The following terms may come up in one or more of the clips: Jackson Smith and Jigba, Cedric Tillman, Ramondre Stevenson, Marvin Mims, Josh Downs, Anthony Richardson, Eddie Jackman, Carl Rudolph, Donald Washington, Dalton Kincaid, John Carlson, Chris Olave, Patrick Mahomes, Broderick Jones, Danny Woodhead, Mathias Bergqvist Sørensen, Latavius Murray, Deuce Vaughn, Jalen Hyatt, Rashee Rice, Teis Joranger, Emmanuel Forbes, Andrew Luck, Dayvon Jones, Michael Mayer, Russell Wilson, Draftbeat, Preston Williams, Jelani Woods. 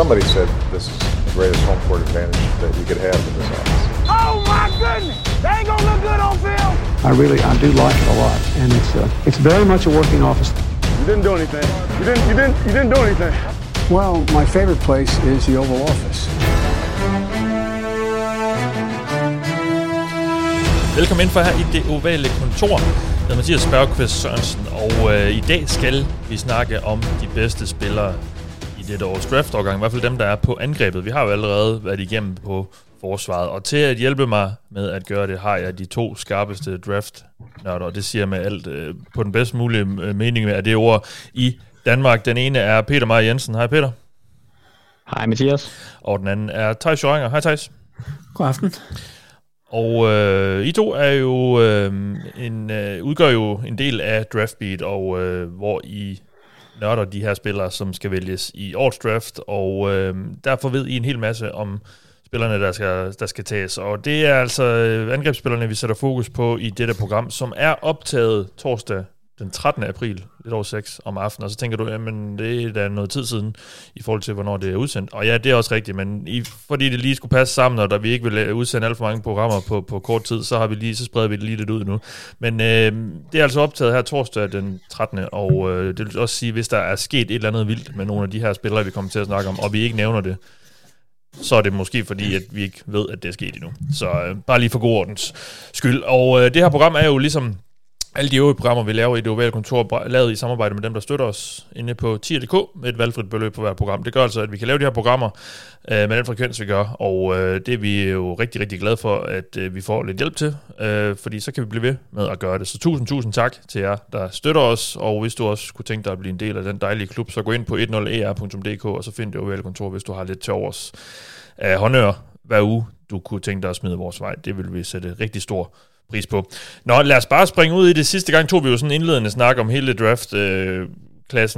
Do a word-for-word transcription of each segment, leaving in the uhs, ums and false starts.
Somebody said this is the greatest home court advantage that you could have in this office. Oh my goodness! They ain't gonna look good on film! I really, I do like it a lot, and it's uh, it's very much a working office. You didn't do anything. You didn't, you didn't, you didn't do anything. Well, my favorite place is the Oval Office. Velkommen ind for her i det ovale kontor. Jeg hedder Mathias Bergqvist Sørensen, og øh, i dag skal vi snakke om de bedste spillere i dette års draft-årgang, i hvert fald dem, der er på angrebet. Vi har jo allerede været igennem på forsvaret, og til at hjælpe mig med at gøre det, har jeg de to skarpeste draft-nørder, og det siger med alt øh, på den bedst mulige mening af det ord i Danmark. Den ene er Peter Meier Jensen. Hej Peter. Hej Mathias. Og den anden er Teis Joranger. Hej Teis. God aften. Og øh, I to er jo, øh, en, øh, udgør jo en del af Draftbeat, og øh, hvor I nørder de her spillere, som skal vælges i årets draft, og øh, derfor ved I en hel masse om spillerne, der skal, der skal tages. Og det er altså angrebsspillerne, vi sætter fokus på i dette program, som er optaget torsdag den trettende april, lidt over seks om aftenen, og så tænker du, jamen det er da noget tid siden, i forhold til, hvornår det er udsendt. Og ja, det er også rigtigt, men i, fordi det lige skulle passe sammen, og da vi ikke vil udsende alt for mange programmer på, på kort tid, så har vi lige, så spreder vi det lige lidt ud nu. Men øh, det er altså optaget her torsdag den trettende, og øh, det vil også sige, hvis der er sket et eller andet vildt med nogle af de her spillere, vi kommer til at snakke om, og vi ikke nævner det, så er det måske fordi, at vi ikke ved, at det er sket endnu. Så øh, bare lige for god ordens skyld. Og øh, det her program er jo ligesom alle de øvrige programmer, vi laver i det ovale kontor, lavet i samarbejde med dem, der støtter os inde på ti punktum d k med et valgfrit beløb på hver program. Det gør altså, at vi kan lave de her programmer øh, med den frekvens, vi gør, og øh, det er vi jo rigtig, rigtig glade for, at øh, vi får lidt hjælp til, øh, fordi så kan vi blive ved med at gøre det. Så tusind, tusind tak til jer, der støtter os, og hvis du også kunne tænke dig at blive en del af den dejlige klub, så gå ind på ti punktum d k, og så find det ovale kontor, hvis du har lidt til overs øh, håndører hver uge, du kunne tænke dig at smide vores vej. Det vil vi sætte rigtig stor pris på. Nå, lad os bare springe ud i det. Sidste gang tog vi jo sådan indledende snak om hele draftklassen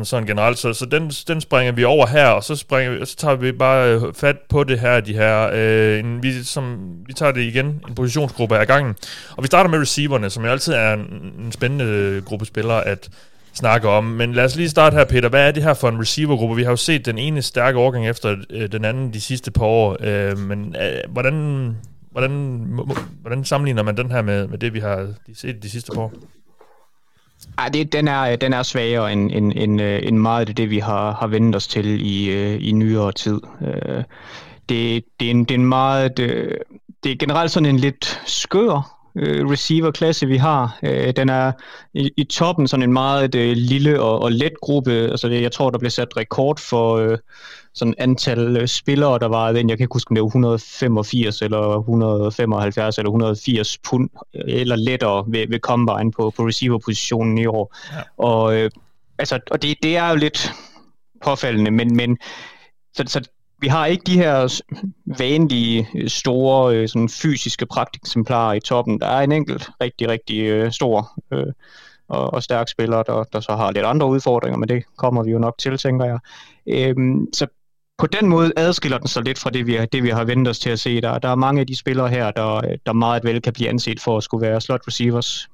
øh, sådan generelt, så, så den, den springer vi over her, og så, springer vi, så tager vi bare fat på det her, de her. Øh, en, vi, som, vi tager det igen, en positionsgruppe af gangen. Og vi starter med receiverne, som jo altid er en, en spændende gruppe spillere at snakke om. Men lad os lige starte her, Peter. Hvad er det her for en receivergruppe? Vi har jo set den ene stærke årgang efter øh, den anden de sidste par år, øh, men øh, hvordan... Hvordan, hvordan sammenligner man den her med, med det, vi har set de sidste år? Ej, det, den, er, den er svagere end, end, end, end meget af det, det, vi har, har vendt os til i, i nyere tid. Det, det, er, en, det er en meget... Det, det er generelt sådan en lidt skør receiver-klasse, vi har. Den er i, i toppen sådan en meget lille og, og let gruppe. Altså, jeg tror, der blev sat rekord for sådan antal spillere, der var den, jeg kan ikke huske, om det var et hundrede femogfirs eller et hundrede femoghalvfjerds eller et hundrede firs pund, eller lettere ved, ved combine på, på receiverpositionen i år. Ja. Og, øh, altså, og det, det er jo lidt påfaldende, men, men så, så vi har ikke de her vanlige, store, sådan fysiske pragteksemplarer i toppen. Der er en enkelt rigtig, rigtig øh, stor øh, og, og stærk spiller, der, der så har lidt andre udfordringer, men det kommer vi jo nok til, tænker jeg. Øhm, så på den måde adskiller den sig lidt fra det, vi, det, vi har vendt os til at se. Der, der er mange af de spillere her, der, der meget vel kan blive anset for at skulle være slot receivers.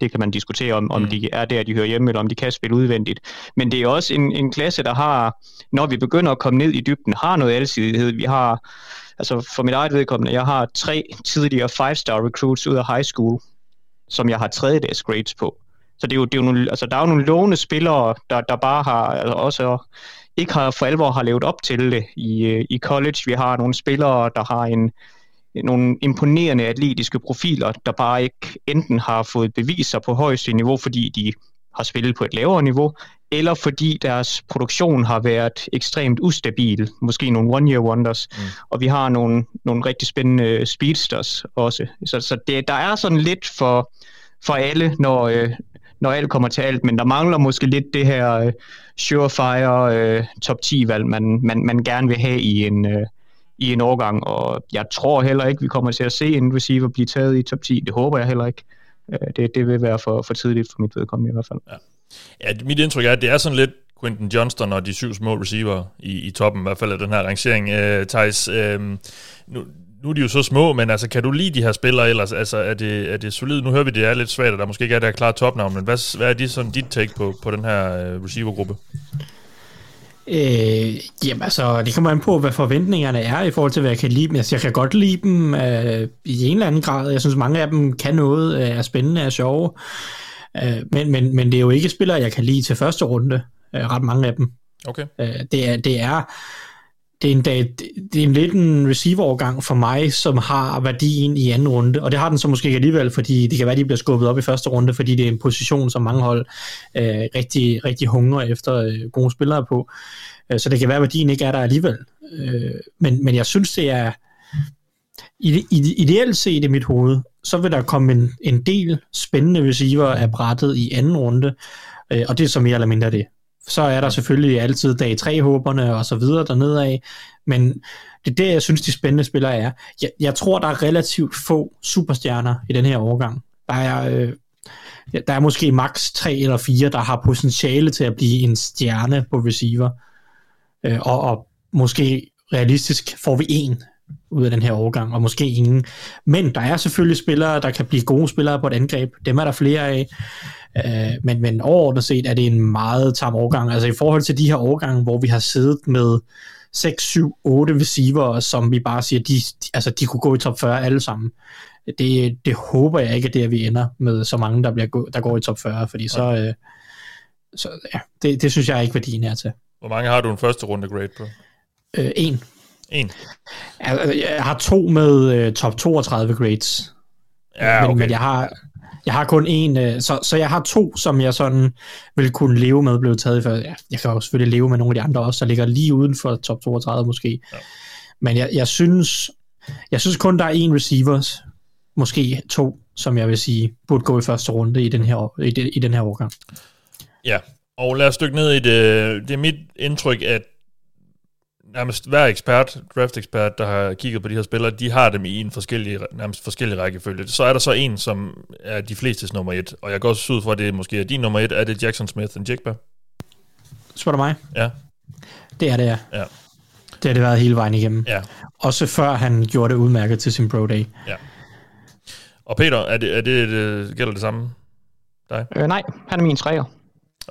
Det kan man diskutere, om, om mm. de er der, de hører hjemme, eller om de kan spille udvendigt. Men det er også en, en klasse, der har, når vi begynder at komme ned i dybden, har noget alsidighed. Vi har, altså for mit eget vedkommende, jeg har tre tidligere five-star recruits ud af high school, som jeg har tredjedags grades på. Så det er jo, det er jo nogle, altså der er jo nogle lovende spillere, der, der bare har altså også ikke har for alvor har levet op til det i, i college. Vi har nogle spillere, der har en, nogle imponerende atletiske profiler, der bare ikke enten har fået beviser på højeste niveau, fordi de har spillet på et lavere niveau, eller fordi deres produktion har været ekstremt ustabil, måske nogle one-year wonders, mm. og vi har nogle, nogle rigtig spændende speedsters også. Så, så det, der er sådan lidt for, for alle, når... Øh, når alt kommer til alt, men der mangler måske lidt det her øh, surefire øh, top ti-valg, man, man, man gerne vil have i en, øh, i en årgang, og jeg tror heller ikke, vi kommer til at se en receiver blive taget i top ti. Det håber jeg heller ikke. Øh, det, det vil være for, for tidligt for mit vedkommende i hvert fald. Ja. Ja, mit indtryk er, at det er sådan lidt Quentin Johnston og de syv små receiver i, i toppen, i hvert fald af den her rangering. Øh, Theis, øh, nu... Nu er de jo så små, men altså, kan du lide de her spillere ellers? Altså, er det, er det solidt? Nu hører vi, det er lidt svært, at der måske ikke er der klare topnavn, men hvad, hvad er de sådan dit take på, på den her receivergruppe? Øh, jamen altså, det kommer an på, hvad forventningerne er i forhold til, hvad jeg kan lide dem. Altså, jeg kan godt lide dem øh, i en eller anden grad. Jeg synes, mange af dem kan noget, øh, er spændende, er sjove. Øh, men, men, men det er jo ikke spillere, jeg kan lide til første runde. Øh, ret mange af dem. Okay. Øh, det er... Det er Det er, en dag, det er en lidt en receiver-årgang for mig, som har værdien i anden runde, og det har den så måske ikke alligevel, fordi det kan være, de bliver skubbet op i første runde, fordi det er en position, som mange hold øh, rigtig, rigtig hungrer efter øh, gode spillere på. Så det kan være, at værdien ikke er der alligevel. Øh, men, men jeg synes, det er ideelt set i mit hoved, så vil der komme en, en del spændende receiver af brættet i anden runde, øh, og det er så mere eller mindre det. Så er der selvfølgelig altid dag tre-håberne og så videre dernede af, men det er det, jeg synes, de spændende spillere er. Jeg, jeg tror, der er relativt få superstjerner i den her årgang. Der er, øh, der er måske maks tre eller fire, der har potentiale til at blive en stjerne på receiver, øh, og, og måske realistisk får vi en ud af den her årgang, og måske ingen. Men der er selvfølgelig spillere, der kan blive gode spillere på et angreb. Dem er der flere af. Øh, men, men overordnet set er det en meget tam årgang. Altså i forhold til de her årgange, hvor vi har siddet med seks, syv, otte receiver, som vi bare siger, de, de, altså, de kunne gå i top fyrre alle sammen. Det, det håber jeg ikke, at det er, vi ender med så mange, der, bliver gå, der går i top fyrre, fordi så, øh, så ja, det, det synes jeg ikke, værdien er til. Hvor mange har du en første runde grade på? Øh, en. En. Jeg har to med øh, top toogtredive grades. Ja, okay. Men, men jeg har, jeg har kun en, øh, så, så jeg har to, som jeg sådan vil kunne leve med, blev taget for. Ja, jeg kan jo selvfølgelig leve med nogle af de andre også, der ligger lige uden for top toogtredive måske. Ja. Men jeg, jeg synes, jeg synes kun, der er en receivers, måske to, som jeg vil sige, burde gå i første runde i den her, i de, i den her årgang. Ja, og lad os dykke ned i det. Det er mit indtryk, at nærmest hver ekspert, draft-ekspert, der har kigget på de her spillere, de har dem i en forskellig, nærmest forskellig rækkefølge. Så er der så en, som er de flestes nummer et, og jeg går også ud fra, at det måske er din nummer et. Er det Jackson Smith and Jigba? Spørger du mig? Ja. Det er det, ja. ja. Det har det været hele vejen igennem. Ja. Også før han gjorde det udmærket til sin pro day. Ja. Og Peter, er det, er det, det gælder det samme? Dig? Øh, nej, han er min træer.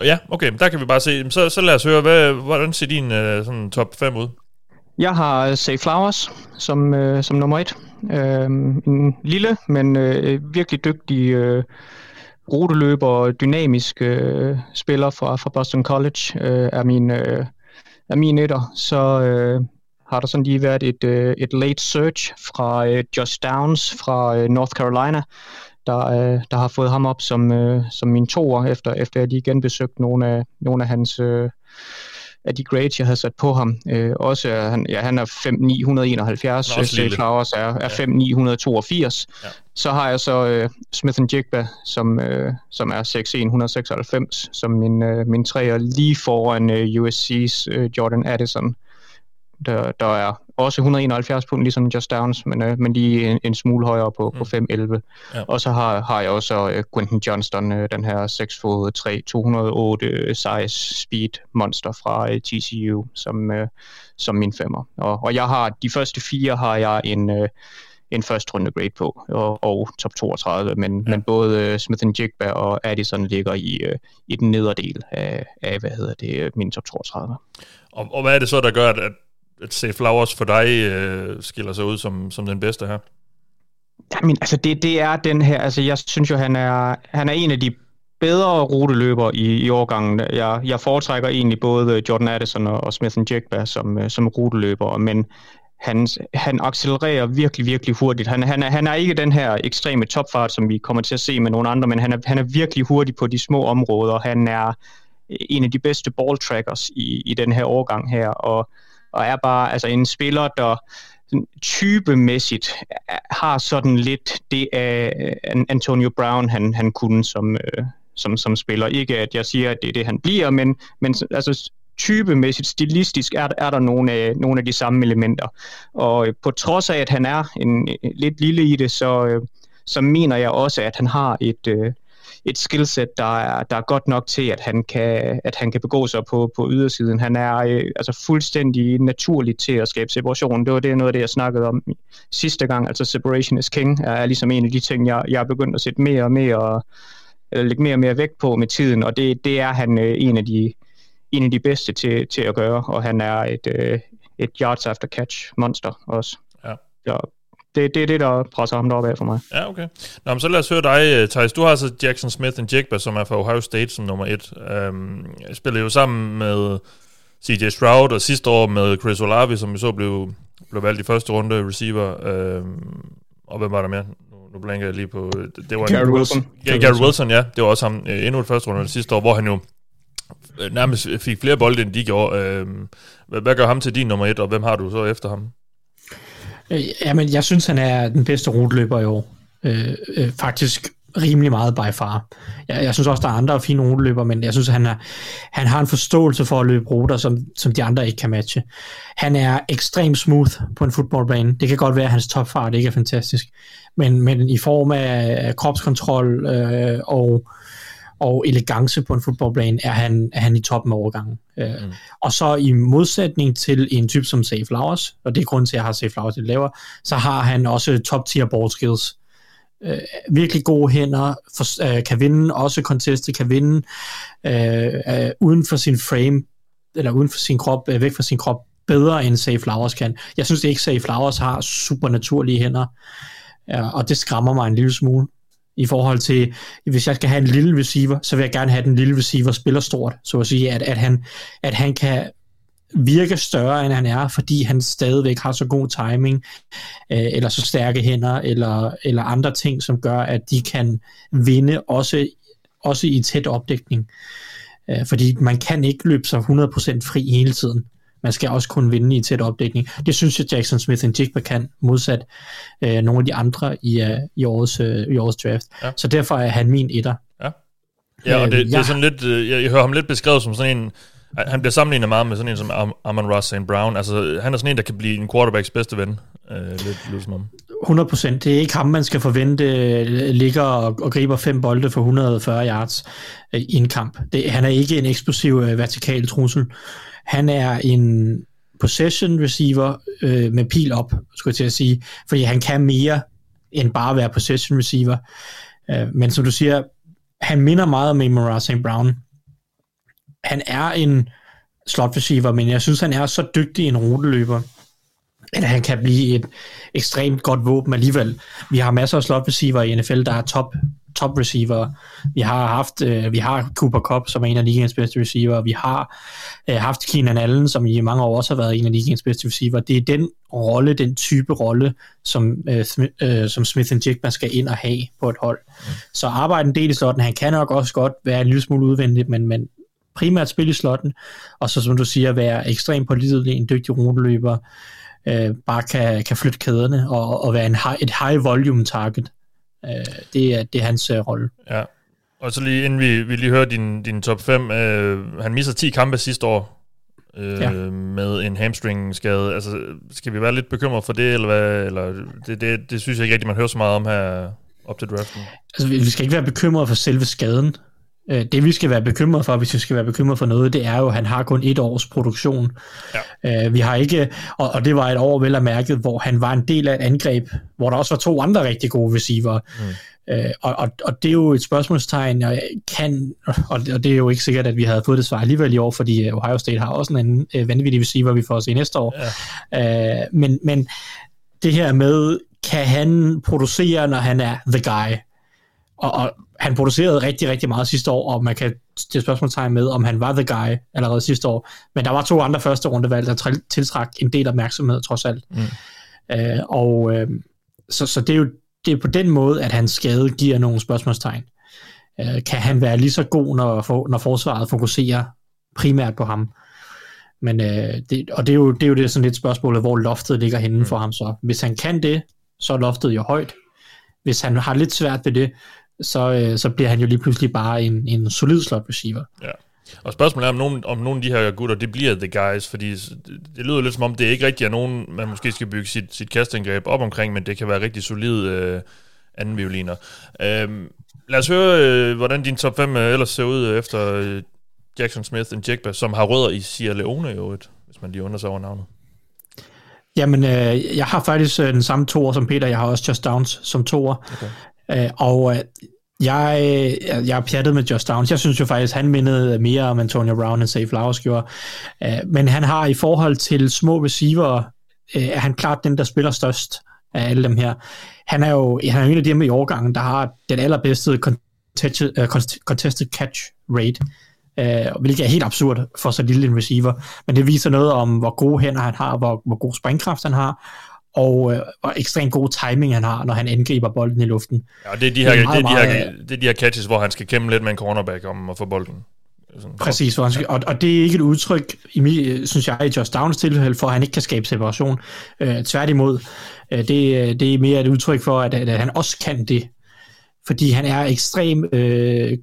Ja, okay, der kan vi bare se. Så, så lad os høre, hvad, hvordan ser din øh, sådan top fem ud? Jeg har Zay Flowers som, øh, som nummer et. Øh, en lille, men øh, virkelig dygtig øh, ruteløber og dynamisk øh, spiller fra, fra Boston College øh, er, min, øh, er min etter. Så øh, har der sådan lige været et, øh, et late search fra øh, Josh Downs fra øh, North Carolina, Der, øh, der har fået ham op som, øh, som min toer, efter, efter jeg lige genbesøgte nogle af, nogle af hans øh, af de grades, jeg havde sat på ham. Øh, også, han, ja, han er fem ni syv en, Zay Flowers er, er ja. fem ni otte to. Ja. Så har jeg så øh, Smith and Jigba, som, øh, som er seks en et nul seks, som min, øh, min treer, lige foran øh, U S C's øh, Jordan Addison. Der, der er også et hundrede enoghalvfjerds pund, ligesom Just Downs, men, øh, men lige en, en smule højere på, mm. på fem elleve. Ja. Og så har, har jeg også øh, Quentin Johnston, øh, den her seks fod tre, to hundrede og otte øh, size speed monster fra øh, T C U, som, øh, som min femmer. Og, og jeg har, de første fire har jeg en, øh, en første runde grade på, og, og top toogtredive, men, ja. men både øh, Smith and Jigba og Addison ligger i, øh, i den nederdel af, af, hvad hedder det, min top toogtredive. Og, og hvad er det så, der gør, at at Zay Flowers for dig øh, skiller sig ud som, som den bedste her? Jamen, altså det, det er den her, altså jeg synes jo, han er, han er en af de bedre ruteløbere i, i årgangen. Jeg, jeg foretrækker egentlig både Jordan Addison og Smith and Jigba som, som ruteløbere, men han, han accelererer virkelig, virkelig hurtigt. Han, han, er, han er ikke den her ekstreme topfart, som vi kommer til at se med nogle andre, men han er, han er virkelig hurtig på de små områder. Han er en af de bedste balltrackers i, i den her årgang her, og og er bare altså en spiller, der typemæssigt har sådan lidt det af Antonio Brown, han, han kunne som, øh, som, som spiller. Ikke at jeg siger, at det er det, han bliver, men, men altså, typemæssigt, stilistisk, er, er der nogle af, nogle af de samme elementer. Og øh, på trods af, at han er en, lidt lille i det, så, øh, så mener jeg også, at han har et... Øh, et skillset, der er, der er godt nok til, at han kan, at han kan begå sig på, på ydersiden. Han er øh, altså fuldstændig naturlig til at skabe separation. Det var det, noget af det, jeg snakkede om sidste gang. Altså separation is king er ligesom en af de ting, jeg, jeg er begyndt at sætte mere og mere, eller lægge mere og mere vægt på med tiden. Og det, det er han øh, en af de, en af de bedste til, til at gøre, og han er et, øh, et yards after catch monster også. Ja. Ja. Det er det, det, der presser ham deroppe af for mig. Ja, okay. Nå, men så lad os høre dig, Theis. Du har altså Jackson Smith og Jigba, som er fra Ohio State som nummer et. Øhm, spiller jo sammen med C J Stroud, og sidste år med Chris Olave, som vi så blev, blev valgt i første runde, receiver. Øhm, og hvem var der mere? Nu blanker jeg lige på... Det var Garrett Wilson. Ja, Garrett Wilson, ja. Det var også ham endnu et første runde sidste år, hvor han jo nærmest fik flere bolde, end de gjorde. Øhm, hvad gør ham til din nummer et, og hvem har du så efter ham? Jamen, jeg synes, han er den bedste ruteløber i år. Øh, øh, faktisk rimelig meget by far. Jeg, jeg synes også, der er andre fine ruteløber, men jeg synes, han, er, han har en forståelse for at løbe ruter, som, som de andre ikke kan matche. Han er ekstremt smooth på en fodboldbane. Det kan godt være, at hans topfart ikke er fantastisk, men, men i form af kropskontrol øh, og, og elegance på en fodboldbane, er han, er han i toppen af overgangen. Mm. Og så i modsætning til en type som Zay Flowers, og det er grunden til, at jeg har Zay Flowers lidt lavere, så har han også top-tier ball skills. Øh, virkelig gode hænder, for, øh, kan vinde, også contestet, kan vinde øh, øh, uden for sin frame, eller uden for sin krop, øh, væk fra sin krop, bedre end Zay Flowers kan. Jeg synes ikke, Zay Flowers har supernaturlige hænder, øh, og det skræmmer mig en lille smule. I forhold til, hvis jeg skal have en lille receiver, så vil jeg gerne have, at den lille receiver spiller stort, så at sige, at, at, han, at han kan virke større, end han er, fordi han stadigvæk har så god timing, øh, eller så stærke hænder, eller, eller andre ting, som gør, at de kan vinde, også, også i tæt opdækning. Øh, fordi man kan ikke løbe sig hundrede procent fri hele tiden. Man skal også kunne vinde i tæt opdækning. Det synes jeg, Jackson Smith og Jigba kan, modsat øh, nogle af de andre i, øh, i, årets, øh, i årets draft. Ja. Så derfor er han min etter. Ja, ja og det, øh, det er sådan lidt, jeg, jeg hører ham lidt beskrevet som sådan en, han bliver sammenlignet meget med sådan en som Amon-Ra Saint Brown. Altså, han er sådan en, der kan blive en quarterbacks bedste ven. Øh, lidt ligesom ham. hundrede procent. Det er ikke ham, man skal forvente ligger og, og griber fem bolde for hundrede og fyrre yards øh, i en kamp. Det, han er ikke en eksplosiv øh, vertikal trussel. Han er en possession receiver øh, med pil op, skulle jeg til at sige, fordi han kan mere end bare være possession receiver. Øh, men som du siger, han minder meget om Amon-Ra Saint Brown. Han er en slot receiver, men jeg synes, han er så dygtig en ruteløber, at han kan blive et ekstremt godt våben alligevel. Vi har masser af slot receiver i N F L, der er top top receiver. Vi har haft øh, vi har Cooper Kupp, som er en af ligens bedste receiver. Vi har øh, haft Keenan Allen, som i mange år også har været en af ligens bedste receiver. Det er den rolle, den type rolle, som øh, øh, som Smith og Jigba skal ind og have på et hold. Mm. Så arbejde en del i slotten. Han kan nok også godt være en lille smule udvendigt, men men primært spille i slotten, og så som du siger, være ekstremt pålidelig, en dygtig ruteløber, øh, bare kan, kan flytte kæderne, og, og være en high, et high volume target. Øh, det, er, det er hans øh, rolle. Ja, og så lige inden vi, vi lige hører din, din top fem, øh, han misser ti kampe sidste år, øh, ja. med en hamstringskade. Altså, skal vi være lidt bekymret for det, eller hvad? Eller, det, det, det synes jeg ikke rigtig, man hører så meget om her op til draften. Altså, vi skal ikke være bekymret for selve skaden. Det vi skal være bekymret for, hvis vi skal være bekymret for noget, det er jo, at han har kun et års produktion. Ja. Vi har ikke, og det var et år vel at mærke, hvor han var en del af et angreb, hvor der også var to andre rigtig gode receiver. Mm. Og, og, og det er jo et spørgsmålstegn, og, kan, og det er jo ikke sikkert, at vi havde fået det svar alligevel i år, fordi Ohio State har også en anden vanvittig receiver, vi får at se næste år. Ja. Men, men det her med, kan han producere, når han er the guy? Og, og han producerede rigtig, rigtig meget sidste år, og man kan stille spørgsmålstegn med, om han var the guy allerede sidste år. Men der var to andre første rundevalg, der tiltrak en del opmærksomhed, trods alt. Mm. Øh, og øh, så, så det er jo det er på den måde, at hans skade giver nogle spørgsmålstegn. Øh, kan han være lige så god, når, når forsvaret fokuserer primært på ham? Men, øh, det, og det er jo det, er jo det sådan lidt spørgsmålet, hvor loftet ligger henne mm. for ham så. Hvis han kan det, så er loftet jo højt. Hvis han har lidt svært ved det, så, øh, så bliver han jo lige pludselig bare en, en solid slot receiver. Ja. Og spørgsmålet er, om nogen, om nogen af de her gutter, det bliver the guys, fordi det, det lyder lidt som om, det ikke rigtig er nogen, man måske skal bygge sit, sit kastangreb op omkring, men det kan være rigtig solid øh, anden violiner. Øh, lad os høre, øh, hvordan din top fem øh, ellers ser ud øh, efter øh, Jackson Smith og Jigba, som har rødder i Sierra Leone i øvrigt, hvis man lige undrer sig over navnet. Jamen, øh, jeg har faktisk øh, den samme toer som Peter. Jeg har også Josh Downs som toer. Okay. Øh, og øh, Jeg, jeg er pjattet med Josh Downs. Jeg synes jo faktisk, han mindede mere om Antonio Brown end Zay Flowers gjorde. Men han har i forhold til små receiver, er han klart den, der spiller størst af alle dem her. Han er jo han er en af dem i årgangen, der har den allerbedste contested catch rate, hvilket er helt absurd for så lille en receiver. Men det viser noget om, hvor gode hænder han har, hvor, hvor god springkraft han har, og, øh, og ekstremt god timing han har, når han angriber bolden i luften. Ja, og det er de her, det er meget, det er de her, det er de her catches, hvor han skal kæmpe lidt med en cornerback om at få bolden. Sådan. Præcis, hvor han skal, og, og det er ikke et udtryk, i, synes jeg, i Josh Downs tilfælde, for at han ikke kan skabe separation. Øh, tværtimod, øh, det, det er mere et udtryk for, at, at han også kan det, fordi han er ekstremt øh,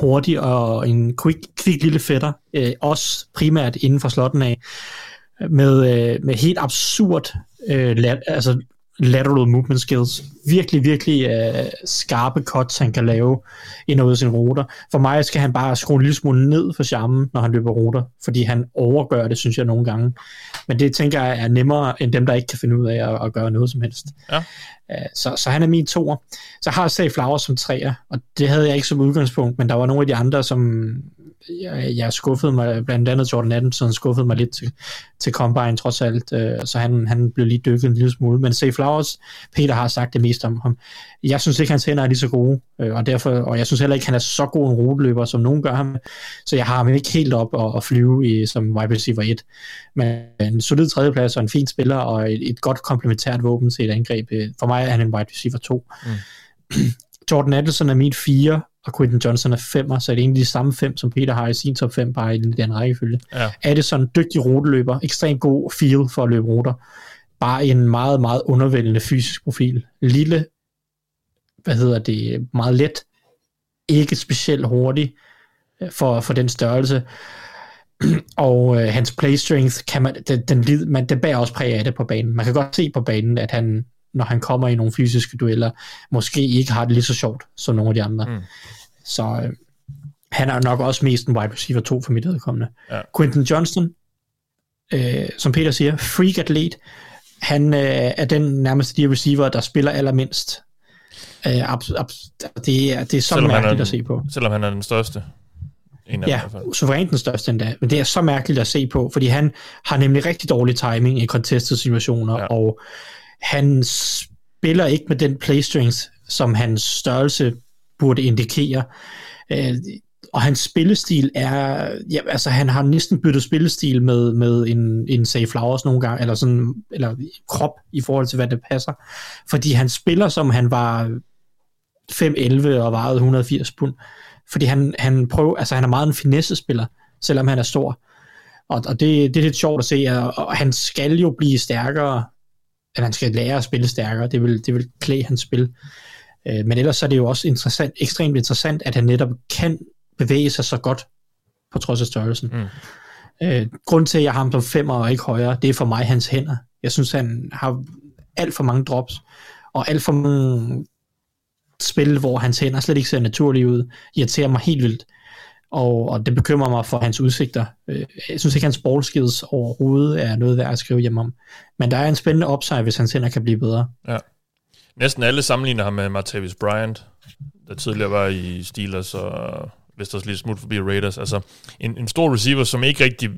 hurtig og en quick, quick lille fætter, øh, også primært inden for slotten af, med, øh, med helt absurd Øh, lat, altså lateral movement skills, virkelig, virkelig øh, skarpe cuts, han kan lave ind ud af sine ruter. For mig skal han bare skrue en lille smule ned for charmen, når han løber ruter, fordi han overgør det, synes jeg, nogle gange. Men det, tænker jeg, er nemmere end dem, der ikke kan finde ud af at, at gøre noget som helst. Ja. Æh, så, så han er min toer. Så har jeg Zay Flowers som treer, og det havde jeg ikke som udgangspunkt, men der var nogle af de andre, som jeg, jeg skuffede mig, blandt andet Jordan Adamson skuffede mig lidt til, til Combine trods alt, øh, så han, han blev lige dykket en lille smule, men Zay Flowers, Peter har sagt det mest om ham. Jeg synes ikke, hans hænder er lige så gode, øh, og, derfor, og jeg synes heller ikke, han er så god en ruteløber, som nogen gør ham, så jeg har ham ikke helt op og, og flyve i, som wide receiver et, men en solid tredjeplads og en fin spiller, og et, et godt komplementært våben til et angreb. For mig er han en wide receiver to. Mm. Jordan Adelson er min fire, og Quentin Johnson er femmer, så er det egentlig de samme fem, som Peter har i sin top fem, bare i den rækkefølge. Ja. Addison, dygtig ruteløber, ekstremt god feel for at løbe ruter, bare en meget, meget undervældende fysisk profil. Lille, hvad hedder det, meget let, ikke specielt hurtig for, for den størrelse, og øh, hans play strength, kan man, den, den, man, den bærer også præg af det på banen. Man kan godt se på banen, at han, når han kommer i nogle fysiske dueller, måske ikke har det lige så sjovt som nogle af de andre. Mm. Så øh, han er nok også mest en wide receiver to for mit vedkommende. Ja. Quentin Johnston, øh, som Peter siger, freak atlet, han øh, er den nærmest de receiver, der spiller allermindst. Øh, abs- abs- det, er, det er så selvom mærkeligt er, at se på. Selvom han er den største. Ja, suverænt den største endda, men det er så mærkeligt at se på, fordi han har nemlig rigtig dårlig timing i contested situationer, ja. Og han spiller ikke med den playstrings, som hans størrelse burde indikere, øh, og hans spillestil er, ja, altså han har næsten byttet spillestil med, med en, en Zay Flowers nogle gange, eller sådan, eller krop i forhold til, hvad det passer, fordi han spiller, som han var fem elleve og vejede et hundrede og firs pund, fordi han, han prøver, altså han er meget en finessespiller, selvom han er stor, og, og det, det er lidt sjovt at se, og, og han skal jo blive stærkere, at han skal lære at spille stærkere, det vil, det vil klæde hans spil, øh, men ellers så er det jo også interessant, ekstremt interessant, at han netop kan bevæge sig så godt, på trods af størrelsen. Mm. Øh, grund til, at jeg har ham som femmer og ikke højere, det er for mig hans hænder. Jeg synes, han har alt for mange drops, og alt for mange spil, hvor hans hænder slet ikke ser naturlige ud, irriterer mig helt vildt, og, og det bekymrer mig for hans udsigter. Jeg synes ikke, hans ballskills overhovedet er noget værd at skrive hjem om, men der er en spændende upside, hvis hans hænder kan blive bedre. Ja. Næsten alle sammenligner ham med Martavis Bryant, der tidligere var i Steelers, og vist også lidt smut forbi Raiders. Altså en, en stor receiver, som ikke rigtig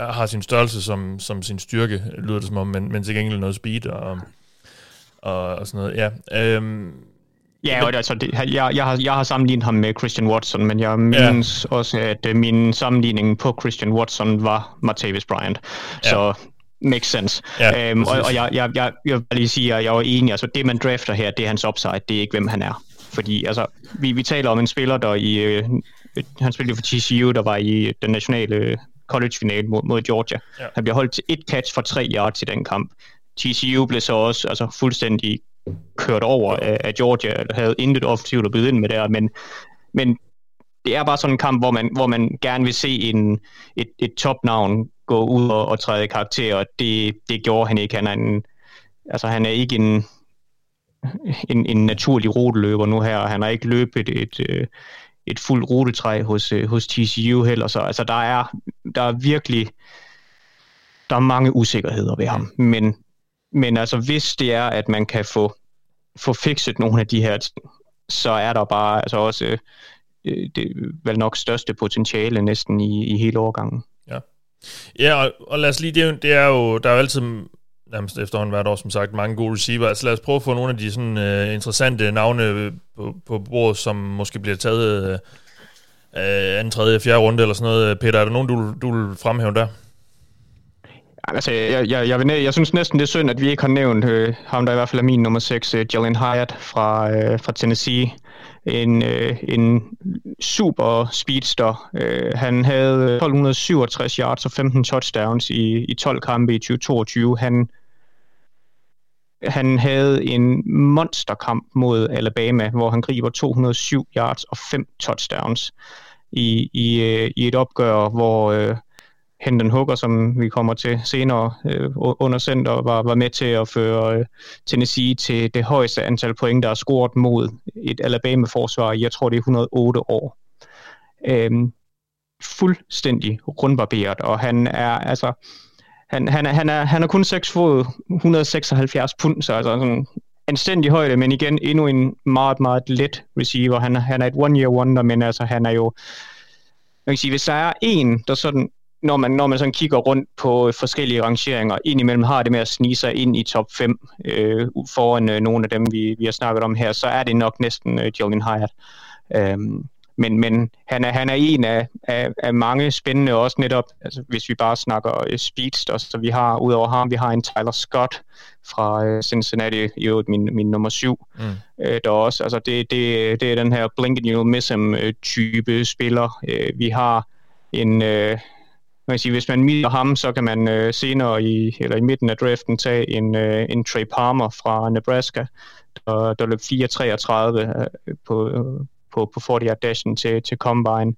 har sin størrelse som, som sin styrke, lyder det som om, men, men til gengæld noget speed og, og, og sådan noget. Ja, øhm, ja, og det, altså, det, jeg, jeg, har, jeg har sammenlignet ham med Christian Watson, men jeg mindes ja. også, at min sammenligning på Christian Watson var Martavis Bryant. Ja. Så makes sense. Ja, øhm, og og jeg, jeg, jeg, jeg vil lige sige, at jeg er enig. Altså, det, man drafter her, det er hans upside, det er ikke, hvem han er. Fordi altså, vi, vi taler om en spiller, der i, øh, han spillede for T C U, der var i den nationale college-finale mod, mod Georgia. Ja. Han bliver holdt til et catch for tre yards i den kamp. T C U blev så også altså, fuldstændig kørt over af Georgia, havde intet offensivt at byde ind med der, men, men det er bare sådan en kamp, hvor man, hvor man gerne vil se en, et, et topnavn gå ud og, og træde karakter, og det, det gjorde han ikke. Han er, en, altså, han er ikke en, en, en naturlig ruteløber nu her, og han har ikke løbet et, et, et fuldt rutetræ hos, hos T C U heller, så altså, der, er, der er virkelig der er mange usikkerheder ved ham, men Men altså, hvis det er, at man kan få, få fikset nogle af de her ting, så er der bare altså også øh, det vel nok største potentiale næsten i, i hele årgangen. Ja, ja og, og lad os lige, det er jo, det er jo der er jo altid nærmest efterhånden hvert år, som sagt, mange gode receiver. Altså lad os prøve at få nogle af de sådan øh, interessante navne på, på bordet, som måske bliver taget øh, anden, tredje, fjerde runde eller sådan noget. Peter, er der nogen, du, du vil fremhæve der? Altså, jeg, jeg, jeg, vil, jeg synes næsten, det er synd, at vi ikke har nævnt øh, ham, der i hvert fald er min nummer seks, øh, Jalen Hyatt fra, øh, fra Tennessee. En, øh, en super speedster. Øh, han havde tolv hundrede syvogtres yards og femten touchdowns i, i tolv kampe i tyve toogtyve. Han, han havde en monsterkamp mod Alabama, hvor han griber to hundrede og syv yards og fem touchdowns i, i, øh, i et opgør, hvor... Øh, Hinton Hooker, som vi kommer til senere øh, under center, var, var med til at føre øh, Tennessee til det højeste antal point, der er scoret mod et Alabama-forsvar i, jeg tror det er et hundrede og otte år. Øhm, fuldstændig rundbarberet, og han er altså han, han, er, han, er, han er kun seks fod, et hundrede og seksoghalvfjerds pund, så altså sådan anstændig højde, men igen endnu en meget, meget let receiver. Han, han er et one-year wonder, men altså han er jo, man kan sige, hvis der er en, der sådan Når man, når man sådan kigger rundt på forskellige rangeringer, indimellem har det med at snige sig ind i top fem øh, foran øh, nogle af dem, vi, vi har snakket om her, så er det nok næsten øh, Jalen Hyatt. Øhm, men men han, er, han er en af, af, af mange spændende, også netop, altså, hvis vi bare snakker øh, speedsters, så vi har, udover ham, vi har en Tyler Scott fra øh, Cincinnati, i øvrigt min, min nummer syv, mm. øh, der også. Altså, det, det, det er den her blink-and-you-miss-him-type spiller. Øh, vi har en... Øh, Man kan sige, hvis man mister ham, så kan man øh, senere i, eller i midten af draften tage en, øh, en Trey Palmer fra Nebraska, der, der løb fire komma treogtredive øh, på, øh, på, på forty-yard dashen til, til Combine.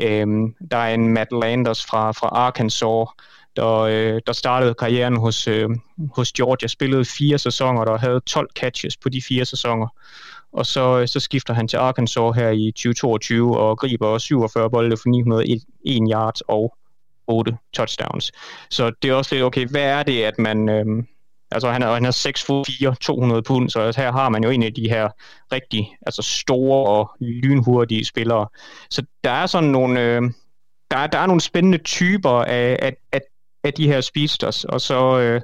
Øhm, der er en Matt Landers fra, fra Arkansas, der, øh, der startede karrieren hos, øh, hos Georgia, spillede fire sæsoner, der havde tolv catches på de fire sæsoner. Og så, så skifter han til Arkansas her i tyve toogtyve og griber syvogfyrre bolde for ni hundrede og en yards og otte touchdowns. Så det er også lidt, okay, hvad er det, at man... Øhm, altså, han er, han er seks fod fire, to hundrede pund, så her har man jo en af de her rigtig altså store og lynhurtige spillere. Så der er sådan nogle... Øh, der, er, der er nogle spændende typer af, af, af, af de her speedsters, og så... Øh,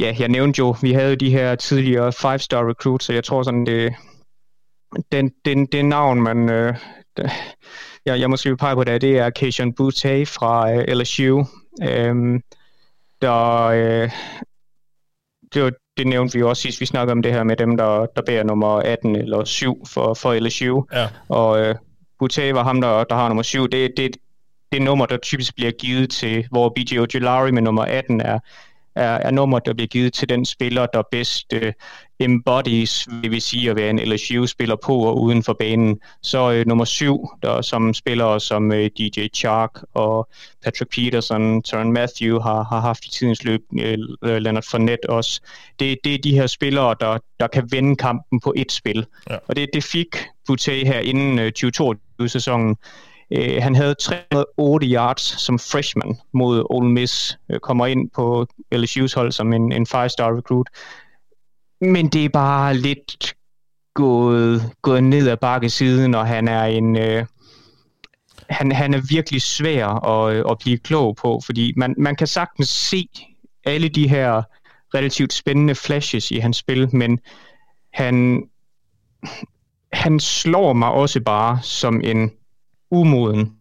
ja, jeg nævnte jo, vi havde de her tidligere five-star recruits, så jeg tror sådan, det... Den, den, det navn, man... Øh, det, Jeg, jeg måske vil pege på det, det er Keyshawn Butte fra øh, L S U, øhm, der, øh, det, var, det nævnte vi jo også sidst, vi snakkede om det her med dem, der, der bærer nummer atten eller syv for, for L S U, ja. Og øh, Butte var ham, der, der har nummer syv, det er det, det nummer, der typisk bliver givet til, hvor B J Ojolari med nummer atten er, er, er nummer, der bliver givet til den spiller, der bedst øh, embodies, det vil sige at være en L S U-spiller på og uden for banen. Så øh, nummer syv, der som spillere som øh, D J Chark og Patrick Peterson, Tyrann Mathieu har, har haft i tidens løb, øh, Leonard Fournette også. Det, det er de her spillere, der, der kan vende kampen på et spil. Ja. Og det, det fik Boutte her inden øh, tyve toogtyve-sæsonen. Øh, han havde tre hundrede og otte yards som freshman mod Ole Miss, øh, kommer ind på L S U's hold som en, en five-star recruit. Men det er bare lidt gået, gået ned ad bakkesiden, og han er en øh, han, han er virkelig svær at, at blive klog på, fordi man, man kan sagtens se alle de her relativt spændende flashes i hans spil, men han, han slår mig også bare som en umoden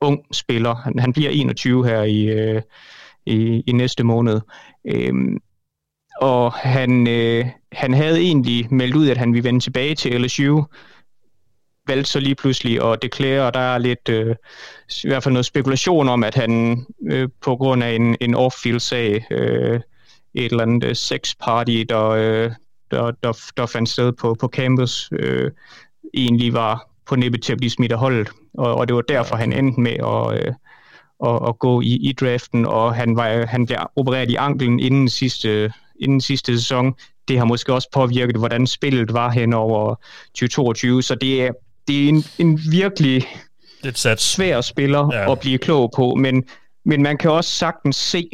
ung spiller. Han, han bliver enogtyve her i, øh, i, i næste måned. Øhm, Og han, øh, han havde egentlig meldt ud, at han ville vende tilbage til L S U, valgte så lige pludselig at deklarere, og der er lidt, øh, i hvert fald noget spekulation om, at han øh, på grund af en, en off-field-sag, øh, et eller andet øh, sex-party, der, øh, der, der, der fandt sted på, på campus, øh, egentlig var på nippet til at blive smidt af holdet, og, og det var derfor, han endte med at... Øh, Og, og gå i, i draften, og han, var, han blev opereret i anklen inden sidste, inden sidste sæson. Det har måske også påvirket, hvordan spillet var hen over tyve toogtyve, så det er, det er en, en virkelig svær spiller yeah. at blive klog på, men, men man kan også sagtens se,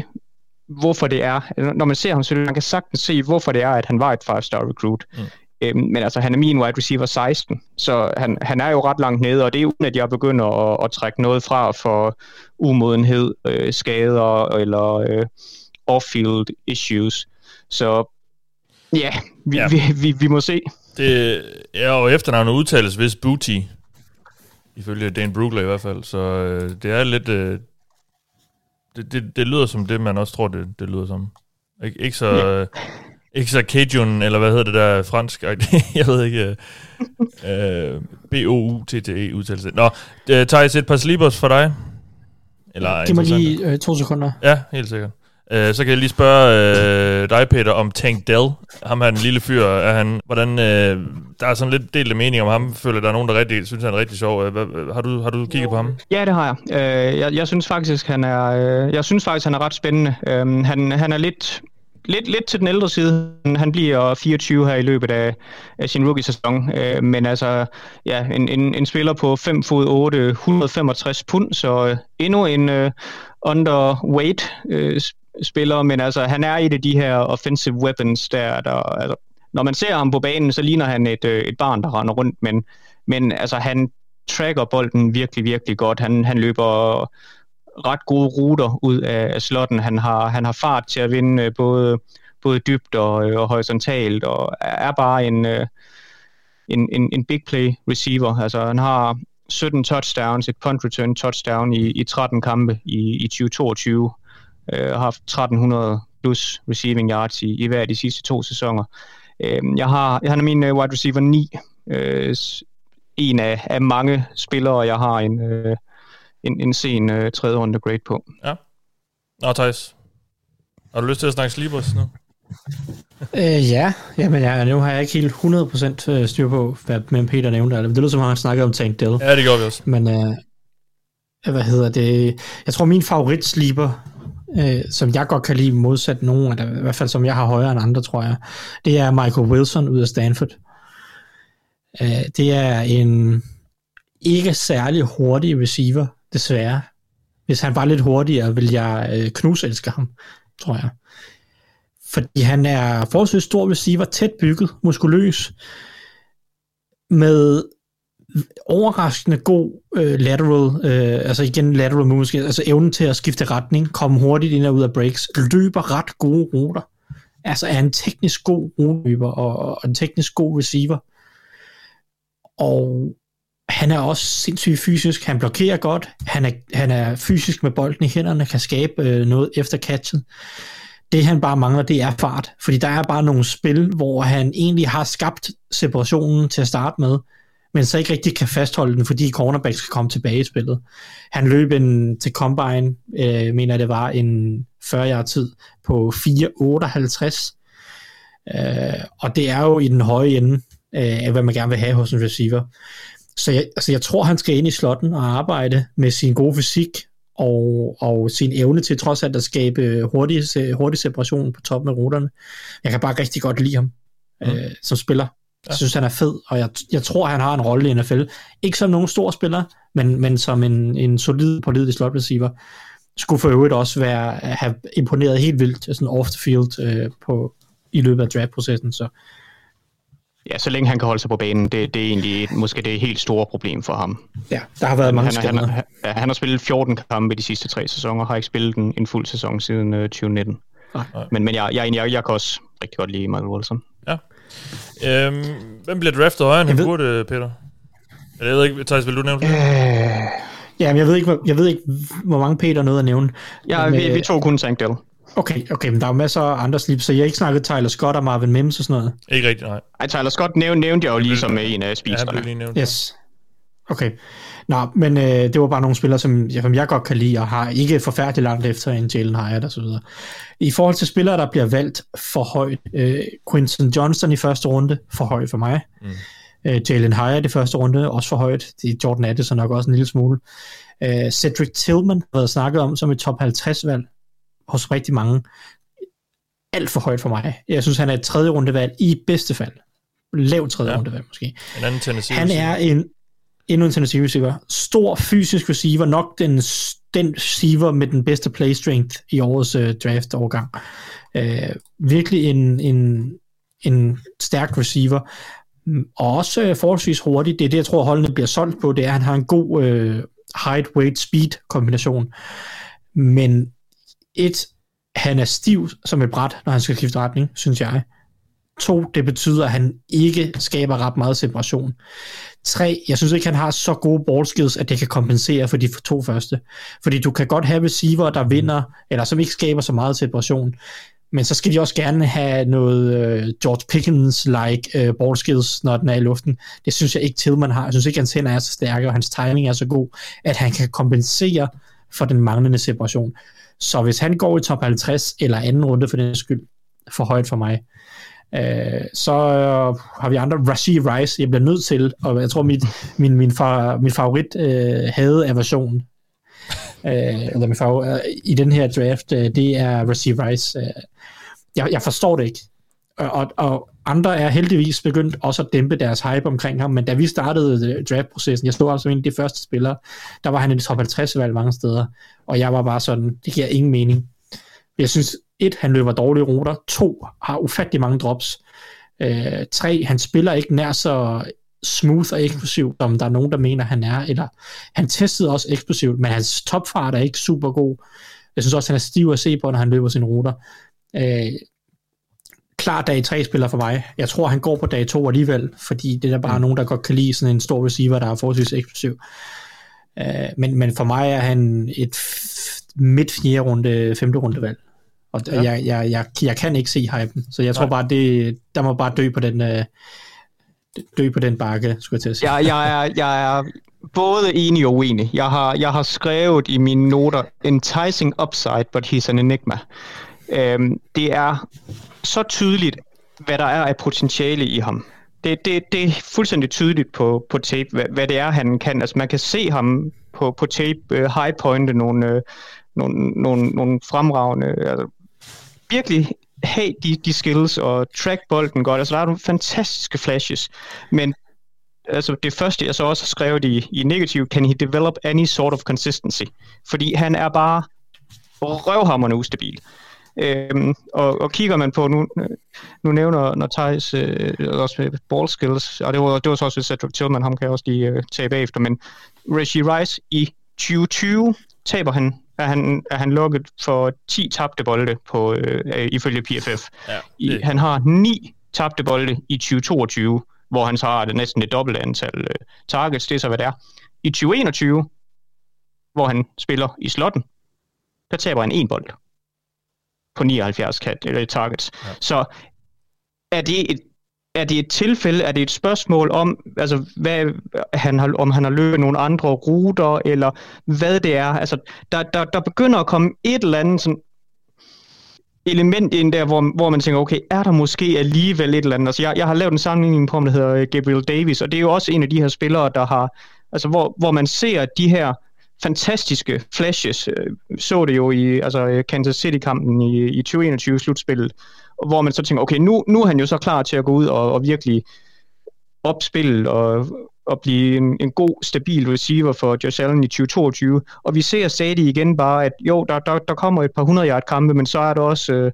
hvorfor det er, når man ser ham, så man kan sagtens se, hvorfor det er, at han var et five-star recruit. Mm. Øhm, men altså, han er min wide receiver seksten, så han, han er jo ret langt nede, og det er uden, at jeg begynder at, at trække noget fra for umodenhed, øh, skader eller øh, off-field issues. Så ja, vi, ja. Vi, vi, vi må se. Det, ja, og efternavnet udtales vist Booty, ifølge Dan Brugler i hvert fald, så øh, det er lidt... Øh, det, det, det lyder som det, man også tror, det, det lyder som. Ik- ikke så... Ja. Øh, Ikke så Cajun, eller hvad hedder det der fransk? Jeg ved ikke. Uh, B-O-U-T-T-E udtalelse. Nå, Teis, et par sleepers for dig. Eller, det må lige øh, to sekunder. Ja, helt sikkert. Uh, så kan jeg lige spørge uh, dig, Peter, om Tank Dell. Ham her, den lille fyr. Er han, hvordan, uh, der er sådan lidt delt af mening om ham. Føler der er nogen, der rigtig, synes, han er rigtig sjov. Uh, hvad, har, du, har du kigget på ham? Ja, det har jeg. Uh, jeg, jeg, synes faktisk, han er, uh, jeg synes faktisk, han er ret spændende. Uh, han, han er lidt... Lidt, lidt til den ældre side. Han bliver fireogtyve her i løbet af, af sin rookie-sæson. Øh, men altså, ja, en, en, en spiller på fem fod otte, et hundrede femogtres pund, så øh, endnu en øh, underweight-spiller. Øh, men altså, han er et af de her offensive weapons, der, der altså, når man ser ham på banen, så ligner han et, øh, et barn, der render rundt. Men, men altså, han tracker bolden virkelig, virkelig godt. Han, han løber... ret gode ruter ud af slotten. Han har, han har fart til at vinde både, både dybt og, og horisontalt, og er bare en, en, en, en big play receiver. Altså, han har sytten touchdowns, et punt return touchdown i, i tretten kampe i, i tyve toogtyve, og har haft tretten hundrede plus receiving yards i, i hver af de sidste to sæsoner. Jeg har, han er min wide receiver ni, en af, af mange spillere, jeg har en... en, en sen øh, tredje runde grade på. Ja. Nå, Teis. Har du lyst til at snakke sleepers nu? øh, ja, Jamen, jeg, nu har jeg ikke helt hundrede procent styr på, hvad med Peter nævnte. Det lyder som, at han snakkede om Tank Dell. Ja, det gjorde vi også. Men øh, hvad hedder det? Jeg tror, min favorit sleeper, øh, som jeg godt kan lide modsat nogen, eller i hvert fald som jeg har højere end andre, tror jeg, det er Michael Wilson ud af Stanford. Øh, det er en... ikke særlig hurtig receiver, desværre. Hvis han var lidt hurtigere, vil jeg øh, knuselske ham, tror jeg. Fordi han er forholdsvis stor receiver, tæt bygget, muskuløs, med overraskende god øh, lateral, øh, altså igen lateral moves, altså evnen til at skifte retning, komme hurtigt ind og ud af breaks, løber ret gode ruter. Altså er en teknisk god ruteløber og, og en teknisk god receiver. Og han er også sindssygt fysisk, han blokerer godt, han er, han er fysisk med bolden i hænderne, kan skabe øh, noget efter catchet. Det han bare mangler, det er fart, fordi der er bare nogle spil, hvor han egentlig har skabt separationen til at starte med, men så ikke rigtig kan fastholde den, fordi cornerbacks skal komme tilbage i spillet. Han løb en, til combine, øh, mener det var en fyrre-yard tid på fire komma otteoghalvtreds, øh, og det er jo i den høje ende øh, af, hvad man gerne vil have hos en receiver. Så jeg, altså jeg tror, han skal ind i slotten og arbejde med sin gode fysik og, og sin evne til trods alt at skabe hurtig, hurtig separation på toppen af ruterne. Jeg kan bare rigtig godt lide ham mm. øh, som spiller. Jeg synes, han er fed, og jeg, jeg tror, han har en rolle i N F L. Ikke som nogen stor spiller, men, men som en, en solid, pålidelig slot receiver. Skulle for øvrigt også være, have imponeret helt vildt sådan off the field øh, på, i løbet af draftprocessen, så ja, så længe han kan holde sig på banen, det, det er egentlig måske det helt store problem for ham. Ja, der har været mange skader. Han, han, han, han har spillet fjorten kampe de sidste tre sæsoner, har ikke spillet en, en fuld sæson siden uh, tyve nitten. Nej. Men, men jeg, jeg, jeg, jeg kan også rigtig godt lide Michael Wilson. Ja. Øhm, hvem bliver draftet højere end han burde, Peter? Eller, jeg ved ikke, Teis, vil du nævne det? Øh, ja, men jeg ved, ikke, jeg ved ikke, hvor mange Peter nåede at nævne. Ja, men, vi, øh, vi tog kun Tank Dell. Okay, okay, men der er masser af andre slip, så jeg har ikke snakket Tyler Scott og Marvin Mims og sådan noget. Ikke rigtigt, nej. Ej, Tyler Scott nævnte, nævnte jeg jo lige som en af spiserne. Ja, yes. Okay. Nå, men øh, det var bare nogle spillere, som, ja, som jeg godt kan lide, og har ikke forfærdeligt langt efter en Jalen Hyatt og så videre. I forhold til spillere, der bliver valgt for højt, øh, Quinton Johnston i første runde, for højt for mig. Mm. Øh, Jalen Hyatt i første runde, også for højt. Det er Jordan Addison nok også en lille smule. Øh, Cedric Tillman har været snakket om som et top halvtreds-valg. Hos rigtig mange, alt for højt for mig. Jeg synes, han er et tredje rundevalg i bedste fald. Lav tredje ja. rundevalg måske. En anden Tennessee han receiver. er en, endnu en Tennessee receiver. Stor fysisk receiver, nok den, den receiver med den bedste play strength i årets uh, draft-årgang. Uh, virkelig en, en, en stærk receiver, og også forholdsvis hurtigt. Det er det, jeg tror, holdene bliver solgt på, det er, at han har en god øh, height-weight-speed-kombination. Men et, han er stiv som et bræt, når han skal skifte retning, synes jeg. To, det betyder, at han ikke skaber ret meget separation. Tre, jeg synes ikke, han har så gode ballskills, at det kan kompensere for de to første. Fordi du kan godt have receiver, der vinder, eller som ikke skaber så meget separation. Men så skal de også gerne have noget øh, George Pickens-like øh, ballskills, når den er i luften. Det synes jeg ikke, Tillman har. Jeg synes ikke, hans hænder er så stærke, og hans timing er så god, at han kan kompensere for den manglende separation. Så hvis han går i top halvtreds, eller anden runde for den skyld, for højt for mig. Øh, så har vi andre. Rashee Rice, jeg bliver nødt til, og jeg tror, mit, min, min, far, min favorit øh, havde aversionen øh, favor- øh, i den her draft, øh, det er Rashee Rice. Øh, jeg, jeg forstår det ikke. Og, og andre er heldigvis begyndt også at dæmpe deres hype omkring ham, men da vi startede draftprocessen, jeg stod altså en af de første spillere, der var han i top halvtreds-valg mange steder, og jeg var bare sådan, det giver ingen mening. Jeg synes, et, han løber dårlige ruter, to, har ufattelig mange drops, øh, tre, han spiller ikke nær så smooth og eksplosivt, som der er nogen, der mener, han er, eller han testede også eksplosivt, men hans topfart er ikke super god. Jeg synes også, han er stiv at se på, når han løber sine ruter. Øh, klar dag tre spiller for mig. Jeg tror, han går på dag to alligevel, fordi det er der bare nogen, der godt kan lide sådan en stor receiver, der er forholdsvis eksplosiv. Øh, men, men for mig er han et midt fjerde runde, femte runde valg. Og ja. jeg, jeg, jeg, jeg kan ikke se hypen, så jeg tror bare, det, der må bare dø på den, øh, dø på den bakke, skulle jeg til at sige. Jeg, jeg, er, jeg er både enig og uenig. Jeg har, jeg har skrevet i mine noter, enticing upside, but he's an enigma. Øhm, det er så tydeligt, hvad der er af potentiale i ham. Det, det, det er fuldstændig tydeligt på, på tape, hvad, hvad det er, han kan. Altså man kan se ham på, på tape, øh, highpointe nogle, øh, nogle, nogle, nogle fremragende... Altså, virkelig have de, de skills og track bolden godt. Altså der er nogle fantastiske flashes, men altså det første jeg så også har skrevet i, i negativ, can he develop any sort of consistency? Fordi han er bare røvhamrende ustabil. Øhm, og, og kigger man på, nu, nu nævner når Theis øh, også ball skills, og det var, det var så også et Cedric Tillman, ham kan jeg også lige øh, tage bagefter, men Rashee Rice i tyve tyve taber han, er han, er han lukket for ti tabte bolde på, øh, ifølge P F F. Ja, I, han har ni tabte bolde i tyve toogtyve, hvor han så har det næsten det dobbelte antal øh, targets, det er så hvad det er. I tyve enogtyve, hvor han spiller i slotten, der taber han en bold på nioghalvfjerds kat, eller targets. Ja. Så er det, et, er det et tilfælde, er det et spørgsmål om, altså hvad, han har, om han har løbet nogle andre ruter, eller hvad det er. Altså, der, der, der begynder at komme et eller andet sådan element ind der, hvor, hvor man tænker, okay, er der måske alligevel et eller andet? Altså, jeg, jeg har lavet en sammenligning på ham, der hedder Gabriel Davis, og det er jo også en af de her spillere, der har, altså hvor, hvor man ser de her fantastiske flashes, så det jo i altså Kansas City-kampen i, i tyve enogtyve slutspillet, hvor man så tænker, okay, nu, nu er han jo så klar til at gå ud og, og virkelig opspille og, og blive en, en god, stabil receiver for Josh Allen i tyve toogtyve. Og vi ser stadig igen bare, at jo, der, der, der kommer et par hundrede yard kampe, men så er der også, øh,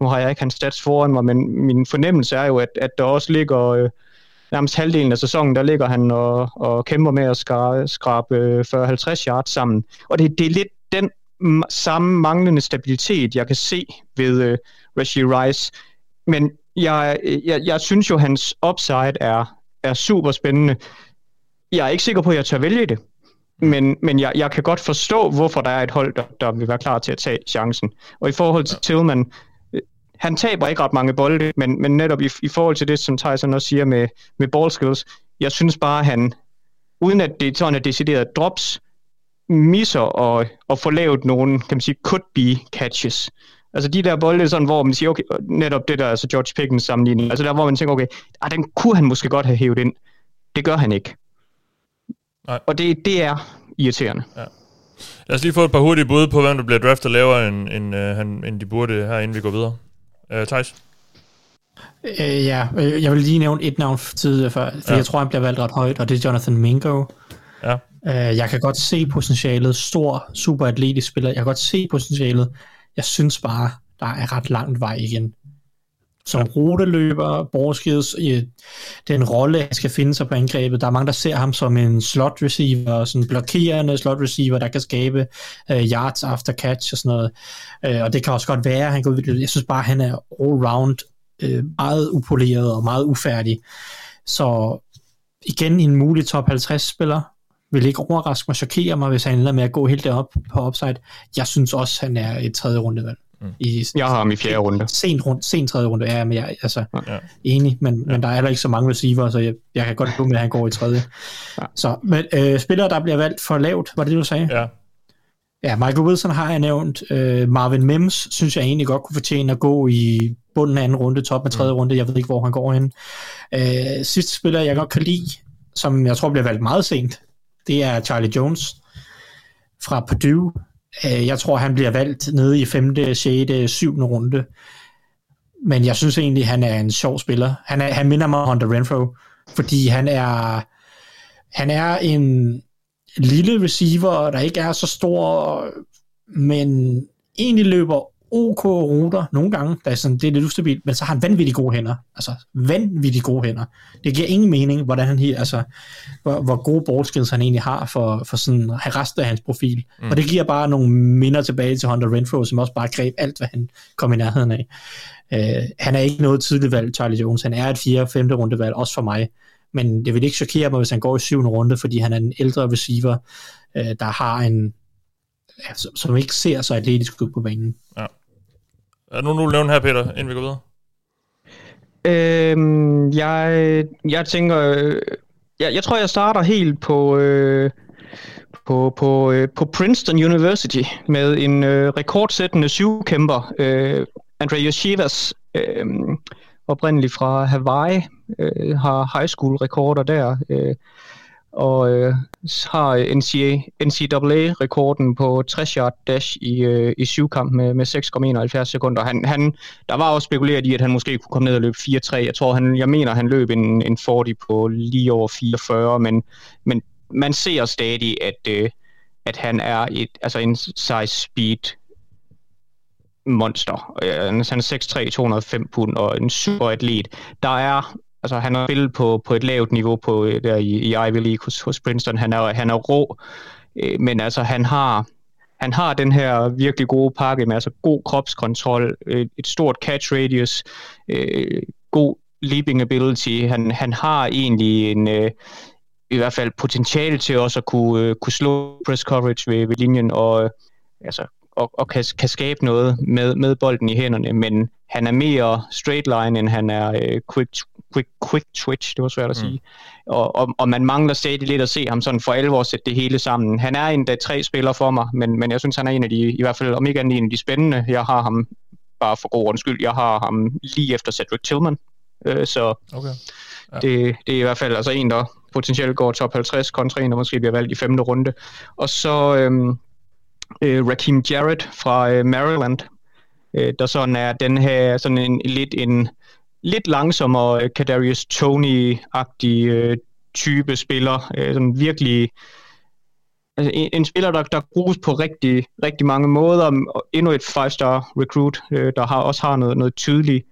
nu har jeg ikke hans stats foran mig, men min fornemmelse er jo, at, at der også ligger... Øh, nærmest halvdelen af sæsonen, der ligger han og, og kæmper med at skra, skrabe fyrre til halvtreds yards sammen. Og det, det er lidt den m- samme manglende stabilitet, jeg kan se ved øh, Rashee Rice. Men jeg, jeg, jeg synes jo, hans upside er, er super spændende. Jeg er ikke sikker på, at jeg tør vælge det. Men, men jeg, jeg kan godt forstå, hvorfor der er et hold, der, der vil være klar til at tage chancen. Og i forhold til Tillman... Han taber ikke ret mange bolde, men, men netop i, i forhold til det, som Tyson også siger med, med ball skills, jeg synes bare, han, uden at det sådan er decideret drops, misser og, og får lavet nogle, kan man sige, could be catches. Altså de der bolde, sådan, hvor man siger, okay, netop det der, altså George Pickens sammenligning, altså der, hvor man tænker, okay, ah, den kunne han måske godt have hævet ind. Det gør han ikke. Nej. Og det, det er irriterende. Ja. Lad os lige få et par hurtige bud på, hvem der bliver draftet lavere, end, end, end, end de burde her, inden vi går videre. Øh, Theis? Øh, ja, jeg vil lige nævne et navn tidligere før, for ja. Jeg tror, han bliver valgt ret højt, og det er Jonathan Mingo. Ja. Øh, jeg kan godt se potentialet, stor, super atletisk spiller, jeg kan godt se potentialet, jeg synes bare, der er ret langt vej igen. som ja. ruteløber, Borskids, den rolle, han skal finde sig på angrebet. Der er mange, der ser ham som en slot receiver, sådan en blokerende slot receiver, der kan skabe uh, yards after catch og sådan noget. Uh, og det kan også godt være, han kan udvikle. Jeg synes bare, han er all-round uh, meget upoleret og meget ufærdig. Så igen en mulig top halvtreds-spiller. Vil ikke overraske mig, chokere mig, hvis han ender med at gå helt derop på upside. Jeg synes også, han er et tredje rundevalg. Mm. I, jeg har ham i fjerde runde. Sent, rund, sent tredje runde, ja, men jeg er altså, ja. enig, men, ja. men der er heller ikke så mange receiver, så jeg, jeg kan godt lide, at han går i tredje. Ja. Så, men øh, spillere, der bliver valgt for lavt, var det det, du sagde? Ja. Ja, Michael Wilson har jeg nævnt. Øh, Marvin Mims synes jeg egentlig godt kunne fortjene at gå i bunden af anden runde, top af tredje mm. runde. Jeg ved ikke, hvor han går hen. Øh, sidste spiller, jeg godt kan lide, som jeg tror bliver valgt meget sent, det er Charlie Jones fra Purdue. Jeg tror, han bliver valgt nede i femte, sjette, syvende runde. Men jeg synes egentlig, han er en sjov spiller. Han, er, han minder mig om Hunter Renfro, fordi han er, han er en lille receiver, der ikke er så stor, men egentlig løber OK ruter nogle gange. Der er sådan, det er lidt ustabilt, men så har han vanvittigt gode hænder. Altså vanvittigt gode hænder. Det giver ingen mening, hvordan han her, altså, hvor, hvor gode ballskills han egentlig har for, for sådan resten af hans profil. Mm. Og det giver bare nogle minder tilbage til Hunter Renfro, som også bare greb alt, hvad han kom i nærheden af. Uh, han er ikke noget tidligt valg, Charlie Jones. Han er et fjerde, femte rundevalg, også for mig. Men det vil ikke chokere mig, hvis han går i syvende runde, fordi han er en ældre receiver, uh, der har en, som ikke ser så atletisk ud på banen. Ja. Er der nogen, du vil nævne her, Peter, inden vi går videre? Øhm, jeg, jeg tænker... Jeg, jeg tror, jeg starter helt på, øh, på, på, øh, på Princeton University med en øh, rekordsættende syvkæmper, øh, Andreas Shivas, øh, oprindelig fra Hawaii, øh, har high school-rekorder der, øh, og øh, har N C A A-rekorden på tres-yard dash i, øh, i syvkamp med, med seks komma enoghalvfjerds sekunder. Han, han, der var også spekuleret i, at han måske kunne komme ned og løbe fire tre. Jeg tror, han, jeg mener, han løb en, en fyrre på lige over fireogfyrre, men, men man ser stadig, at, øh, at han er et, altså en size-speed monster. Han er seks tre, to hundrede og fem pund og en super atlet. Der er... Altså, han har spillet på, på et lavt niveau på, der i, i Ivy League hos, hos Princeton. Han er, han er rå, øh, men altså, han, har, han har den her virkelig gode pakke med altså, god kropskontrol, øh, et stort catch radius, øh, god leaping ability. Han, han har egentlig en, øh, i hvert fald potentiale til også at kunne, øh, kunne slå press coverage ved, ved linjen og, øh, altså, og, og kan, kan skabe noget med, med bolden i hænderne. Men han er mere straight line, end han er øh, quick Quick, quick twitch, det var svært at sige. Mm. Og, og, og man mangler stadig lidt at se ham sådan for alvor sætte det hele sammen. Han er en af tre spillere for mig, men, men jeg synes, han er en af de, i hvert fald om ikke andet, en af de spændende. Jeg har ham, bare for god undskyld, jeg har ham lige efter Cedric Tillman. Øh, så okay. Ja. det, det er i hvert fald altså en, der potentielt går top halvtreds, kontra en, der måske bliver valgt i femte runde. Og så øhm, øh, Raheem Jarrett fra øh, Maryland, øh, der sådan er den her, sådan en lidt en... Lidt langsommere Kadarius Toney-agtig øh, type spiller. Øh, sådan virkelig altså en, en spiller, der, der bruges på rigtig, rigtig mange måder. Og endnu et five-star recruit, øh, der har, også har noget, noget tydelig,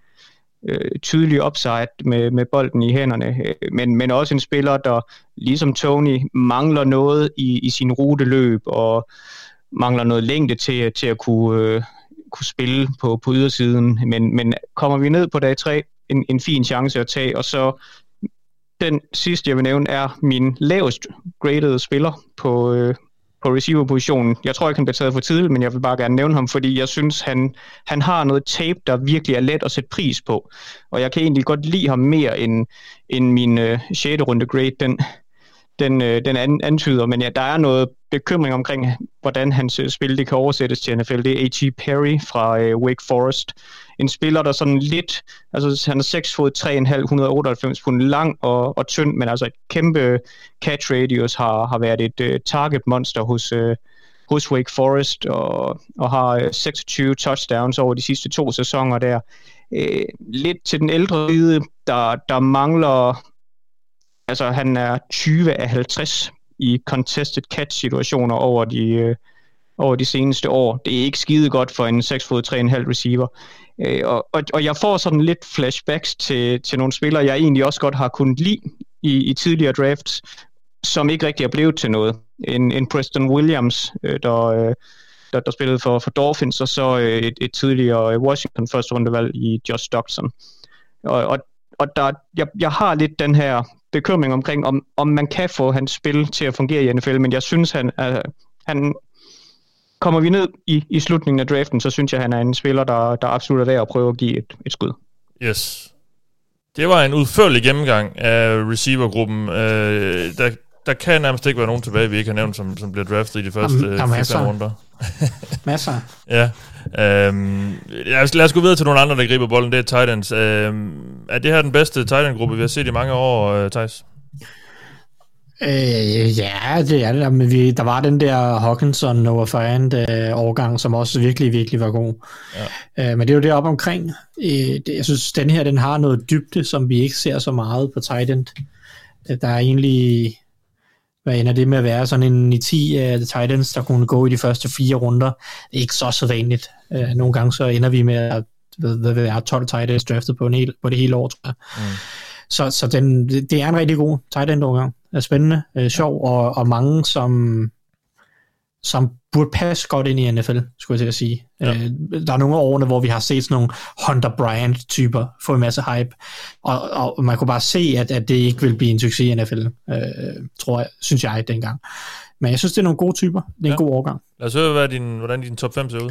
øh, tydelig upside med, med bolden i hænderne. Øh, men, men også en spiller, der ligesom Toney mangler noget i, i sin ruteløb og mangler noget længde til, til at kunne, øh, kunne spille på, på ydersiden. Men, men kommer vi ned på dag tre, En, en fin chance at tage, og så den sidste, jeg vil nævne, er min lavest graded spiller på, øh, på receiver-positionen. Jeg tror ikke, han bliver taget for tidligt, men jeg vil bare gerne nævne ham, fordi jeg synes, han, han har noget tape, der virkelig er let at sætte pris på, og jeg kan egentlig godt lide ham mere end, end min øh, sjette runde grade, den, den, øh, den an, antyder, men ja, der er noget bekymring omkring, hvordan hans spil det kan oversættes til N F L. Det er A T. Perry fra øh, Wake Forest. En spiller, der sådan lidt, altså han er seks fod tre komma fem, et hundrede og otteoghalvfems pund lang og, og tynd, men altså et kæmpe catch radius, har, har været et øh, target monster hos, øh, hos Wake Forest, og, og har øh, seksogtyve touchdowns over de sidste to sæsoner der. Øh, lidt til den ældre side, der, der mangler, altså han er tyve af halvtreds i contested catch-situationer over de, øh, over de seneste år. Det er ikke skide godt for en seks fod tre komma fem receiver. Øh, og, og jeg får sådan lidt flashbacks til, til nogle spillere, jeg egentlig også godt har kunnet lide i, i tidligere drafts, som ikke rigtig er blevet til noget. En, en Preston Williams, øh, der, øh, der, der spillede for, for Dolphins, og så øh, et, et tidligere Washington første rundevalg i Josh Dobson. Og, og, og der, jeg, jeg har lidt den her bekymring omkring, om, om man kan få hans spil til at fungere i N F L, men jeg synes, han, altså, han kommer vi ned i, i slutningen af draften, så synes jeg, han er en spiller, der, der absolut er værd at prøve at give et, et skud. Yes. Det var en udførlig gennemgang af receivergruppen. Øh, der, der kan nærmest ikke være nogen tilbage, vi ikke har nævnt, som, som bliver draftet i de første fire runder. Masser. Ja. Øhm, lad, os, lad os gå videre til nogle andre, der griber bolden. Det er tight ends. Øhm, er det her den bedste tight end-gruppe, vi har set i mange år, Theis? Øh, ja, det er det. Men vi, der var den der Hawkinson Noah Fant øh, årgang, som også virkelig, virkelig var god. Ja. Øh, men det er jo deroppe omkring. Øh, det, jeg synes, den her den har noget dybde, som vi ikke ser så meget på tight end. Der er egentlig... Hvad ender det med at være sådan en i ti af uh, tight ends, der kunne gå i de første fire runder? Det er ikke så sædvanligt. Uh, nogle gange så ender vi med at være tolv tight ends draftet på, en hel, på det hele år, tror jeg. Mm. Så, så den, det er en rigtig god tight end-årgang. Er spændende, øh, sjov, og, og mange, som, som burde passe godt ind i N F L, skulle jeg til at sige. Ja. Øh, der er nogle af årene, hvor vi har set sådan nogle Hunter Bryant-typer få en masse hype, og, og man kunne bare se, at, at det ikke ville blive en succes i N F L, øh, tror jeg, synes jeg, dengang. Men jeg synes, det er nogle gode typer. Det er en ja. god årgang. Lad os høre, hvad din, hvordan din top fem ser ud.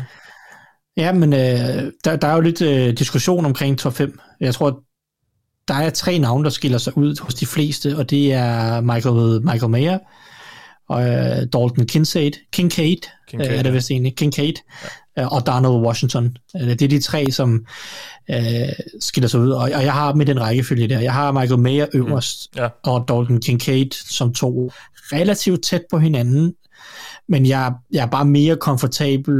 Ja, men øh, der, der er jo lidt øh, diskussion omkring top fem. Jeg tror, at der er tre navne, der skiller sig ud hos de fleste, og det er Michael, Michael Mayer, og uh, Dalton Kincaid, Kincaid, Kincaid uh, er det vist egentlig, Kincaid, ja. uh, og Donald Washington. Uh, det er de tre, som uh, skiller sig ud, og, og jeg har med den rækkefølge der. Jeg har Michael Mayer øverst, mm. ja. og Dalton Kincaid som to relativt tæt på hinanden, men jeg, jeg er bare mere komfortabel.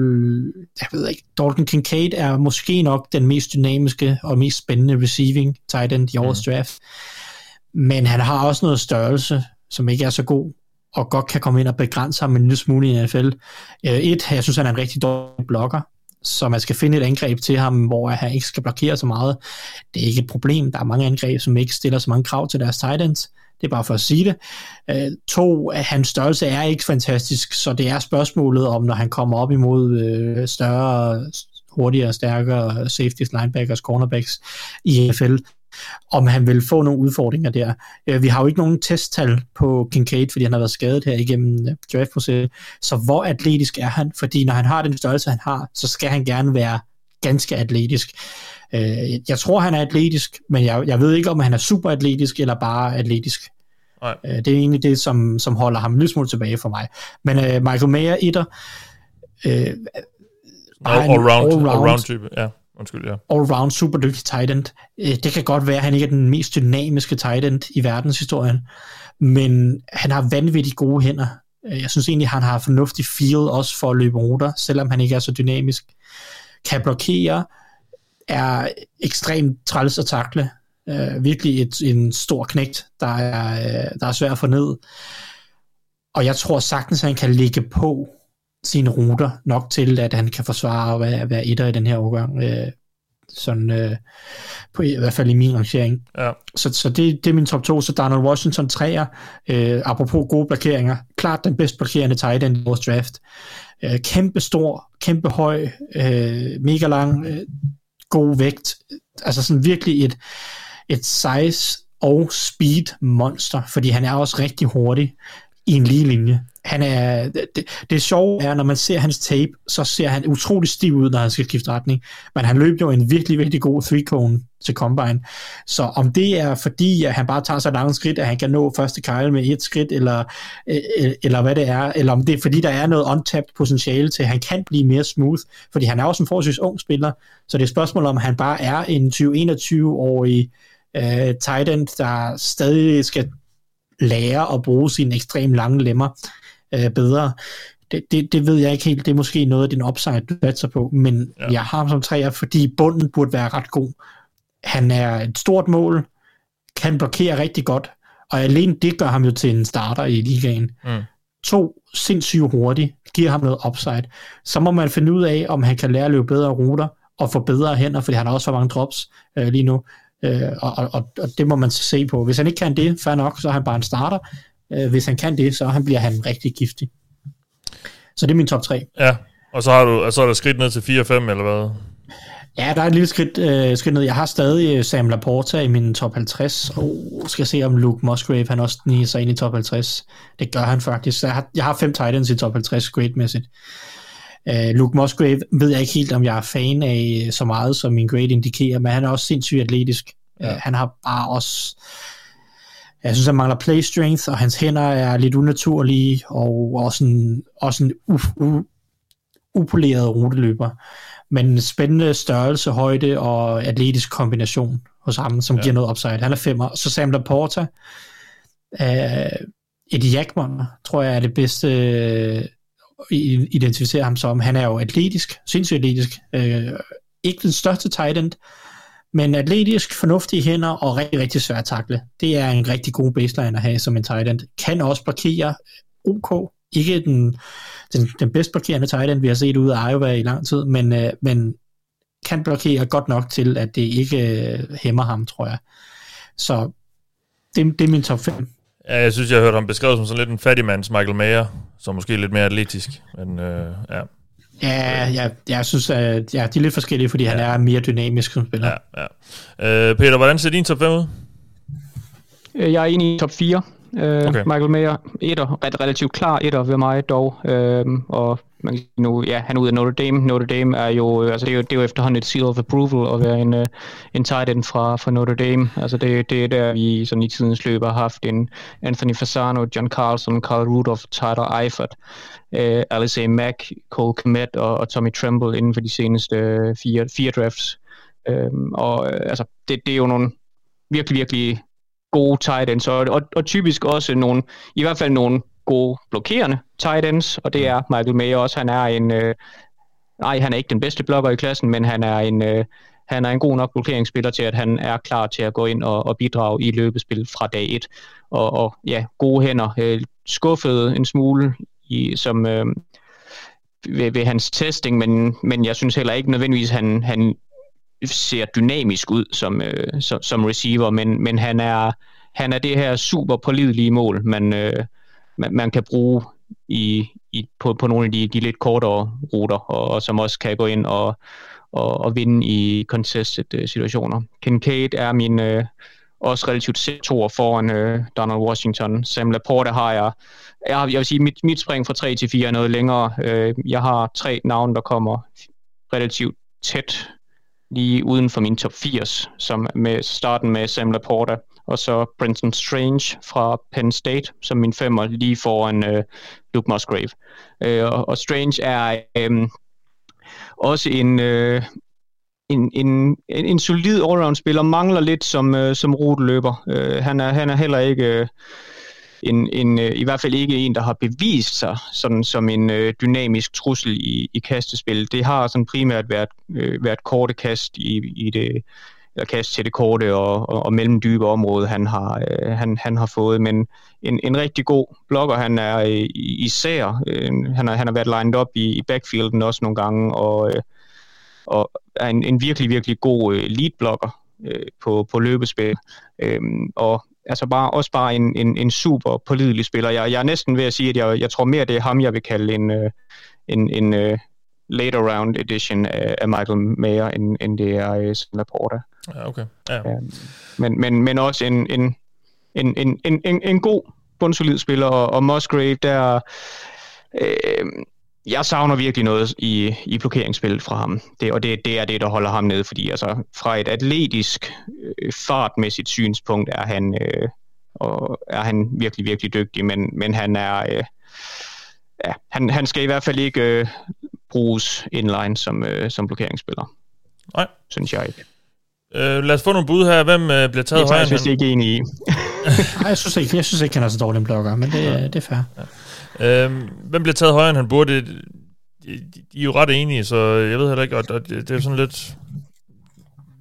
Jeg ved ikke, Dalton Kincaid er måske nok den mest dynamiske og mest spændende receiving tight end i årets draft, men han har også noget størrelse, som ikke er så god, og godt kan komme ind og begrænse ham en lille smule i N F L. Et, jeg synes, han er en rigtig dårlig blokker, så man skal finde et angreb til ham, hvor han ikke skal blokere så meget. Det er ikke et problem, der er mange angreb, som ikke stiller så mange krav til deres tight ends. Det er bare for at sige det. Øh, to, at hans størrelse er ikke fantastisk, så det er spørgsmålet om, når han kommer op imod øh, større, hurtigere, stærkere safeties, linebackers, cornerbacks i N F L, om han vil få nogle udfordringer der. Øh, vi har jo ikke nogen testtal på Kincaid, fordi han har været skadet her igennem draftprocessen, så hvor atletisk er han? Fordi når han har den størrelse, han har, så skal han gerne være ganske atletisk. Jeg tror, han er atletisk, men jeg, jeg ved ikke, om han er super atletisk eller bare atletisk. Nej. Det er egentlig det, som, som holder ham en lille smule tilbage for mig. Men uh, Michael Mayer etter... Uh, all-round all all type, ja. Undskyld, ja. All-round super dygtig tight end. Uh, det kan godt være, at han ikke er den mest dynamiske tight end i verdenshistorien, men han har vanvittigt gode hænder. Uh, jeg synes egentlig, han har fornuftig feel også for at løbe ruter, selvom han ikke er så dynamisk. Kan blokere, er ekstremt træls at takle. Øh, virkelig et, en stor knægt, der er, der er svær at få ned. Og jeg tror sagtens, at han kan ligge på sine ruter nok til, at han kan forsvare at være, være etter i den her årgang. Øh, sådan, øh, på, i hvert fald i min rangering. Ja. Så, så det, det er min top to. Så Donald Washington treer. Øh, apropos gode blokeringer. Klart den bedst blokerende tight end i vores draft. Øh, kæmpe stor, kæmpe høj, øh, mega lang, øh, god vægt, altså sådan virkelig et, et size og speed monster, fordi han er også rigtig hurtig i en lige linje. Han er, det, det sjove er, når man ser hans tape, så ser han utrolig stiv ud, når han skal skifte retning, men han løb jo en virkelig, virkelig god three-cone til combine, så om det er fordi, at han bare tager så lange skridt, at han kan nå første kejle med et skridt, eller, eller hvad det er, eller om det er fordi, der er noget untapped potentiale til, at han kan blive mere smooth, fordi han er også en forholdsvis ung spiller, så det er et spørgsmål om, han bare er en tyve-enogtyve-årig øh, tight end, der stadig skal lære at bruge sine ekstremt lange lemmer øh, bedre. Det, det, det ved jeg ikke helt. Det er måske noget af din upside, du satser på, men ja. jeg har ham som træer, fordi bunden burde være ret god. Han er et stort mål, kan blokere rigtig godt, og alene det gør ham jo til en starter i ligaen. Mm. To, sindssygt hurtigt, giver ham noget upside. Så må man finde ud af, om han kan lære at løbe bedre ruter, at få bedre hænder, fordi han har også for mange drops øh, lige nu, øh, og, og, og det må man se på. Hvis han ikke kan det, fair nok, så er han bare en starter. Øh, hvis han kan det, så han bliver han rigtig giftig. Så det er min top tre. Ja, og så, har du, og så er der skridt ned til fire og fem, eller hvad? Ja, der er et lille skridt, øh, skridt ned. Jeg har stadig Sam Laporta i min top halvtreds, og skal se, om Luke Musgrave, han også niger sig ind i top halvtreds. Det gør han faktisk. Så jeg har, jeg har fem tight ends i top halvtreds grade-mæssigt. Uh, Luke Musgrave ved jeg ikke helt, om jeg er fan af så meget, som min grade indikerer, men han er også sindssygt atletisk. Ja. Uh, han har bare også... Jeg synes, han mangler play strength, og hans hænder er lidt unaturlige, og også en, også en u- u- upoleret ruteløber. Men spændende størrelse, højde og atletisk kombination hos ham, som ja. giver noget upside. Han er femmer. Så Sam Laporta. Uh, Eddie Jackman, tror jeg, er det bedste... identificerer ham som. Han er jo atletisk, sindssygt atletisk. Øh, ikke den største tight end, men atletisk, fornuftige hænder og rigtig, rigtig svær at takle. Det er en rigtig god baseline at have som en tight end. Kan også blokere OK. Ikke den, den, den bedst blokerende tight end, vi har set ude af Iowa i lang tid, men, øh, men kan blokere godt nok til, at det ikke øh, hæmmer ham, tror jeg. Så det, det er min top fem. Ja, jeg synes, jeg har hørt ham beskrevet som sådan lidt en fattigmands Michael Mayer, som måske lidt mere atletisk. Men, øh, ja, ja jeg, jeg synes, at ja, de er lidt forskellige, fordi ja. han er mere dynamisk som spiller. Ja, ja. Øh, Peter, hvordan ser din top fem ud? Jeg er enig i top fire. Øh, okay. Michael Mayer, etter, relativt klar etter ved mig dog. Øh, og man kan nu, ja, han er ude af Notre Dame. Notre Dame er jo, altså det er jo, det er jo efterhånden et seal of approval at være en, uh, en tight end fra, fra Notre Dame. Altså det, det er der, vi sådan i tidens løb har haft en Anthony Fasano, John Carlson, Carl Rudolph, Tyler Eifert, uh, Alice A. Mack, Cole Kmet og, og Tommy Tremble inden for de seneste fire, fire drafts. Um, og uh, altså det, det er jo nogle virkelig, virkelig gode tight ends, og, og, og typisk også nogle, i hvert fald nogle gode blokerende tight ends, og det er Michael Mayer også. Han er en, øh, nej, han er ikke den bedste blokker i klassen, men han er en, øh, han er en god nok blokeringsspiller til, at han er klar til at gå ind og, og bidrage i løbespil fra dag et. Og, og ja, gode hænder, øh, skuffede en smule i, som øh, ved, ved hans testing, men, men jeg synes heller ikke nødvendigvis, han, han ser dynamisk ud som, øh, som, som receiver, men, men han, er, han er det her super pålidelige mål, man, øh, man, man kan bruge i, i, på, på nogle af de, de lidt kortere ruter, og, og som også kan gå ind og, og, og vinde i contested situationer. Kincaid er min øh, også relativt sektor foran øh, Donald Washington. Sam Laporta har jeg, jeg, jeg vil sige, mit, mit spring fra tre til fire er noget længere. Øh, jeg har tre navne, der kommer relativt tæt lige uden for min top firs, som med starten med Sam Laporta, og så Brenton Strange fra Penn State, som min femmer lige foran øh, Luke Musgrave. Øh, og, og Strange er øh, også en, øh, en, en, en solid allround-spiller, mangler lidt som, øh, som ruteløber. Øh, han, er, han er heller ikke... Øh, En, en, øh, i hvert fald ikke en, der har bevist sig sådan, som en øh, dynamisk trussel i, i kastespil. Det har sådan primært været, øh, været korte kast, i, i det, eller kast til det korte og, og, og mellemdybe område, han har, øh, han, han har fået. Men en, en rigtig god blokker, han er øh, især. Øh, han, har, han har været lined up i, i backfielden også nogle gange, og, øh, og er en, en virkelig, virkelig god øh, lead blokker øh, på, på løbespil. Øh, og altså bare, også bare en, en, en super pålidelig spiller. Jeg, jeg er næsten ved at sige, at jeg, jeg tror mere, det er ham, jeg vil kalde en, en, en, en later round edition af, af Michael Mayer, end, end det er Sam Laporta. Ja, okay. Ja. Men, men, men også en, en, en, en, en, en god, bundsolid spiller, og, og Musgrave, der... Øh, jeg savner virkelig noget i, i blokeringsspillet fra ham, det, og det, det er det, der holder ham nede, fordi altså, fra et atletisk, øh, fartmæssigt synspunkt er han, øh, og er han virkelig, virkelig dygtig, men, men han er, øh, ja, han, han skal i hvert fald ikke øh, bruges inline som, øh, som blokeringsspiller. Nej. Synes jeg ikke. Øh, lad os få nogle bud her. Hvem øh, bliver taget højere? Jeg synes ikke enig i. Nej, jeg synes ikke, jeg synes ikke han er så dårlig en blokker, men det, ja. det er fair. Ja. Øhm, hvem bliver taget højere, end han burde? De, de, de er jo ret enige, så jeg ved heller ikke, og det, det er sådan lidt...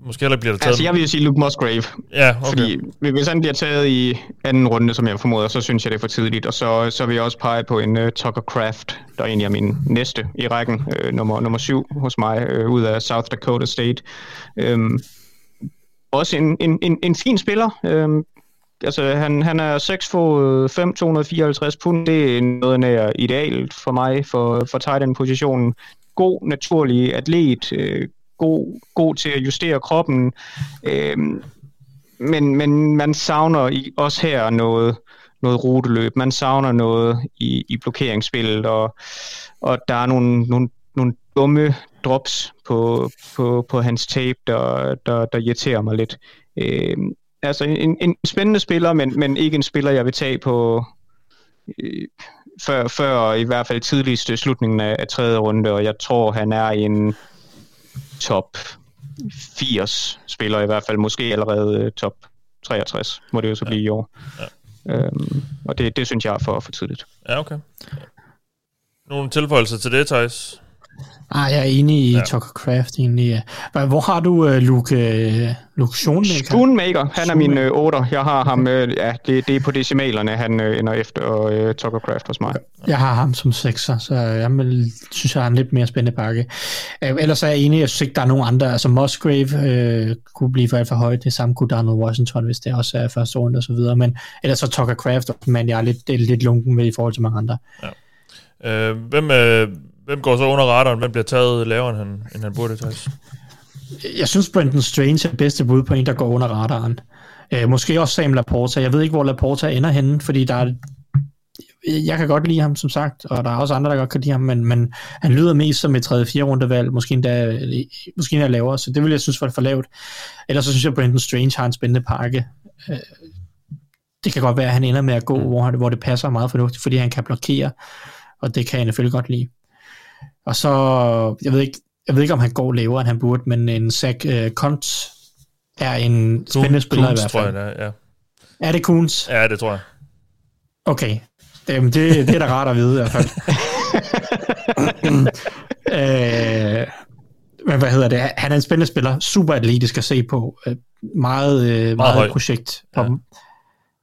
Måske heller bliver det taget... Altså, jeg vil jo sige Luke Musgrave. Ja, okay. Fordi hvis han bliver taget i anden runde, som jeg formoder, så synes jeg, det er for tidligt. Og så, så vil jeg også pege på en uh, Tucker Kraft, der egentlig er min næste i rækken. Uh, nummer, nummer syv hos mig, uh, ud af South Dakota State. Um, også en, en, en, en fin spiller. Um, altså, han, han er seks fod fem, to hundrede fireoghalvtreds pund. Det er noget nær idealt for mig, for, for tight end-positionen. God, naturlig atlet, uh, God, god til at justere kroppen, øhm, men, men man savner i, også her noget, noget ruteløb, man savner noget i, i blokeringsspillet, og, og der er nogle, nogle, nogle dumme drops på, på, på hans tape, der, der, der irriterer mig lidt. Øhm, altså en, en spændende spiller, men, men ikke en spiller, jeg vil tage på... Øh, før, før i hvert fald tidligst slutningen af, af tredje runde, og jeg tror, han er en... top firs spiller i hvert fald, måske allerede top treogtres, må det jo så blive ja. i år. Ja. Øhm, og det, det synes jeg er for, for tidligt. Ja, okay. Nogle tilføjelser til det, Theis? Ah, jeg er enig i ja. Tucker Kraft egentlig. Hvor har du uh, Luke, uh, Luke Schoonmaker? Schoonmaker, han er min uh, otter. Jeg har ham, uh, ja, det, det er på decimalerne, han uh, ender efter og, uh, Tucker Kraft hos mig. Jeg har ham som sekser, så jeg synes, jeg har en lidt mere spændende pakke. Uh, ellers er jeg enig, jeg synes ikke, der er nogen andre. Altså Musgrave uh, kunne blive for alt for højt. Det samme kunne Donald Washington, hvis det også er første runde og så videre. Men ellers så Tucker Kraft, men jeg er lidt, det er lidt lunken med i forhold til mange andre. Ja. Uh, hvem... Uh... Hvem går så under radaren? Hvem bliver taget lavere, end han, end han burde tage? Jeg synes, Brenton Strange er det bedste bud på en, der går under radaren. Øh, måske også Sam Laporta. Jeg ved ikke, hvor Laporta ender henne, fordi der er... Jeg kan godt lide ham, som sagt, og der er også andre, der godt kan lide ham, men, men han lyder mest som et tredje-fjerde rundevalg, måske endda, måske endda lavere, så det vil jeg synes var for lavt. Ellers så synes jeg, at Brenton Strange har en spændende pakke. Øh, det kan godt være, at han ender med at gå, hvor, hvor det passer meget fornuftigt, fordi han kan blokere, og det kan jeg selvfølgelig godt lide. Og så, jeg ved ikke, jeg ved ikke om han går lavere, end han burde, men en Zack Kuntz er en spændende Kuntz, spiller Kuntz, i hvert fald. Tror jeg, ja. Er det Kuntz? Ja, det tror jeg. Okay, det, det, det er da rart at vide i hvert fald. øh, men hvad hedder det? Han er en spændende spiller, super atletisk at se på, meget, meget, meget projekt. Ja.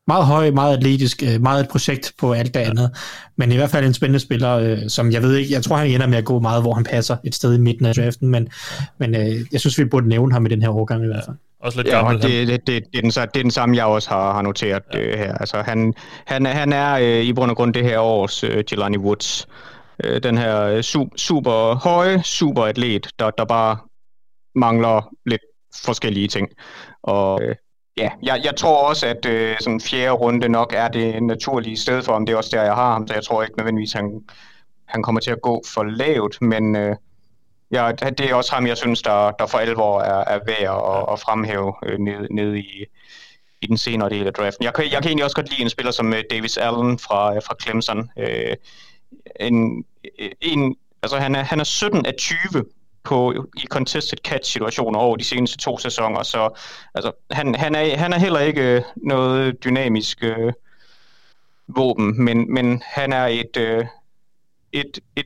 Meget høj, meget atletisk, meget et projekt på alt det andet. Men i hvert fald en spændende spiller, som jeg ved ikke, jeg tror han ender med at gå meget, hvor han passer et sted i midten af draften, men, men jeg synes, vi burde nævne ham i den her årgang i hvert fald. Ja, også lidt gammel, ja, det, det, det, det, er den, det er den samme, jeg også har, har noteret ja. øh, her. Altså, han, han, han er øh, i bund og grund det her års øh, Jelani Woods. Øh, den her øh, su- super høje, super atlet, der, der bare mangler lidt forskellige ting. Og... Øh, Ja, jeg, jeg tror også, at øh, sådan fjerde runde nok er det naturlige sted for ham. Det er også der, jeg har ham, så jeg tror ikke nødvendigvis, han, han kommer til at gå for lavt. Men øh, ja, det er også ham, jeg synes, der, der for alvor er, er værd at, at fremhæve øh, nede ned i, i den senere del af draften. Jeg kan, jeg kan egentlig også godt lide en spiller som øh, Davis Allen fra, øh, fra Clemson. Øh, en, en, altså, han, er, han er sytten af tyve. På, i contested catch-situationer over de seneste to sæsoner, så altså, han, han, er, han er heller ikke noget dynamisk øh, våben, men, men han er et, øh, et, et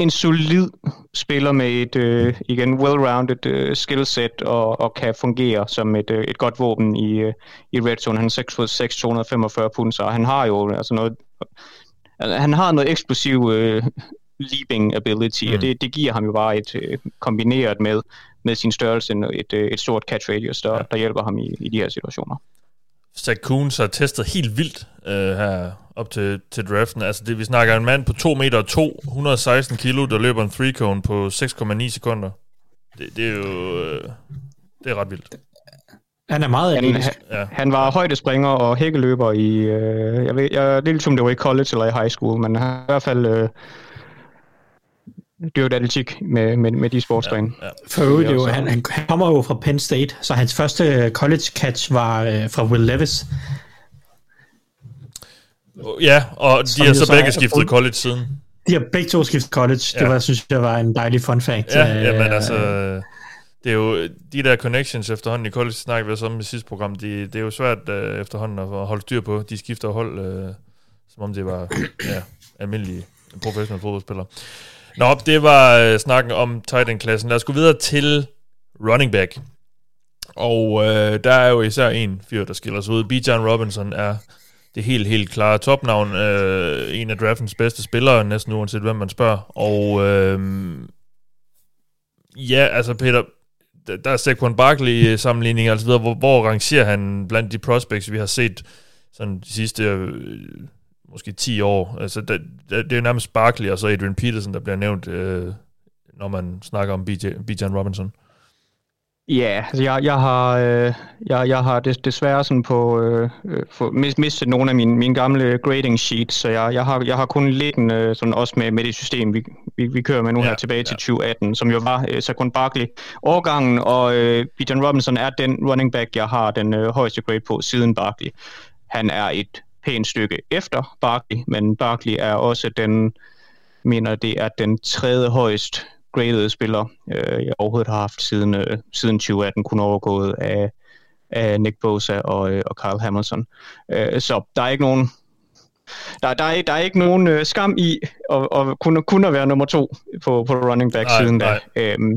en solid spiller med et øh, igen well-rounded øh, skillset og, og kan fungere som et, øh, et godt våben i, øh, i red zone. Han er seks fod seks, to hundrede femogfyrre pund, så han har jo altså noget, altså, han har noget eksplosiv øh, leaping ability, mm. og det, det giver ham jo bare et kombineret med, med sin størrelse et, et stort catch radius, der, ja. der hjælper ham i, i de her situationer. Zack Kuntz har testet helt vildt øh, her op til, til draften. Altså det, vi snakker en mand på to meter to, et hundrede og seksten kilo, der løber en three cone på seks komma ni sekunder. Det, det er jo øh, det er ret vildt. Han er meget atletisk. Han, ja. han var højdespringer og hækkeløber i, øh, jeg ved, jeg ved ikke om det var i college eller i high school, men han i hvert fald øh, dyrket atletik med, med, med de sportsgrene. Ja, ja. For øvrigt jo, han, han kommer jo fra Penn State, så hans første college catch var øh, fra Will Levis. Ja, og de har så, så begge skiftet college siden. De har begge to skiftet college, ja. Det var, synes jeg var en dejlig fun fact. Ja, øh, jamen altså, det er jo de der connections efterhånden i college, snakker vi også om i sidste program, de, det er jo svært øh, efterhånden at holde styr på, de skifter hold, øh, som om det var ja, almindelige professionelle fodboldspillere. Nå, det var øh, snakken om tight end-klassen. Lad os gå videre til running back. Og øh, der er jo især en fyr, der skiller sig ud. Bijan Robinson er det helt, helt klare topnavn. Øh, en af draftens bedste spillere, næsten uanset hvem man spørger. Og øh, ja, altså Peter, der er Saquon Barkley sammenligninger og så videre. Hvor, hvor rangerer han blandt de prospects, vi har set sådan de sidste øh, måske ti år? Altså, der, der, det er jo nærmest Barkley og så Adrian Peterson, der bliver nævnt, øh, når man snakker om Bijan Robinson. Ja, yeah, altså jeg, jeg har, øh, jeg, jeg har des, desværre sådan på, øh, for, mist, mistet nogle af mine, mine gamle grading sheets, så jeg, jeg, har, jeg har kun liggende sådan også med, med det system, vi, vi, vi kører med nu ja, her tilbage ja. til tyve atten, som jo var øh, Saquon Barkley årgangen, og øh, Bijan Robinson er den running back, jeg har den øh, højeste grade på siden Barkley. Han er et pænt stykke efter Barkley, men Barkley er også den, mener det er den tredje højst gradede spiller, øh, jeg overhovedet har haft siden, øh, siden tyve atten, kun overgået af, af Nick Bosa og, øh, og Kyle Hamilton. Øh, så der er ikke nogen, der, der er, der er ikke nogen øh, skam i at, at kunne, kunne være nummer to på, på running back nej, siden nej. da. Øhm,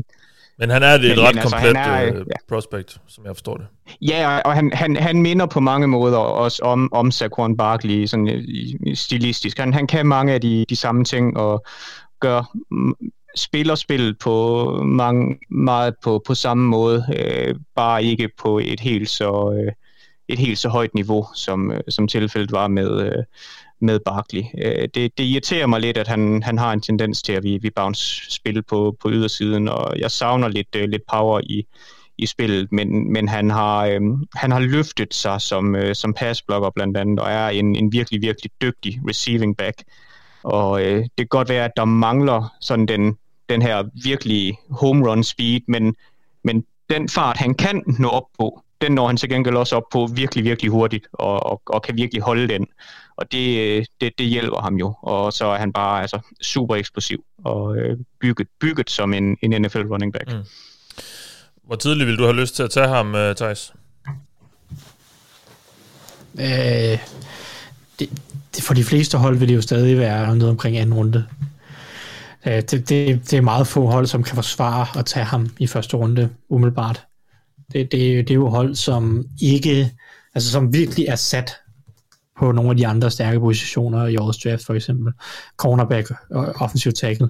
Men han er det et men, ret altså, komplet er, øh, ja. prospect, som jeg forstår det. Ja, og han, han, han minder på mange måder også om, om Saquon Barkley, sådan stilistisk. Han, han kan mange af de, de samme ting og gør spiller spillet på mange, meget på, på samme måde, øh, bare ikke på et helt så, øh, et helt så højt niveau, som, øh, som tilfældet var med, øh, med Barkley. Øh, det, det irriterer mig lidt, at han, han har en tendens til, at vi, vi bounce spil på, på ydersiden, og jeg savner lidt, øh, lidt power i, i spillet, men, men han, har, øh, han har løftet sig som, øh, som passblocker blandt andet, og er en, en virkelig, virkelig dygtig receiving back. Og øh, det kan godt være, at der mangler sådan den den her virkelig home run speed, men, men den fart, han kan nå op på, den når han til gengæld også op på virkelig, virkelig hurtigt, og, og, og kan virkelig holde den. Og det, det, det hjælper ham jo, og så er han bare altså, super eksplosiv, og øh, bygget, bygget som en, en N F L running back. Mm. Hvor tidligt ville du have lyst til at tage ham, Theis? Øh, det, det, for de fleste hold vil det jo stadig være noget omkring anden runde. Det, det, det er meget få hold, som kan forsvare at tage ham i første runde, umiddelbart. Det, det, det er jo hold, som ikke, altså som virkelig er sat på nogle af de andre stærke positioner i årets draft, for eksempel cornerback og offensive tackle.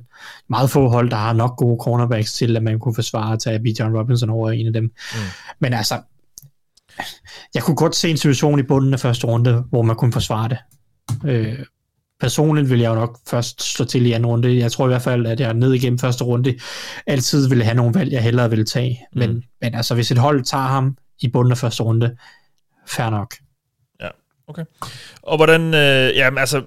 Meget få hold, der har nok gode cornerbacks til, at man kunne forsvare at tage Bijan Robinson over en af dem. Mm. Men altså, jeg kunne godt se en situation i bunden af første runde, hvor man kunne forsvare det. Øh, Personligt vil jeg jo nok først stå til i anden runde. Jeg tror i hvert fald, at jeg ned igennem første runde altid ville have nogle valg, jeg hellere ville tage. Mm. Men, men altså, hvis et hold tager ham i bunden af første runde, fair nok. Ja, okay. Og hvordan, øh, jamen altså,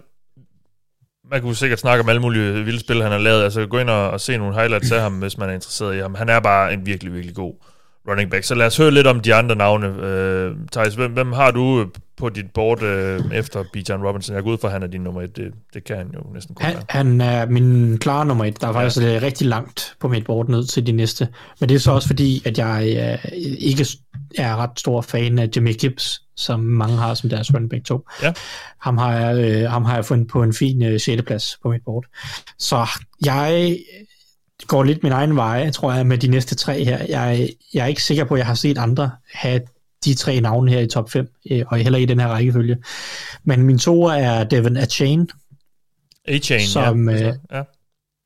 man kunne sikkert snakke om alle mulige vilde spil, han har lavet. Altså, gå ind og, og se nogle highlights af ham, hvis man er interesseret i ham. Han er bare en virkelig, virkelig god running back. Så lad os høre lidt om de andre navne. Øh, Theis, hvem, hvem har du på dit board øh, efter Bijan Robinson? Jeg går ud fra, han er din nummer et. Det, det kan han jo næsten godt. Han, han er min klare nummer et. Der er faktisk ja. rigtig langt på mit board ned til de næste. Men det er så også fordi, at jeg øh, ikke er ret stor fan af Jimmy Gibbs, som mange har som deres running back to. Ja. Ham har jeg, øh, ham har jeg fundet på en fin øh, sjette plads på mit board. Så jeg går lidt min egen vej, tror jeg, med de næste tre her. Jeg, jeg er ikke sikker på, at jeg har set andre have de tre navne her i top fem, og heller i den her rækkefølge. Men min to er Devin Achane. Achane, som, ja. ja.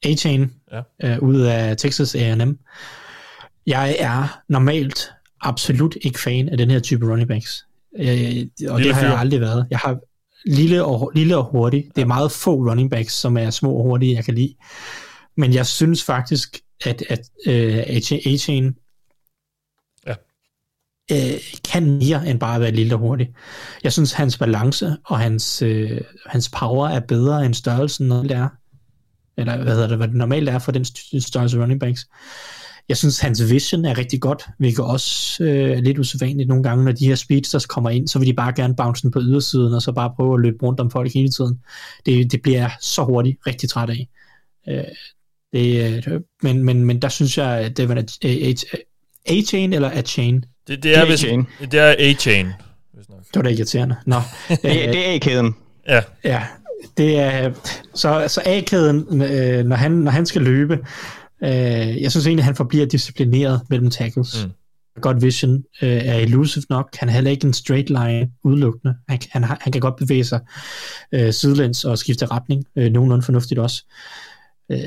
Achane, ja. Øh, ud af Texas A and M. Jeg er normalt absolut ikke fan af den her type running backs. Øh, og lille det har fyr. jeg aldrig været. Jeg har lille og, lille og hurtig. Det er meget få running backs, som er små og hurtige, jeg kan lide. Men jeg synes faktisk, at, at øh, Achane ja. øh, kan mere end bare være lille og hurtig. Jeg synes, hans balance og hans, øh, hans power er bedre end størrelsen, når det er. Eller hvad hedder det, hvad det normalt er for den størrelse running backs. Jeg synes, hans vision er rigtig godt, hvilket også øh, er lidt usædvanligt nogle gange, når de her speedsters kommer ind, så vil de bare gerne bounce den på ydersiden, og så bare prøve at løbe rundt om folk hele tiden. Det, det bliver jeg så hurtigt rigtig træt af. Øh, Det, men, men, men der synes jeg, at det var Achane eller Achane? Det, det er Achane. Det er Achane. Det var da irriterende. Nå. det, det er A-kæden. Ja. ja det er, så, så A-kæden, når han, når han skal løbe, jeg synes egentlig, at han forbliver disciplineret mellem tackles. Mm. godt vision øh, er elusive nok. Han er heller ikke en straight line udelukkende. Han, han, han kan godt bevæge sig øh, sidelæns og skifte retning. Øh, nogenlunde fornuftigt også. Øh,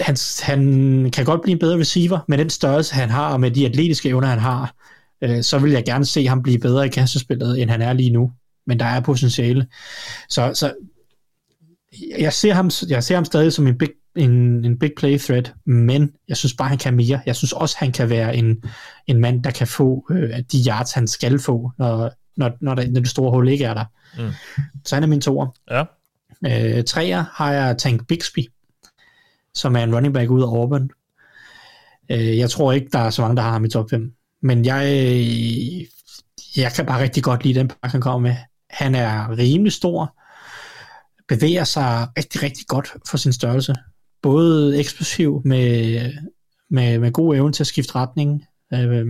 han, han kan godt blive en bedre receiver, med den størrelse, han har, og med de atletiske evner, han har, øh, så vil jeg gerne se ham blive bedre i kastespillet, end han er lige nu. Men der er potentiale. Så, så jeg, ser ham, jeg ser ham stadig som en big En, en big play threat, men jeg synes bare, han kan mere. Jeg synes også, han kan være en, en mand, der kan få øh, de yards, han skal få, når, når, når, der, når det store hul ikke er der. Mm. Så han er min toer. Ja. Øh, treer har jeg Tank Bigsby, som er en running back ud af Auburn. Øh, jeg tror ikke, der er så mange, der har ham i top fem, men jeg, jeg kan bare rigtig godt lide den pakke, han kommer med. Han er rimelig stor, bevæger sig rigtig, rigtig godt for sin størrelse. Både eksplosiv med, med, med god evne til at skifte retning, øh,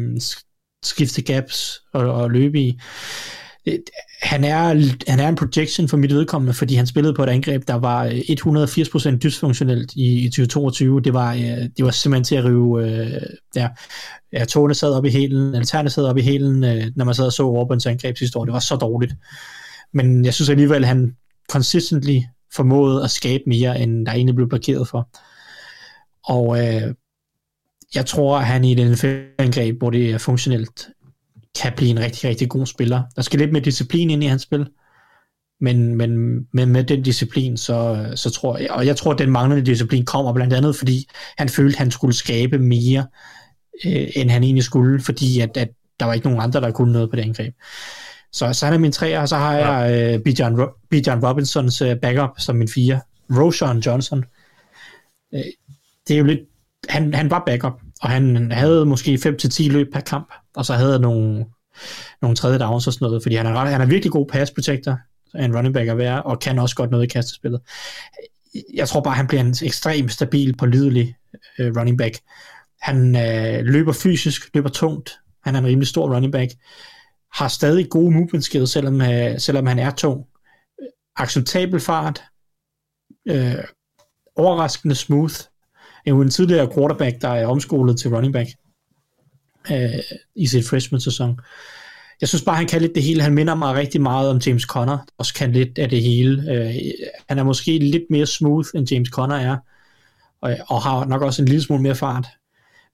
skifte gaps og, og løbe i. Han er, han er en projection for mit vedkommende, fordi han spillede på et angreb, der var et hundrede og firs procent dysfunktionelt i, i tyve toogtyve. Det var, øh, det var simpelthen til at rive... Øh, der. Ja, tårne sad op i hælen, alterne sad op i hælen, øh, når man sad og så Auburns angreb sidste år. Det var så dårligt. Men jeg synes alligevel, han consistently formåede at skabe mere, end der egentlig blev blokeret for. Og øh, jeg tror, at han i den N F L-angreb, hvor det er funktionelt, kan blive en rigtig, rigtig god spiller. Der skal lidt med disciplin ind i hans spil, men, men, men med den disciplin, så, så tror jeg, og jeg tror, at den manglende disciplin kommer blandt andet, fordi han følte, at han skulle skabe mere, øh, end han egentlig skulle, fordi at, at der var ikke nogen andre, der kunne noget på det angreb. Så, så han er min træer, og så har jeg ja. øh, Bijan, Ro- Bijan Robinsons øh, backup som min fire. Roshan Johnson. Øh, det er jo lidt... Han, han var backup, og han havde måske fem til ti løb per kamp, og så havde nogle, nogle tredje downs og sådan noget, fordi han er, han er virkelig god pass protector, en running back at være, og kan også godt noget i kastespillet. Jeg tror bare, han bliver en ekstremt stabil, pålidelig øh, running back. Han øh, løber fysisk, løber tungt. Han er en rimelig stor running back. Har stadig gode movement skills, selvom, øh, selvom han er tung. Acceptabel fart. Øh, overraskende smooth. Jo, en tidligere quarterback, der er omskolet til running back øh, i sit freshman-sæson. Jeg synes bare, han kan lidt det hele. Han minder mig rigtig meget om James Conner. Der også kan lidt af det hele. Øh, han er måske lidt mere smooth, end James Conner er. Og, og har nok også en lille smule mere fart.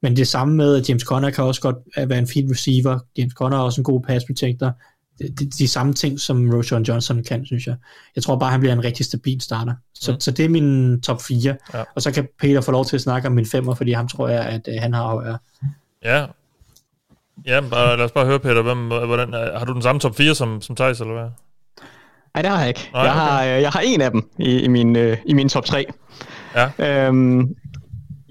Men det samme med, at James Conner kan også godt være en fin receiver. James Conner er også en god pass protector. De, de, de samme ting, som Roshan Johnson kan, synes jeg. Jeg tror bare, han bliver en rigtig stabil starter. Så, mm. så det er min top fire. Ja. Og så kan Peter få lov til at snakke om min femmer, fordi ham tror jeg, at øh, han har højere. Ja. Ja, bare, lad os bare høre, Peter. Hvem, hvordan, har du den samme top fire som, som Teis, eller hvad? Nej, det har jeg ikke. Nej, jeg, okay. har, jeg har en af dem i, i, min, øh, i min top tre. Ja. Øhm,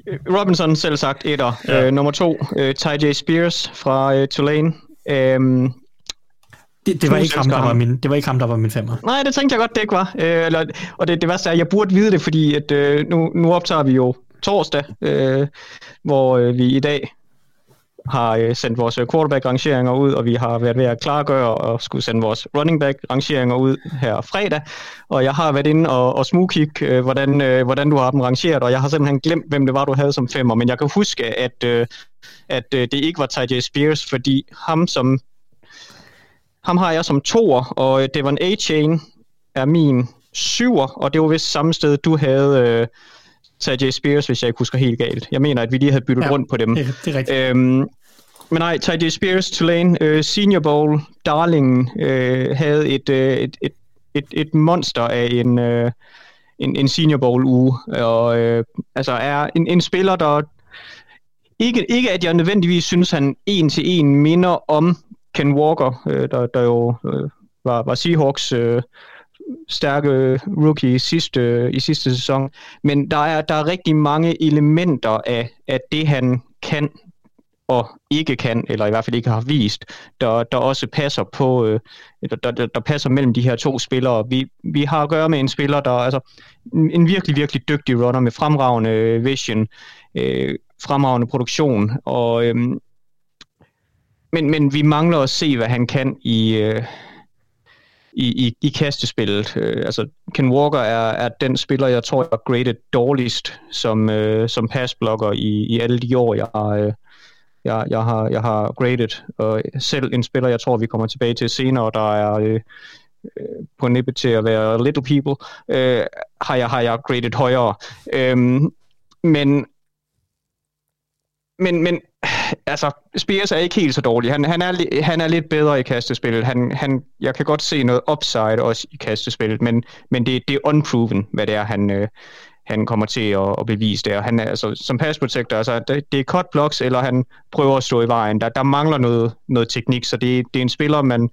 Robinson, selv sagt, etter. Ja. Øh, nummer to, øh, Ty J Spears fra øh, Tulane. Øhm, det, det, var ikke ham, der var min, det var ikke ham, der var min femmer. Nej, det tænkte jeg godt, det ikke var. Øh, eller, og det, det værste er, jeg burde vide det, fordi at, øh, nu, nu optager vi jo torsdag, øh, hvor øh, vi i dag har øh, sendt vores quarterback-rangeringer ud, og vi har været ved at klargøre og skulle sende vores running back-rangeringer ud her fredag. Og jeg har været inde og, og smugkigge, øh, hvordan, øh, hvordan du har dem rangeret, og jeg har simpelthen glemt, hvem det var, du havde som femmer. Men jeg kan huske, at, øh, at øh, det ikke var Ty J Spears, fordi ham, som, ham har jeg som toer, og øh, Devon A-Chain er min syver, og det var vist samme sted, du havde... Øh, Ty J Spears, hvis jeg ikke husker helt galt. Jeg mener, at vi lige havde byttet ja, rundt på dem. Det, det er rigtigt. Øhm, men nej, Ty J Spears, Tulane, øh, Senior Bowl, darlingen, øh, havde et, øh, et, et, et, et monster af en, øh, en, en Senior Bowl-uge. Og øh, altså er en, en spiller, der... Ikke, ikke at jeg nødvendigvis synes, han en til en minder om Ken Walker, øh, der, der jo øh, var, var Seahawks... Øh, stærke rookie i sidste, i sidste sæson, men der er, der er rigtig mange elementer af, af det, han kan og ikke kan, eller i hvert fald ikke har vist, der, der også passer på, der, der, der passer mellem de her to spillere. Vi, vi har at gøre med en spiller, der altså en virkelig, virkelig dygtig runner med fremragende vision, øh, fremragende produktion, og øh, men, men vi mangler at se, hvad han kan i øh, I, i, i kastespillet. Øh, altså, Ken Walker er, er den spiller, jeg tror, jeg har graded dårligst som, øh, som passblocker i, i alle de år, jeg har, øh, jeg, jeg, har, jeg har graded, og selv en spiller, jeg tror, vi kommer tilbage til senere, der er øh, på nippet til at være little people, øh, har, jeg, har jeg graded højere. Øhm, men Men, men altså, Spears er ikke helt så dårlig. Han, han, er, han er lidt bedre i kastespillet. Han, han, jeg kan godt se noget upside også i kastespillet, men, men det, det er unproven, hvad det er, han, øh, han kommer til at, at bevise der. Han er, altså, som passprotector, altså, det, det er cut blocks, eller han prøver at stå i vejen. Der, der mangler noget, noget teknik, så det, det er en spiller, man,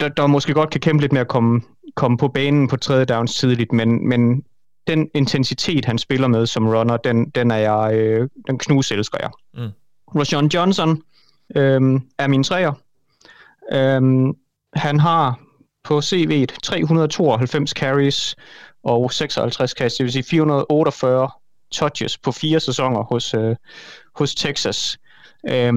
der, der måske godt kan kæmpe lidt med at komme, komme på banen på tredje downs tidligt, men... men den intensitet, han spiller med som runner, den, den er jeg, øh, den knuselsker jeg. Mm. Rashawn Johnson øh, er min træer. Øh, han har på C V'et tre hundrede og tooghalvfems carries og seksoghalvtreds kast, det vil sige fire hundrede og otteogfyrre touches på fire sæsoner hos, øh, hos Texas. Øh,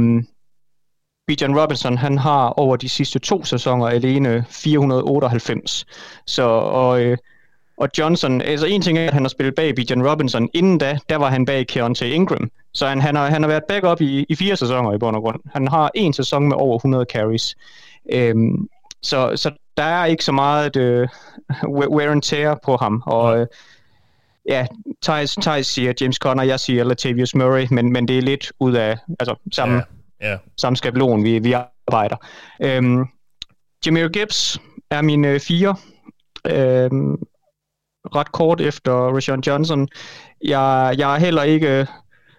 Bijan Robinson, han har over de sidste to sæsoner alene fire hundrede og otteoghalvfems. Så, og øh, Og Johnson, altså en ting er, at han har spillet bag Bijan Robinson. Inden da, der var han bag Keontae Ingram. Så han, han, har, han har været backup i, i fire sæsoner i bund og grund. Han har en sæson med over hundrede carries. Øhm, så, så der er ikke så meget øh, wear and tear på ham. Og øh, ja, Theis, Theis siger James Conner, jeg siger Latavius Murray, men, men det er lidt ud af altså, samme, yeah. Yeah. samme skabelon, vi, vi arbejder. Øhm, Jahmyr Gibbs er min øh, fire. Øhm, ret kort efter Rashawn Johnson. Jeg, jeg er heller ikke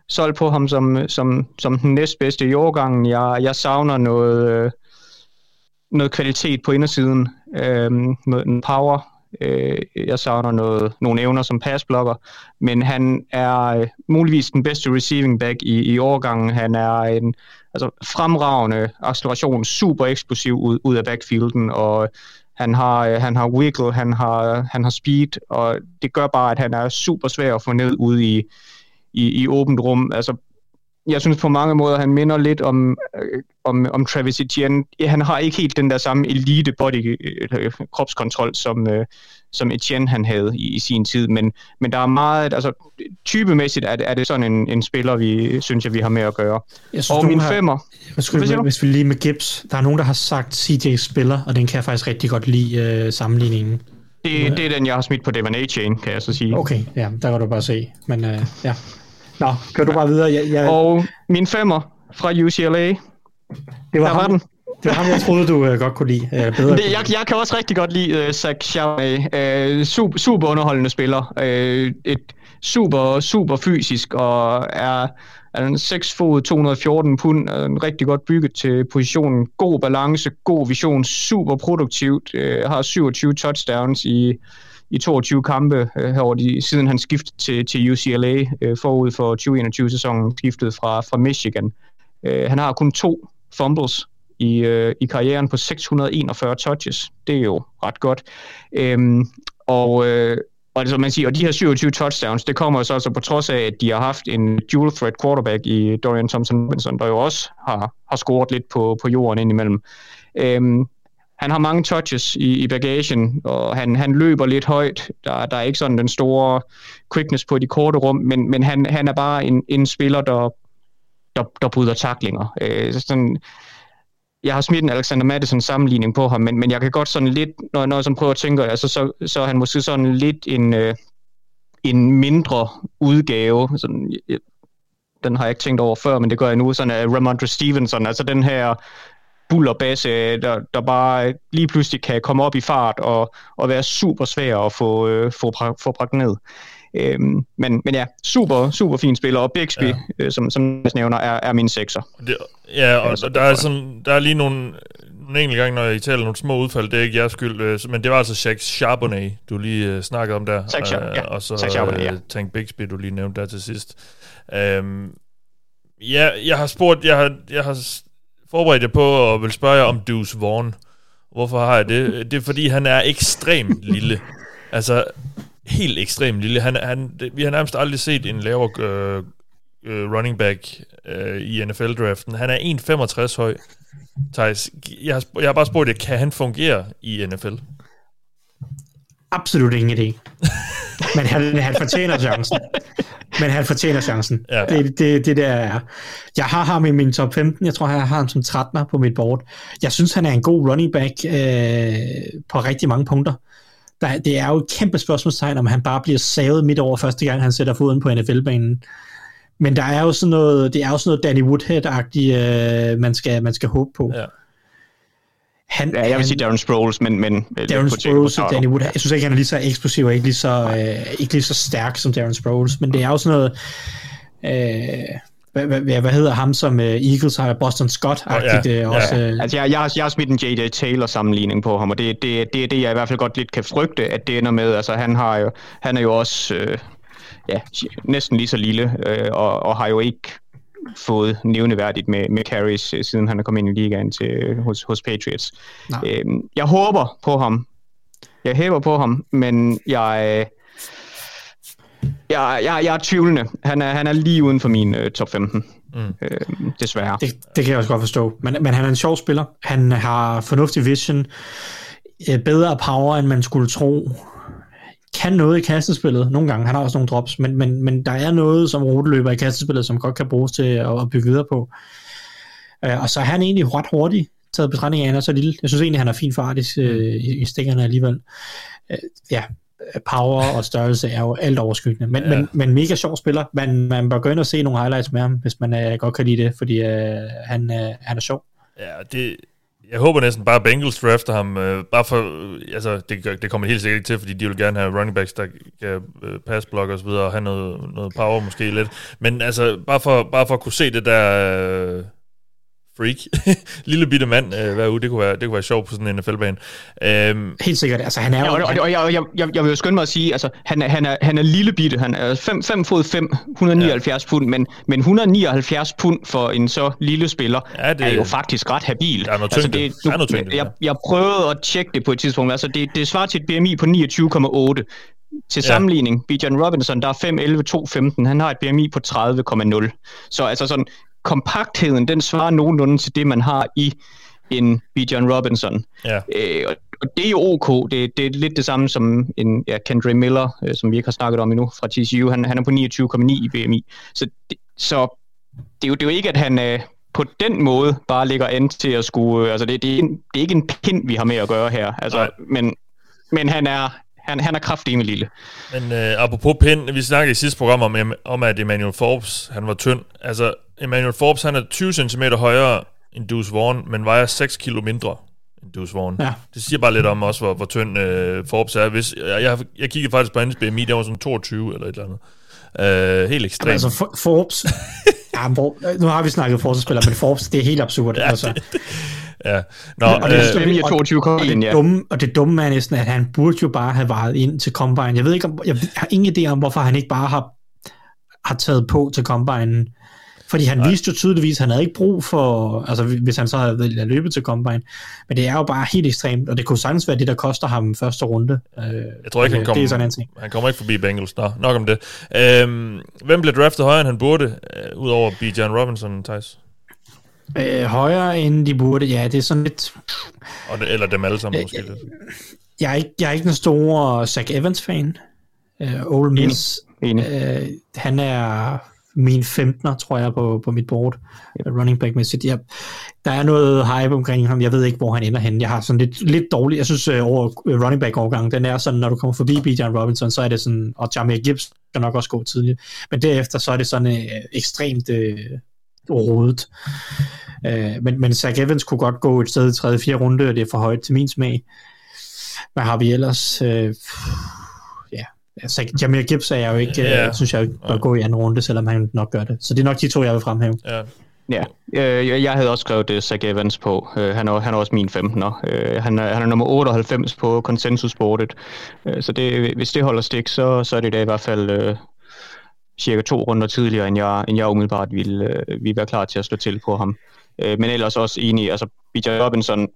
solgt på ham som, som, som den næstbedste i årgangen. Jeg, jeg savner noget, noget kvalitet på indersiden, øh, noget power. Jeg savner noget, nogle evner som passblocker, men han er muligvis den bedste receiving back i, i årgangen. Han er en altså, fremragende acceleration, super eksplosiv ud, ud af backfielden, og Han har, han har wiggle, han har, han har speed, og det gør bare, at han er super svær at få ned ude i, i, i åbent rum. Altså, jeg synes på mange måder, han minder lidt om, om, om Travis Etienne. Han har ikke helt den der samme elite body, kropskontrol, som, som Etienne han havde i, i sin tid. Men, men der er meget, altså typemæssigt er det, er det sådan en, en spiller, vi synes jeg, vi har med at gøre. Synes, og min har... femmer. Skulle, hvis vi lige med Gibbs, der er nogen, der har sagt C J spiller, og den kan jeg faktisk rigtig godt lide uh, sammenligningen. Det, det er den, jeg har smidt på Devon A-chain, kan jeg så sige. Okay, ja, der kan du bare se. Men uh, ja... Nå, kør du bare videre. Jeg, jeg... Og min femmer fra U C L A. Det var, ham, var den. Det var ham, jeg troede, du uh, godt kunne lide. Uh, bedre det, kunne jeg, lide. jeg kan også rigtig godt lide uh, Zach Charbonnet. Uh, super, super underholdende spiller. Uh, et super, super fysisk og er, er en seks fod, to hundrede og fjorten pund. En rigtig godt bygget til positionen. God balance, god vision, super produktivt. Uh, har syvogtyve touchdowns i... i toogtyve kampe øh, herover de, siden han skiftede til, til U C L A øh, forud for tyve enogtyve-sæsonen, skiftede fra, fra Michigan. Øh, han har kun to fumbles i, øh, i karrieren på seks hundrede og enogfyrre touches. Det er jo ret godt. Øhm, og, øh, og, altså, man siger, og de her syvogtyve touchdowns, det kommer så altså på trods af, at de har haft en dual threat quarterback i Dorian Thompson-Robinson, der jo også har, har scoret lidt på, på jorden indimellem. Øhm, Han har mange touches i, i bagagen, og han, han løber lidt højt. Der, der er ikke sådan den store quickness på de korte rum, men, men han, han er bare en, en spiller, der, der, der bryder tacklinger. Øh, sådan, jeg har smidt en Alexander Madison-sammenligning på ham, men, men jeg kan godt sådan lidt, når, når jeg sådan prøver at tænke, altså, så, så er han måske sådan lidt en, øh, en mindre udgave. Sådan, den har jeg ikke tænkt over før, men det gør jeg nu. Sådan er Ramondre Stevenson, altså den her... bullerbasse, der, der bare lige pludselig kan komme op i fart og, og være super svær at få, øh, få, bra- få bragt ned. Øhm, men, men ja, super, super fin spiller, og Bixby, ja. øh, som, som jeg nævner, er, er min sekser. Det, ja, og altså, der, er sådan, der er lige nogle, nogle enkelte gange, når jeg taler nogle små udfald, det er ikke jeres skyld, øh, men det var altså Zach Charbonnet, du lige øh, snakkede om der, Zach, øh, ja. og så Zach Charbonnet, ja. Tank Bixby, du lige nævnte der til sidst. Øhm, ja, jeg har spurgt, jeg har, jeg har forberedt jeg på og vil spørge jer om Deuce Vaughn. Hvorfor har jeg det? Det er fordi, han er ekstremt lille. Altså, helt ekstremt lille. Han, han, det, vi har nærmest aldrig set en lavere øh, running back øh, i N F L-draften. Han er en komma femogtres høj. Theis, jeg har, jeg har bare spurgt jer, kan han fungere i N F L? absolut ingen idé. Men han, han fortjener chancen. Men han fortjener chancen. Ja. Det, det, det der er. Jeg har ham i min top femten. Jeg tror, jeg har ham som trettener på mit board. Jeg synes, han er en god running back øh, på rigtig mange punkter. Der, det er jo et kæmpe spørgsmålstegn, om han bare bliver savet midt over første gang, han sætter foden på N F L-banen. Men der er jo sådan noget, det er jo sådan noget Danny Woodhead-agtigt, øh, man, skal, man skal håbe på. Ja. Han, ja, jeg vil han, sige Darren Sproles, men... men Darren Sproles og Danny Woodhead. Jeg synes ikke, han er lige så eksplosiv og ikke lige så, øh, ikke lige så stærk som Darren Sproles, men det er jo sådan noget... Øh, hvad, hvad, hvad hedder ham, som uh, Eagles har Boston Scott-agtigt? Oh, ja. øh, også, ja. Altså, jeg, jeg, jeg har smidt en J J Taylor-sammenligning på ham, og det er det, det, det, jeg i hvert fald godt lidt kan frygte, at det ender med. Altså, han, har jo, han er jo også øh, ja, næsten lige så lille, øh, og, og har jo ikke... fået nævneværdigt med, med carries, siden han er kommet ind i ligaen til, hos, hos Patriots. Øhm, jeg håber på ham. Jeg hæber på ham, men jeg, jeg, jeg, jeg er tvivlende. Han er, han er lige uden for min uh, top femten. Mm. Øhm, desværre. Det, det kan jeg også godt forstå. Men, men han er en sjov spiller. Han har fornuftig vision. Bedre power, end man skulle tro. Kan noget i kastespillet nogle gange. Han har også nogle drops, men, men, men der er noget som roteløber i kastespillet, som godt kan bruges til at, at bygge videre på. Uh, og så er han egentlig ret hurtig taget betragtning af, han er så lille. Jeg synes egentlig, han er fint fartisk uh, i, i stikkerne alligevel. Uh, ja, power og størrelse er jo alt overskyggende. Men, ja. men, men mega sjov spiller. Man, man bør gå ind og se nogle highlights med ham, hvis man uh, godt kan lide det, fordi uh, han, uh, han er sjov. Ja, det... Jeg håber næsten bare Bengals drafter ham, øh, bare for, øh, altså det, det kommer helt sikkert ikke til, fordi de vil gerne have running backs, der kan øh, passblock og så videre, og have noget, noget power måske lidt. Men altså, bare for, bare for at kunne se det der øh, freak, lille bitte mand øh, hver uge, det kunne være, det kunne være sjovt på sådan en N F L-bane. Øhm, helt sikkert, altså han er jo... Ja, og, og jeg, jeg, jeg, jeg vil jo skynde mig at sige, altså han er, han er, han er lille bitte, han er fem fod fem, et hundrede nioghalvfjerds ja. pund, men, men et hundrede nioghalvfjerds pund for en så lille spiller, ja, det er jo faktisk ret habil. Der er noget tyngde. Altså, det, du, er noget tyngde jeg, jeg prøvede at tjekke det på et tidspunkt, altså det, det svarer til et B M I på niogtyve komma otte. Til sammenligning, ja. Bijan Robinson, der er fem elleve to femten, han har et B M I på tredive komma nul. Så altså sådan... kompaktheden, den svarer nogenlunde til det, man har i en Bijan Robinson. Ja. Øh, og det er jo ok. Det, det er lidt det samme som en ja, Kendra Miller, øh, som vi ikke har snakket om endnu, fra T C U. Han, han er på niogtyve komma ni i B M I. Så, det, så det, er jo, det er jo ikke, at han øh, på den måde bare ligger an til at skulle... Øh, altså det, det, er en, det er ikke en pind, vi har med at gøre her. Altså, men, men han er... Han, han er kraftig med lille. Men øh, apropos pind, vi snakkede i sidste program om, om, at Emmanuel Forbes, han var tynd. Altså, Emmanuel Forbes, han er tyve centimeter højere end Deuce Vaughn, men vejer seks kilo mindre end Deuce Vaughn. Ja. Det siger bare lidt om også, hvor, hvor tynd øh, Forbes er. Hvis, jeg, jeg, jeg kiggede faktisk på hans B M I, der var sådan toogtyve eller et eller andet. Øh, helt ekstremt. Altså, for, Forbes... ja, nu har vi snakket forsvarsspillere, men Forbes, det er helt absurd. Ja, altså. Ja. Nå, og, det, øh, det, og, det dumme, og det dumme er næsten, at han burde jo bare have varet ind til Combine. Jeg ved ikke om, jeg har ingen idé om, hvorfor han ikke bare har, har taget på til Combine. Fordi han nej. Viste jo tydeligvis, han havde ikke brug for, altså hvis han så havde løbet til Combine. Men det er jo bare helt ekstremt, og det kunne sagtens være det, der koster ham første runde. Jeg tror ikke, han kommer, det er sådan en ting. Han kommer ikke forbi Bengals. Nå, nok om det. Øhm, hvem blev draftet højere, end han burde, øh, udover Bijan Robinson, Theis? Øh, højere end de burde, ja, det er sådan lidt... Og det, eller dem alle sammen, måske øh, lidt. Jeg er ikke, jeg er ikke den store Zach Evans-fan. Øh, Ole Miss, øh, han er... min femtener, tror jeg, på, på mit board, yep. Running back-mæssigt. Ja, der er noget hype omkring ham, jeg ved ikke, hvor han ender henne. Jeg har sådan lidt, lidt dårligt, jeg synes, uh, over uh, running back-overgangen, den er sådan, når du kommer forbi Bijan Robinson, så er det sådan, og Jameer Gibbs kan nok også gå tidligere, men derefter, så er det sådan uh, ekstremt uh, rodet. Uh, men, men Zach Evans kunne godt gå et sted i tredje, fjerde runde, og det er for højt til min smag. Hvad har vi ellers? Uh, Altså, Jameer Gibbs er jeg jo ikke, yeah. synes jeg, bør gå i anden runde, selvom han nok gør det. Så det er nok de to, jeg vil fremhæve. Yeah. Ja, øh, jeg havde også skrevet uh, Zach Evans på. Uh, han, er, han er også min femtener. Uh, han, er, han er nummer otteoghalvfems på konsensusbordet. Uh, så det, hvis det holder stik, så, så er det da i hvert fald uh, cirka to runder tidligere, end jeg, end jeg umiddelbart ville, uh, ville være klar til at slå til på ham. Uh, men ellers også enig, altså Bijan Robinson...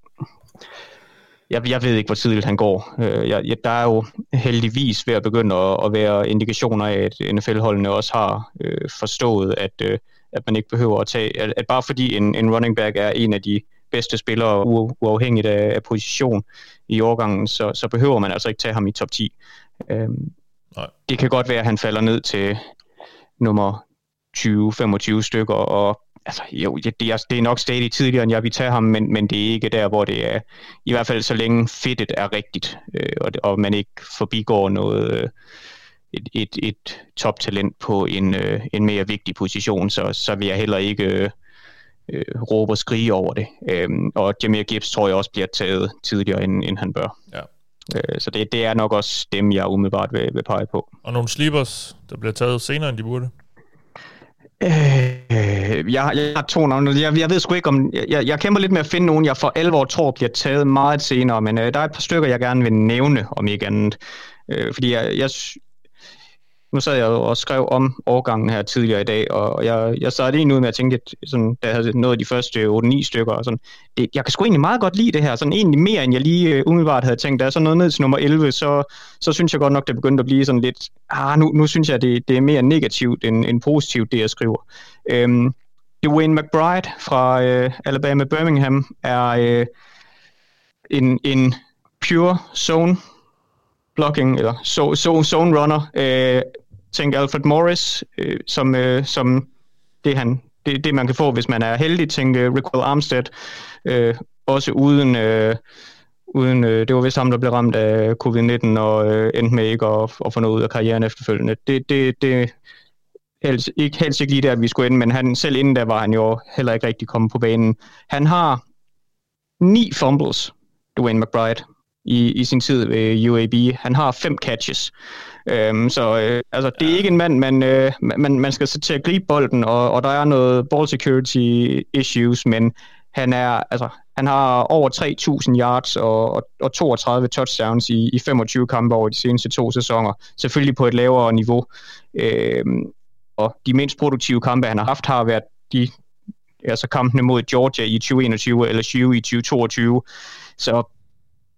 Jeg, jeg ved ikke, hvor tidligt han går. Jeg, jeg, der er jo heldigvis ved at begynde at, at være indikationer af, at N F L-holdene også har øh, forstået, at, øh, at man ikke behøver at tage... At, at bare fordi en, en running back er en af de bedste spillere uafhængigt af, af position i årgangen, så, så behøver man altså ikke tage ham i top ti. Øhm, Nej. Det kan godt være, at han falder ned til nummer tyve til femogtyve stykker, og altså, jo, det, det er nok stadig tidligere, end jeg vil tage ham, men, men det er ikke der, hvor det er, i hvert fald så længe fedtet er rigtigt, øh, og, og man ikke forbigår noget... Øh, Et, et, et toptalent på en, øh, en mere vigtig position, så, så vil jeg heller ikke øh, øh, råbe og skrige over det. Øhm, og Jameer Gibbs tror jeg også bliver taget tidligere, end, end han bør. Ja. Øh, så det, det er nok også dem, jeg umiddelbart vil, vil pege på. Og nogle sleepers, der bliver taget senere, end de burde? Øh, jeg, jeg har to navne. Jeg, jeg ved sgu ikke, om... Jeg, jeg kæmper lidt med at finde nogen, jeg for alvor tror bliver taget meget senere, men øh, der er et par stykker, jeg gerne vil nævne, om ikke andet. Øh, fordi jeg... jeg Nu sad jeg og skrev om årgangen her tidligere i dag, og jeg, jeg sad lige ud med at tænke, at sådan, da jeg havde nået de første otte ni stykker, og sådan, det, jeg kan sgu egentlig meget godt lide det her, sådan egentlig mere, end jeg lige umiddelbart havde tænkt. Da jeg så nåede ned til nummer elleve, så, så synes jeg godt nok, det begyndte at blive sådan lidt, ah, nu, nu synes jeg, det, det er mere negativt end, end positivt, det jeg skriver. Øhm, Dwayne McBride fra øh, Alabama Birmingham er øh, en, en pure zone blocking, eller so, so, zone runner, øh, tænk Alfred Morris, øh, som, øh, som det, han, det, det, man kan få, hvis man er heldig. Tænk øh, Rickard Armstead, øh, også uden... Øh, uden øh, det var vist ham, der blev ramt af covid nitten og øh, endte med ikke at, at få noget ud af karrieren efterfølgende. Det, det, det helst, ikke, helst ikke lige der, at vi skulle ende, men han, selv inden der var han jo heller ikke rigtig kommet på banen. Han har ni fumbles, Dwayne McBride, I, i sin tid ved U A B. Han har fem catches. Øhm, så øh, altså, det er ikke en mand, man, øh, man, man skal sætte til at gribe bolden, og, og der er noget ball security issues, men han, er, altså, han har over tre tusind yards og, og, og toogtredive touchdowns i, i femogtyve kampe over de seneste to sæsoner. Selvfølgelig på et lavere niveau. Øhm, og de mindst produktive kampe, han har haft, har været de altså kampene mod Georgia i tyve enogtyve eller L S U i tyve toogtyve. Så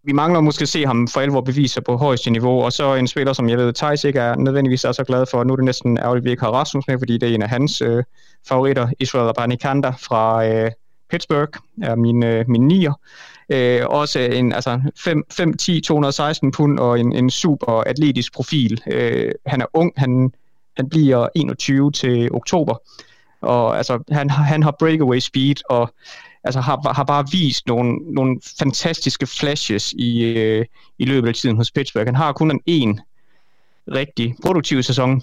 vi mangler måske at se ham for alvor beviser på højeste niveau, og så en spiller, som jeg ved, Teis ikke er nødvendigvis er så glad for. Nu er det næsten ærgerligt, vi ikke har Rasmus med, fordi det er en af hans øh, favoritter, Israel Abanikanda fra øh, Pittsburgh, er min, øh, min nier. Øh, også en altså fem ti, to hundrede og seksten pund og en, en super atletisk profil. Øh, han er ung, han, han bliver enogtyve til oktober, og altså, han, han har breakaway speed, og altså har, har bare vist nogle, nogle fantastiske flashes i, øh, i løbet af tiden hos Pittsburgh. Han har kun en rigtig produktiv sæson.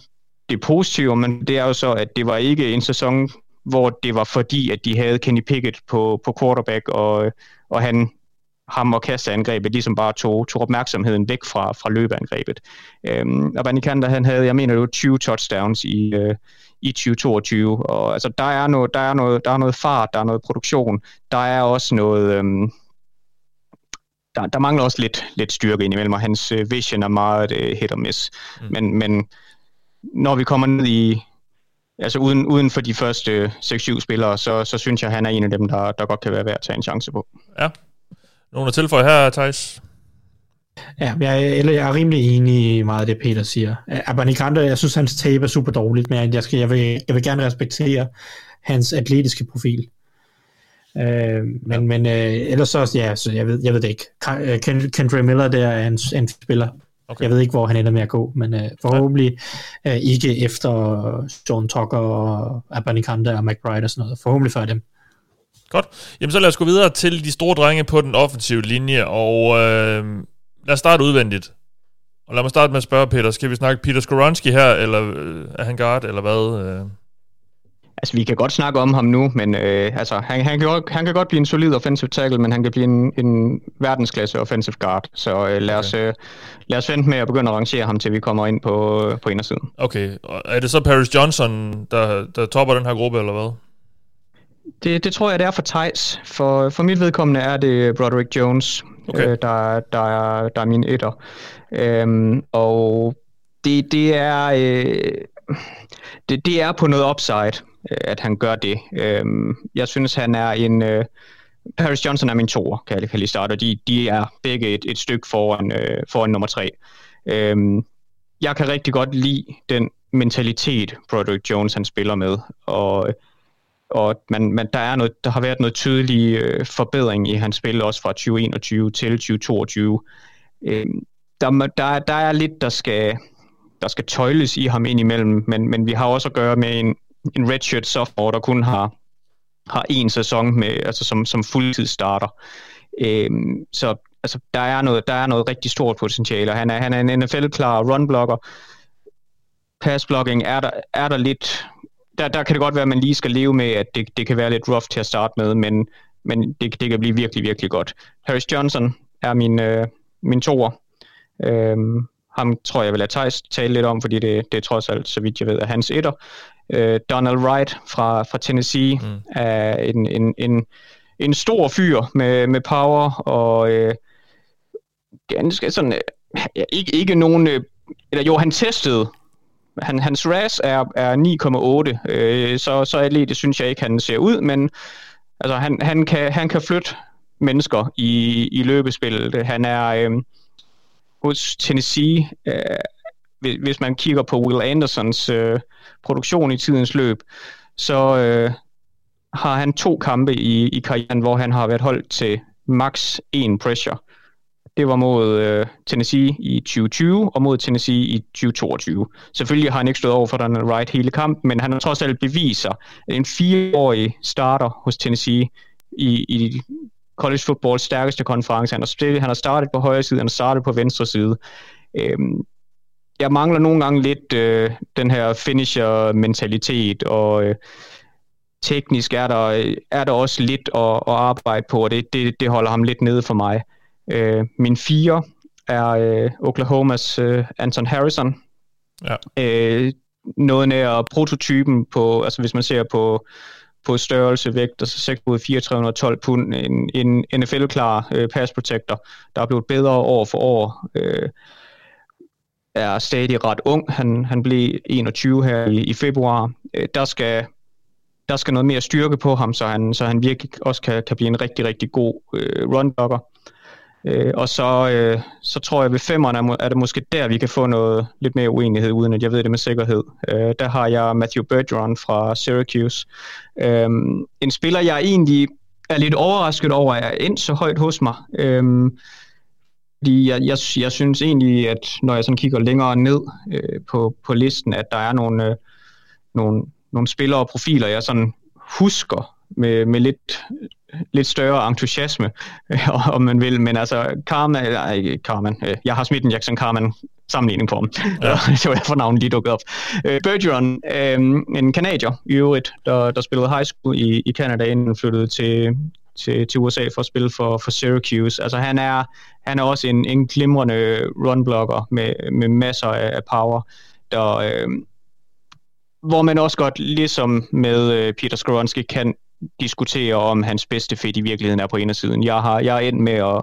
Det positive, men det er jo så, at det var ikke en sæson, hvor det var fordi, at de havde Kenny Pickett på, på quarterback, og, og han, ham og kasteangrebet ligesom bare tog, tog opmærksomheden væk fra, fra løbeangrebet. Øhm, og Banikanda, han havde, jeg mener, det var tyve touchdowns i... Øh, i tyve toogtyve, og altså der er noget, der er noget, der er noget fart, der er noget produktion, der er også noget, øhm, der, der mangler også lidt, lidt styrke indimellem, og hans vision er meget øh, hit og miss, mm. men, men når vi kommer ned i, altså uden, uden for de første seks syv spillere, så, så synes jeg, han er en af dem, der, der godt kan være værd at tage en chance på. Ja, nogen at tilføje her, Teis? Ja, jeg, eller jeg er rimelig enig i meget af det, Peter siger. Abanikanda, jeg synes, hans tape er super dårligt, men jeg, skal, jeg, vil, jeg vil gerne respektere hans atletiske profil. Øh, men ja. men øh, ellers så, ja, så jeg, ved, jeg ved det ikke. Kendrick Miller der er en, en spiller. Okay. Jeg ved ikke, hvor han ender med at gå, men øh, forhåbentlig øh, ikke efter John Tucker og Abanikanda og McBride og sådan noget. Forhåbentlig før dem. Godt. Jamen så lad os gå videre til de store drenge på den offensive linje, og... Øh... Lad os starte udvendigt. Og lad mig starte med at spørge Peter, skal vi snakke Peter Skoronski her, eller øh, er han guard, eller hvad? Øh? Altså, vi kan godt snakke om ham nu, men øh, altså, han, han, kan, han kan godt blive en solid offensive tackle, men han kan blive en, en verdensklasse offensive guard. Så øh, lad, okay. os, øh, lad os vente med at begynde at rangere ham, til vi kommer ind på, øh, på indersiden. Okay, og er det så Paris Johnson, der, der topper den her gruppe, eller hvad? Det, det tror jeg, det er for Teis. For, for mit vedkommende er det Broderick Jones, okay. øh, der, der, er, der er min etter. Øhm, og det, det, er, øh, det, det er på noget upside, at han gør det. Øhm, jeg synes, han er en... Øh, Paris Johnson er min toer, kan jeg lige starte, og de, de er begge et, et stykke foran, øh, foran nummer tre. Øhm, jeg kan rigtig godt lide den mentalitet, Broderick Jones han spiller med, og... og man, man, der, er noget, der har været noget tydelig øh, forbedring i hans spil, også fra tyve enogtyve til tyve toogtyve. Øh, der, der, der er lidt, der skal, der skal tøjles i ham indimellem, men, men vi har også at gøre med en, en redshirt sophomore, der kun har, har en sæson med, altså som, som fuldtidsstarter. Øh, så altså, der, er noget, der er noget rigtig stort potentiale, og han er, han er en N F L-klar runblocker. Passblocking er der, er der lidt... Der, der kan det godt være, at man lige skal leve med, at det, det kan være lidt rough til at starte med, men, men det, det kan blive virkelig, virkelig godt. Harris Johnson er min, øh, min toer. Øhm, ham tror jeg vil lade Teis tale lidt om, fordi det, det er trods alt, så vidt jeg ved, er hans etter. Øh, Donald Wright fra, fra Tennessee mm. er en, en, en, en stor fyr med, med power, og øh, ganske sådan... Øh, ikke, ikke nogen... Øh, eller jo, han testede... Han, hans R A S er, er ni komma otte, øh, så, så atletisk synes jeg ikke, han ser ud, men altså, han, han, kan, han kan flytte mennesker i, i løbespillet. Han er øh, hos Tennessee, øh, hvis, hvis man kigger på Will Andersons øh, produktion i tidens løb, så øh, har han to kampe i, i karrieren, hvor han har været holdt til max en pressure. Det var mod øh, Tennessee i tyve tyve og mod Tennessee i tyve toogtyve. Selvfølgelig har han ikke stået over for Donald Wright hele kampen, men han har trods alt beviser. En fireårig starter hos Tennessee i, i college footballs stærkeste konference. Han har, spillet, han har startet på højre side, han har startet på venstre side. Øhm, jeg mangler nogle gange lidt øh, den her finisher-mentalitet, og øh, teknisk er der, er der også lidt at, at arbejde på, og det, det, det holder ham lidt nede for mig. Øh, min fire er øh, Oklahomas øh, Anton Harrison. Ja. Øh, noget nær prototypen på, altså hvis man ser på, på størrelse, vægt, altså seks ud af fire, tre hundrede og tolv pund, en, en N F L-klar øh, pass protector, der er blevet bedre år for år, øh, er stadig ret ung. Han, han blev enogtyve her i, i februar. Øh, der skal... Der skal noget mere styrke på ham, så han, så han virkelig også kan, kan blive en rigtig, rigtig god øh, runblocker. Øh, og så, øh, så tror jeg, ved femmeren er, er det måske der, vi kan få noget lidt mere uenighed, uden at jeg ved det med sikkerhed. Øh, der har jeg Matthew Bergeron fra Syracuse. Øh, en spiller, jeg egentlig er lidt overrasket over, er endt så højt hos mig. Øh, fordi jeg, jeg, jeg synes egentlig, at når jeg sådan kigger længere ned øh, på, på listen, at der er nogle... Øh, nogle nogle spillere og profiler, jeg sådan husker med, med lidt, lidt større entusiasme, om man vil. Men altså, Carman, eller ikke Carman, jeg har smidt en Jackson Carman sammenligning på ham. Ja. Så jeg får navnet lige dukket op. Bergeron, en kanadier i øvrigt, der, der spillede high school i, i Canada, inden han flyttede til, til, til U S A for at spille for, for Syracuse. Altså, han er, han er også en, en glimrende runblocker med, med masser af power, der... Øh, hvor man også godt, ligesom med Peter Skoronski, kan diskutere, om hans bedste fit i virkeligheden er på indersiden. Jeg har jeg er endt med at,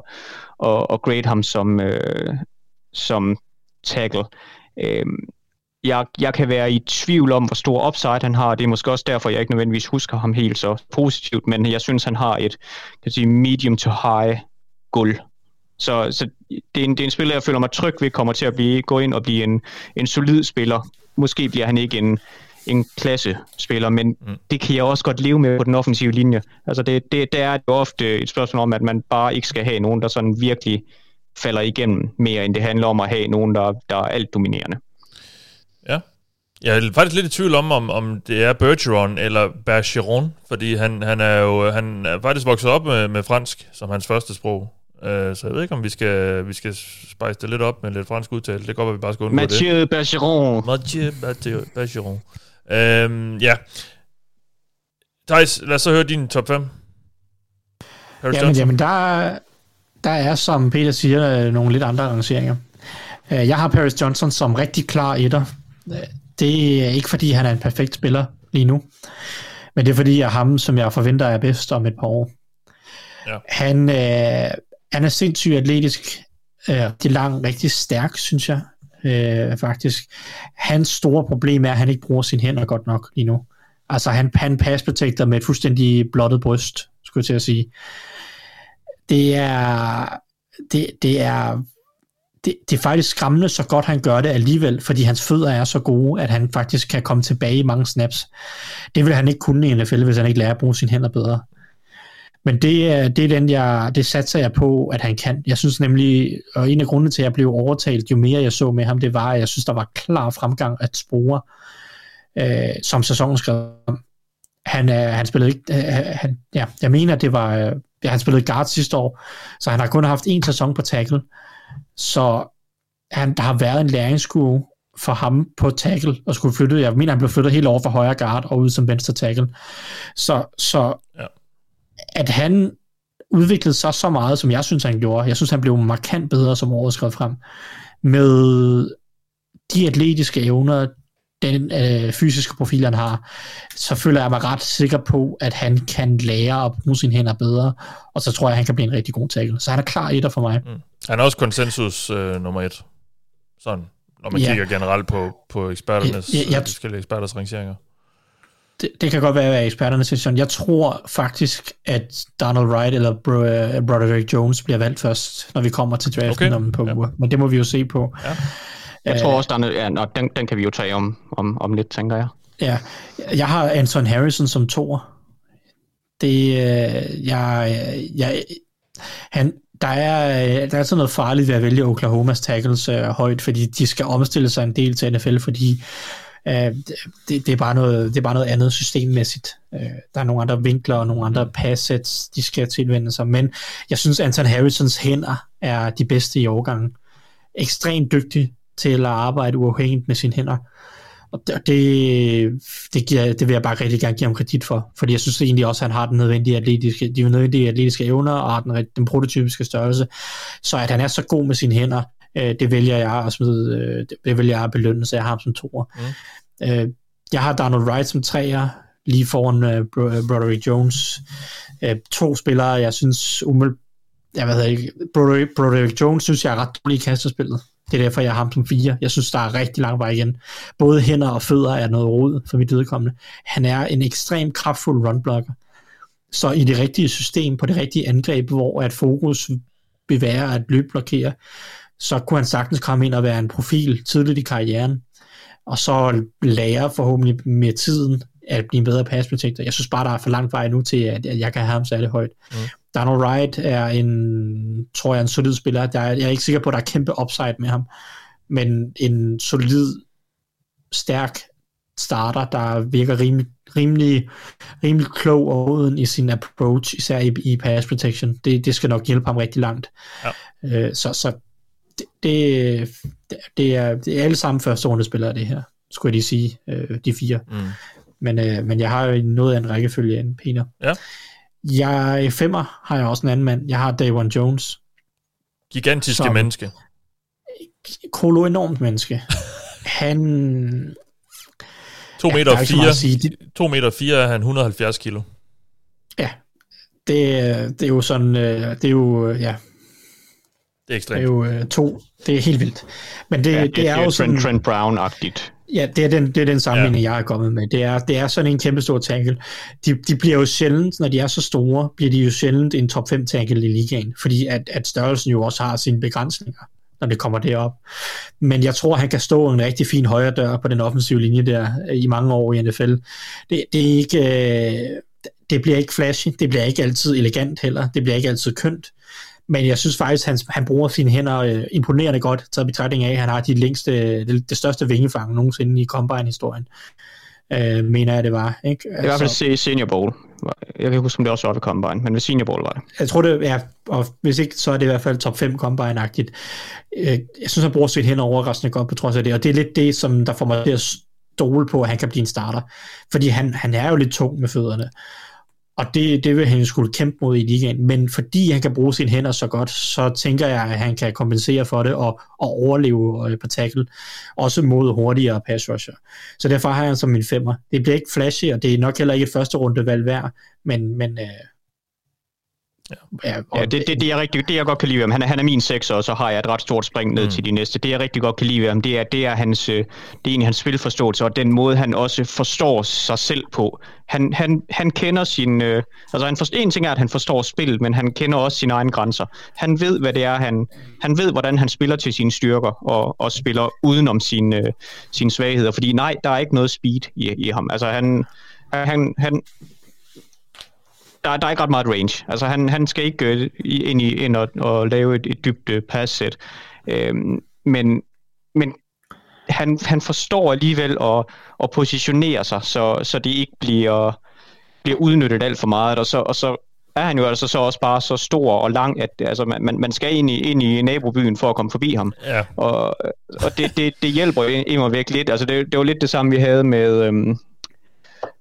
at, at grade ham som, øh, som tackle. Øh, jeg, jeg kan være i tvivl om, hvor stor upside han har. Det er måske også derfor, jeg ikke nødvendigvis husker ham helt så positivt, men jeg synes, han har et kan sige, medium to high guld. Så, så det, er en, det er en spiller, jeg føler mig tryg ved, kommer til at blive, gå ind og blive en, en solid spiller. Måske bliver han ikke en... en klassespiller, men mm. det kan jeg også godt leve med på den offensive linje. Altså det, det, det er jo ofte et spørgsmål om, at man bare ikke skal have nogen, der sådan virkelig falder igennem mere, end det handler om at have nogen, der, der er alt dominerende. Ja. Jeg er faktisk lidt i tvivl om, om, om det er Bergeron eller Bergeron, fordi han, han er jo han er faktisk vokset op med, med fransk som hans første sprog. Så jeg ved ikke, om vi skal, vi skal spice det lidt op med lidt fransk udtale. Det går, at vi bare skal undgå Mathieu det. Bergeron. Mathieu Bergeron. Øhm, ja. Teis, lad os så høre din top fem. Jamen, jamen der, der er, som Peter siger, nogle lidt andre rangeringer. Jeg har Paris Johnson som rigtig klar etter. Det er ikke, fordi han er en perfekt spiller lige nu, men det er, fordi jeg er ham, som jeg forventer er bedst om et par år. Ja. Han, øh, han er sindssygt atletisk, øh, det lang, rigtig stærk, synes jeg. Øh, faktisk. Hans store problem er, at han ikke bruger sine hænder godt nok lige nu. Altså han, han passprotekter med et fuldstændig blottet bryst, skulle jeg til at sige. Det er, det, det er det, det er faktisk skræmmende, så godt han gør det alligevel, fordi hans fødder er så gode, at han faktisk kan komme tilbage i mange snaps. Det vil han ikke kunne i N F L, hvis han ikke lærer at bruge sine hænder bedre. Men det, det er den, jeg, det satser jeg på, at han kan. Jeg synes nemlig, og en af grundene til, at jeg blev overtalt, jo mere jeg så med ham, det var, at jeg synes, der var klar fremgang at spore, øh, som sæsonen skrev. Han, øh, han spillede ikke, øh, han, ja, jeg mener, det var, øh, han spillede guard sidste år, så han har kun haft en sæson på tackle. Så han, der har været en læringskurve for ham på tackle, og skulle flytte, jeg mener, han blev flyttet helt over fra højre guard og ud som venstre tackle. Så, så ja. At han udviklede sig så meget, som jeg synes, han gjorde. Jeg synes, han blev markant bedre, som året skred frem. Med de atletiske evner, den øh, fysiske profil, han har, så føler jeg mig ret sikker på, at han kan lære at bruge sine hænder bedre, og så tror jeg, han kan blive en rigtig god tackle. Så han er klar etter for mig. Mm. Han er også konsensus øh, nummer et. Sådan, når man ja. kigger generelt på, på eksperternes, jeg, jeg, jeg, forskellige eksperters rangeringer. Det, det kan godt være, at eksperterne siger, jeg tror faktisk, at Donald Wright eller Bro- Broderick Jones bliver valgt først, når vi kommer til draften okay. om et par ja. uger. Men det må vi jo se på. Ja. Jeg Æh, tror også, Donald, ja, no, den, den kan vi jo tage om, om, om lidt, tænker jeg. Ja, jeg har Anton Harrison som toer. Det, jeg, jeg, han, der, er, der er sådan noget farligt ved at vælge Oklahomas tackles øh, højt, fordi de skal omstille sig en del til N F L, fordi Det, det, er bare noget, det er bare noget andet systemmæssigt. Der er nogle andre vinkler og nogle andre passsets, de skal tilvende sig, men jeg synes Anton Harrisons hænder er de bedste i årgangen. Ekstremt dygtig til at arbejde uafhængigt med sine hænder, og det, det, giver, det vil jeg bare rigtig gerne give ham kredit for, fordi jeg synes egentlig også, at han har den nødvendige atletiske, de nødvendige atletiske evner og har den, den prototypiske størrelse, så at han er så god med sine hænder, det vælger jeg at smide, det vælger jeg at belønne, så jeg har ham som toer. Mm. Jeg har Donald Wright som treer, lige foran Broderick Jones. To spillere, jeg synes umiddelbart, jeg ved ikke, Broderick, Broderick Jones synes jeg er ret dårlig i kastespillet. Det er derfor, jeg har ham som fire. Jeg synes, der er rigtig lang vej igen. Både hænder og fødder er noget rod for mit vedkommende. Han er en ekstremt kraftfuld runblocker. Så i det rigtige system, på det rigtige angreb, hvor at fokus vil være at løbblokere, så kunne han sagtens komme ind og være en profil tidligt i karrieren, og så lære forhåbentlig med tiden at blive en bedre passprotector. Jeg synes bare, der er for langt vej nu til, at jeg kan have ham særlig højt. Mm. Donald Wright er en, tror jeg, en solid spiller. Jeg er ikke sikker på, at der er kæmpe upside med ham, men en solid, stærk starter, der virker rimelig, rimelig, rimelig klog og uden i sin approach, især i, i pass protection. Det, det skal nok hjælpe ham rigtig langt. Ja. Så, så Det, det, er, det er alle sammen første rundespillere, det her, skulle jeg lige sige, øh, de fire. Mm. Men, øh, men jeg har jo noget af en rækkefølge af en pener. Ja. Jeg femmer har jeg også en anden mand. Jeg har Dayvon Jones. Gigantiske som, menneske. Kolo enormt menneske. Han... to meter fire er han, et hundrede og halvfjerds kilo. Ja, det, det er jo sådan, det er jo, ja... Det er jo øh, to. Det er helt vildt. Men det, ja, det, det er, er jo sådan... Trent Brown-agtigt. Ja, det er den, det er den sammenligning, ja. Jeg er kommet med. Det er, det er sådan en kæmpe stor tackle. De, de bliver jo sjældent, når de er så store, bliver de jo sjældent en top fem tackle i ligaen, fordi at, at størrelsen jo også har sine begrænsninger, når det kommer derop. Men jeg tror, han kan stå en rigtig fin højre dør på den offensive linje der i mange år i N F L. Det, det er ikke... Øh, det bliver ikke flashy. Det bliver ikke altid elegant heller. Det bliver ikke altid kønt. Men jeg synes faktisk, at han, han bruger sine hænder øh, imponerende godt, taget betragtning af, at han har de længste, det, det største vingefang nogensinde i Combine-historien, øh, mener jeg, det var. Ikke? Altså, det var i hvert fald Senior Bowl. Jeg kan ikke huske, om det også var ved Combine, men ved Senior Bowl var det. Jeg tror det, ja, og hvis ikke, så er det i hvert fald top fem Combine-agtigt. Øh, jeg synes, han bruger sine hænder overraskende godt på trods af det, og det er lidt det, som der får mig til at stole på, at han kan blive en starter. Fordi han, han er jo lidt tung med fødderne. Og det, det vil han skulle kæmpe mod i ligaen, men fordi han kan bruge sine hænder så godt, så tænker jeg, at han kan kompensere for det og, og overleve på tackle, også mod hurtigere pass rusher. Så derfor har han som min femmer. Det bliver ikke flashy, og det er nok heller ikke et første rundevalg værd, men, men øh, Ja, ja det, det, det, jeg rigtig, det jeg godt kan lide ved ham, han er, han er min sekser, og så har jeg et ret stort spring ned mm. til de næste. Det jeg rigtig godt kan lide ved ham, det er, det er, hans, det er egentlig hans spilforståelse, og den måde, han også forstår sig selv på. Han, han, han kender sin... Øh, altså, han forstår, en ting er, at han forstår spillet, men han kender også sine egne grænser. Han ved, hvad det er, han, han ved, hvordan han spiller til sine styrker, og, og spiller udenom sine, øh, sine svagheder, fordi nej, der er ikke noget speed i, i ham. Altså, han... han, han Der, der er ikke ret meget range. Altså, han, han skal ikke øh, ind, i, ind og, og lave et, et dybt øh, passet. Øhm, men men han, han forstår alligevel at, at positionere sig, så, så det ikke bliver, bliver udnyttet alt for meget. Og så, og så er han jo altså så også bare så stor og lang, at altså, man, man skal ind i, ind i nabobyen for at komme forbi ham. Ja. Og, og det, det, det hjælper jo imod væk lidt. Altså, det, det var lidt det samme, vi havde med... Øhm,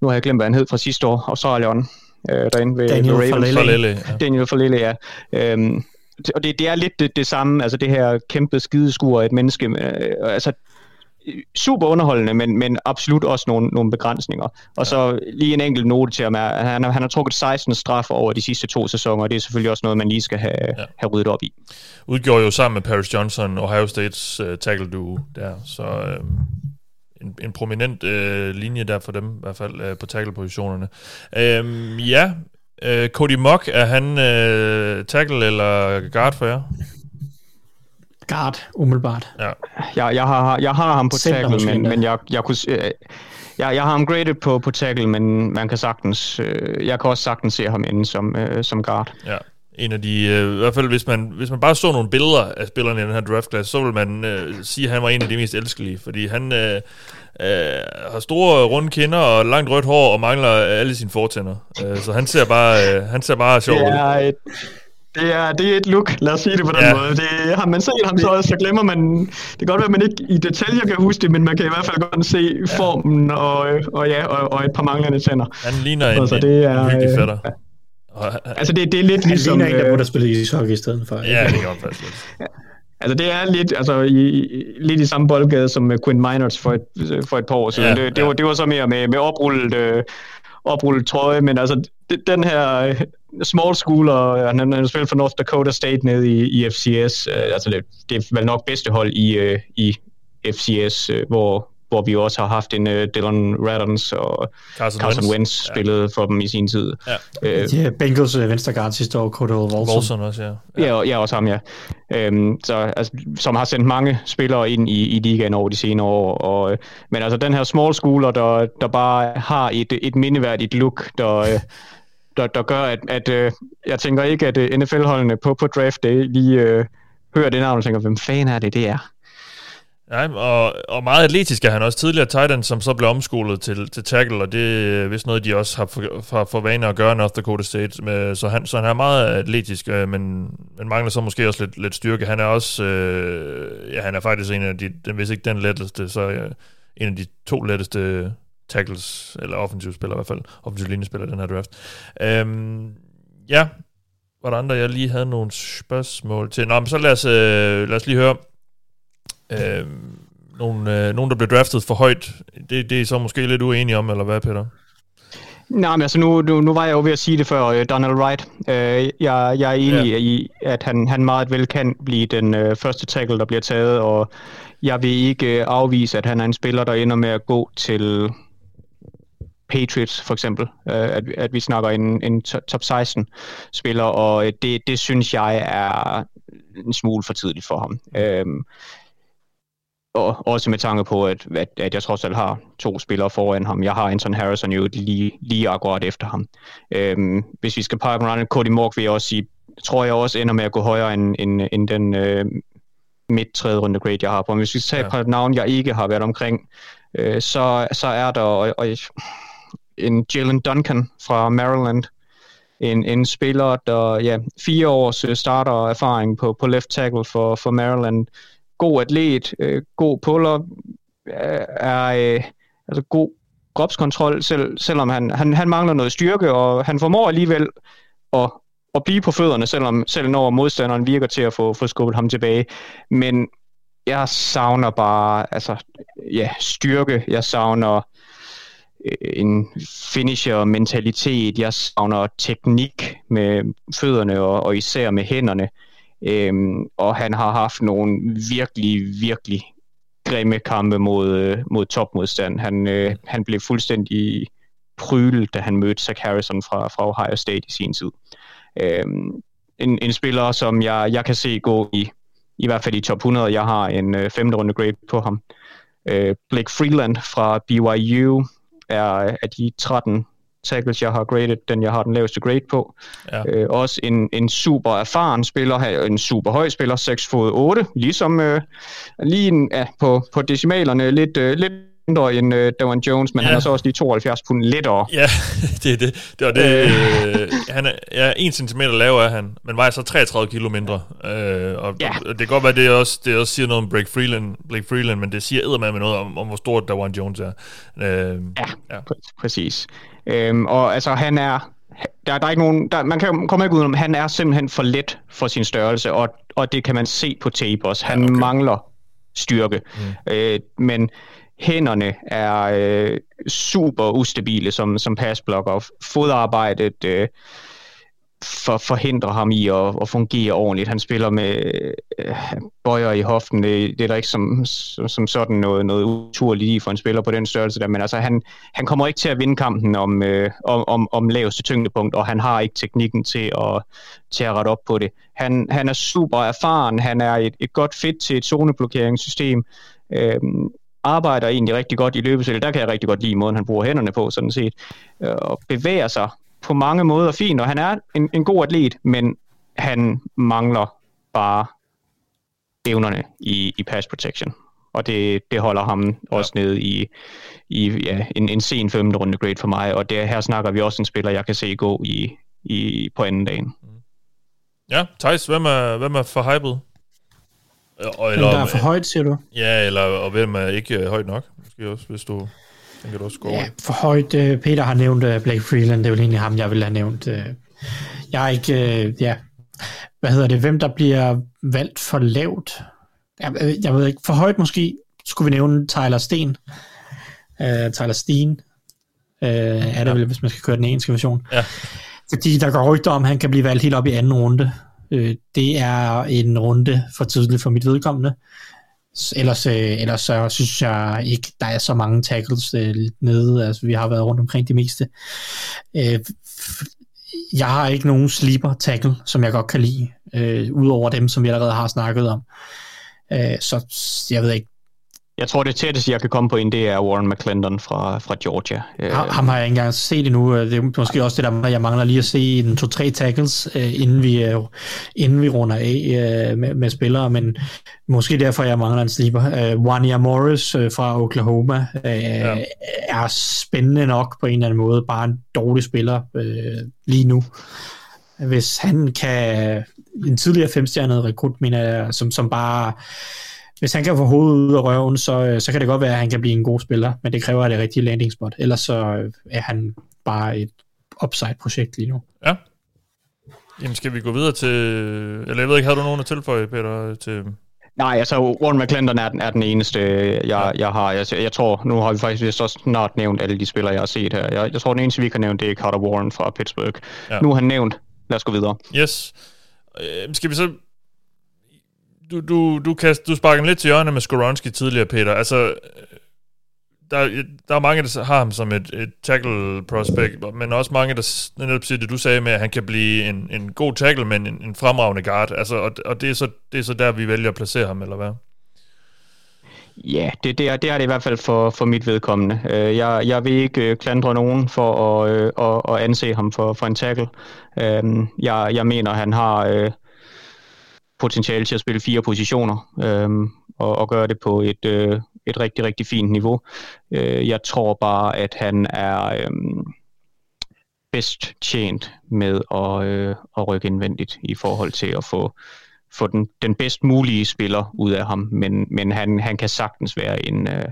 nu har jeg glemt, hvad han hed fra sidste år. Australieren. Øh, derinde ved Daniel Falele. Ja. Daniel Falele, ja. Øhm, og det, det er lidt det, det samme, altså det her kæmpe skideskur af et menneske. Øh, altså super underholdende, men, men absolut også nogle, nogle begrænsninger. Og ja. Så lige en enkelt note til ham er, at han, han har trukket seksten straffer over de sidste to sæsoner, og det er selvfølgelig også noget, man lige skal have, ja. have ryddet op i. Udgjorde jo sammen med Paris Johnson, Ohio States uh, tackle duo der, så... Øh... En, en prominent øh, linje der for dem, i hvert fald øh, på tackle-positionerne. Øhm, ja, øh, Cody Mock, er han øh, tackle eller guard for jer? Guard, umiddelbart. Ja. Jeg, jeg, har, jeg har ham på Center, tackle, men, men jeg, jeg, kunne, øh, jeg, jeg har ham graded på, på tackle, men man kan sagtens, øh, jeg kan også sagtens se ham inde som, øh, som guard. Ja. En af de, øh, i hvert fald hvis man, hvis man bare så nogle billeder af spillerne i den her draftklasse, så vil man øh, sige, at han var en af de mest elskelige, fordi han øh, øh, har store runde kinder og langt rødt hår og mangler alle sine fortænder. Øh, så han ser bare, øh, han ser bare sjov ud. Det, det, er, det er et look, lad os sige det på den ja. måde. Det, har man set ham så, så glemmer man, det kan godt være, at man ikke i detaljer kan huske det, men man kan i hvert fald godt se ja. formen og, og, ja, og, og et par manglende tænder. Han ligner en, altså, det er, en hyggelig fætter. Ja. Altså det, det er lidt han ligesom... Han ligner en, der burde spille ishockey i stedet for. Ja, det kan faktisk lidt. Altså det er lidt, altså, i, lidt i samme boldgade som Quinn Miners for et, for et par år siden. Ja, det, det, ja. Var, det var så mere med, med oprullet, øh, oprullet trøje, men altså det, den her small school, og han har spillet for North Dakota State nede i, i F C S. Øh, altså det, det er vel nok bedste hold i, øh, i F C S, øh, hvor... hvor vi også har haft en uh, Dylan Raddons og Carson, Carson Wentz spillede ja. for dem i sin tid. Ja, uh, yeah, Bengals uh, venstreguard sidste år, Cordell Volson. Volson også, ja. Ja, ja, og, ja også ham, ja. Um, så, altså, som har sendt mange spillere ind i, i ligaen over de senere år. Og, men altså den her small schooler, der, der bare har et, et mindeværdigt look, der... der, der gør, at, at uh, jeg tænker ikke, at uh, N F L-holdene på, på draft day lige uh, hører det navn og tænker, hvem fanden er det, det er? Ja, og, og meget atletisk er han også. Tidligere tight end, som så blev omskolet til, til tackle, og det er vist noget, de også har for, for, for vane at gøre North Dakota State. Med, så, han, så han er meget atletisk, øh, men, men mangler så måske også lidt, lidt styrke. Han er også, øh, ja, han er faktisk en af de, hvis ikke den letteste, så øh, en af de to letteste tackles, eller offensive spillere i hvert fald, offensive linjespillere i den her draft. Øhm, ja, var der andre, jeg lige havde nogle spørgsmål til? Nå, men så lad os, øh, lad os lige høre Øh, nogen, øh, nogen, der bliver draftet for højt. Det, det er så måske lidt uenige om, eller hvad, Peter? Nej, men altså, nu, nu, nu var jeg jo ved at sige det før, øh, Donald Wright. Øh, jeg, jeg er enig ja. i, at han, han meget vel kan blive den øh, første tackle, der bliver taget, og jeg vil ikke øh, afvise, at han er en spiller, der ender med at gå til Patriots, for eksempel. Øh, at, at vi snakker en, en top seksten-spiller, og øh, det, det synes jeg er en smule for tidligt for ham. Øh, Og også med tanke på, at, at, at jeg trods alt har to spillere foran ham. Jeg har Anton Harrison jo lige, lige akkurat efter ham. Øhm, hvis vi skal pege på Ronald Cody Mock, vil jeg også sige, tror jeg også ender med at gå højere end, end, end den øh, midt-tredje runde grade, jeg har på. Men hvis vi skal tage et par navn, jeg ikke har været omkring, øh, så, så er der og, og, en Jalen Duncan fra Maryland. En, en spiller, der ja, fire års starter-erfaring på, på left tackle for, for Maryland. God atlet, øh, god puller, øh, er øh, altså god kropskontrol, selv, selvom han, han, han mangler noget styrke, og han formår alligevel at, at blive på fødderne, selvom, selv når modstanderen virker til at få, få skubbet ham tilbage. Men jeg savner bare altså, ja, styrke, jeg savner en finisher-mentalitet. Jeg savner teknik med fødderne og, og især med hænderne. Øhm, og han har haft nogle virkelig, virkelig grimme kampe mod, mod topmodstand. Han, øh, han blev fuldstændig prylet, da han mødte Zach Harrison fra, fra Ohio State i sin tid. Øhm, en, en spiller, som jeg, jeg kan se gå i, i hvert fald i top hundrede. Jeg har en øh, femte runde grade på ham. Øh, Blake Freeland fra B Y U er af de tretten tackles, jeg har graded, den jeg har den laveste grade på. Ja. Øh, også en, en super erfaren spiller, en super høj spiller, seks fod otte, ligesom øh, lige ja, på, på decimalerne, lidt, øh, lidt mindre end øh, Davon Jones, men ja. Han er så også lige tooghalvfjerds pund lettere. Ja, det er det. det, var det øh, han er, ja, en centimeter lavere er han, men vejer så treogtredive kilo mindre. Øh, og, ja. og det kan godt være, det også, det også siger noget om Blake Freeland, Blake Freeland, men det siger eddermame noget om, om, hvor stor Davon Jones er. Øh, ja, ja. Præ- præcis. Øhm, og altså han er der, der er ikke nogen der, man kan komme ikke udenom, han er simpelthen for let for sin størrelse, og og det kan man se på tape også. Han okay. mangler styrke, mm. øh, men hænderne er øh, super ustabile som som passblocker. Fodarbejdet øh, for, forhindrer ham i at, at fungere ordentligt. Han spiller med øh, bøjer i hoften. Det, det er der ikke som, som, som sådan noget, noget uturligt for en spiller på den størrelse der, men altså han, han kommer ikke til at vinde kampen om, øh, om, om, om laveste tyngdepunkt, og han har ikke teknikken til at, til at rette op på det. Han, han er super erfaren, han er et, et godt fit til et zoneblokeringssystem, øh, arbejder egentlig rigtig godt i løbespillet. Der kan jeg rigtig godt lide måden, han bruger hænderne på, sådan set, og bevæger sig på mange måder fint, og han er en, en god atlet, men han mangler bare evnerne i, i pass protection, og det, det holder ham ja. også nede i, i ja, en, en sen femte runde grade for mig, og det, her snakker vi også en spiller, jeg kan se gå i, i, på anden dagen. Ja, Theis, hvem er, hvem er for hypet? Og, eller, hvem der er for højt, siger du? Ja, eller og hvem er ikke højt nok, måske også, hvis du... Den kan du også gå over. Ja, for højt. Peter har nævnt Blake Freeland. Det er jo egentlig ham, jeg ville have nævnt. Jeg er ikke... Ja. Hvad hedder det? Hvem der bliver valgt for lavt? Jeg, jeg ved ikke. For højt måske skulle vi nævne Tyler Steen. Uh, Tyler Steen. Uh, er det vel, hvis man skal køre den engelske version. Ja. Fordi der går rygter om, han kan blive valgt helt op i anden runde. Uh, det er en runde for tidligt for mit vedkommende. Ellers, øh, ellers så synes jeg ikke, der er så mange tackles øh, nede. Altså, vi har været rundt omkring det meste. Øh, jeg har ikke nogen sleeper tackle, som jeg godt kan lide, øh, udover dem, som vi allerede har snakket om. Øh, så jeg ved ikke. Jeg tror, det tætteste, jeg kan komme på en, det er Warren McClendon fra, fra Georgia. Øh, Ham har jeg ikke engang set endnu. Det er måske også det, der jeg mangler lige at se en to-tre tackles, øh, inden, vi, øh, inden vi runder af øh, med, med spillere, men måske derfor, jeg mangler en sleeper. Øh, Wania Morris øh, fra Oklahoma øh, ja. er spændende nok på en eller anden måde, bare en dårlig spiller øh, lige nu. Hvis han kan... En tidligere femstjernet rekrut, mener jeg, som, som bare... Hvis han kan få hovedet ud af røven, så, så kan det godt være, at han kan blive en god spiller, men det kræver det rigtige landing spot. Ellers så er han bare et upside-projekt lige nu. Ja. Jamen skal vi gå videre til... Eller jeg ved ikke, havde du nogen at tilføje, Peter? Til... Nej, altså Warren McClendon er den, er den eneste, jeg, jeg har. Jeg, jeg tror, nu har vi faktisk også snart nævnt alle de spillere, jeg har set her. Jeg, jeg tror, den eneste, vi kan nævne, det er Carter Warren fra Pittsburgh. Ja. Nu har han nævnt. Lad os gå videre. Yes. Øh, skal vi så... Du, du, du, kast, du sparker lidt til hjørne med Skoronski tidligere, Peter. Altså, der, der er mange, der har ham som et, et tackle-prospect, men også mange, der netop siger det, du sagde med, at han kan blive en, en god tackle, men en, en fremragende guard. Altså, og og det, er så, det er så der, vi vælger at placere ham, eller hvad? Ja, det, det, er, det er det i hvert fald for, for mit vedkommende. Jeg, jeg vil ikke klandre nogen for at, at, at anse ham for, for en tackle. Jeg, jeg mener, han har... potentiale til at spille fire positioner øhm, og, og gøre det på et, øh, et rigtig, rigtig fint niveau. Øh, jeg tror bare, at han er øhm, bedst tjent med at, øh, at rykke indvendigt i forhold til at få, få den, den bedst mulige spiller ud af ham, men, men han, han kan sagtens være en... Øh,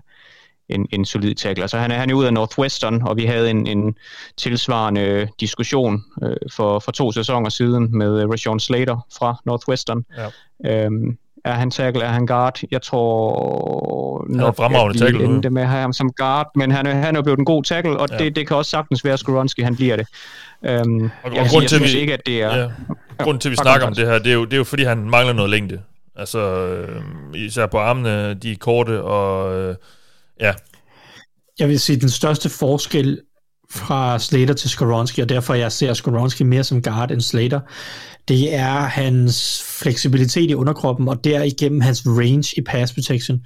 En, en solid tackler. Så han er, han er ud af Northwestern, og vi havde en, en tilsvarende diskussion øh, for, for to sæsoner siden med Rashawn Slater fra Northwestern. Ja. Øhm, Er han tackle? Er han guard? Jeg tror nok, at de endte med at have ham som guard, men han er, han er blevet en god tackle, og ja. det, det kan også sagtens være, at Skoronski, han bliver det. Øhm, og, og jeg grund til, vi, ikke, at det er... Ja. Grunden til, at vi snakker om det her, det er, jo, det er jo, fordi han mangler noget længde. Altså, især på armene, de er korte, og ja. Jeg vil sige, den største forskel fra Slater til Skoronski, og derfor jeg ser Skoronski mere som guard end Slater, det er hans fleksibilitet i underkroppen, og derigennem hans range i pass protection.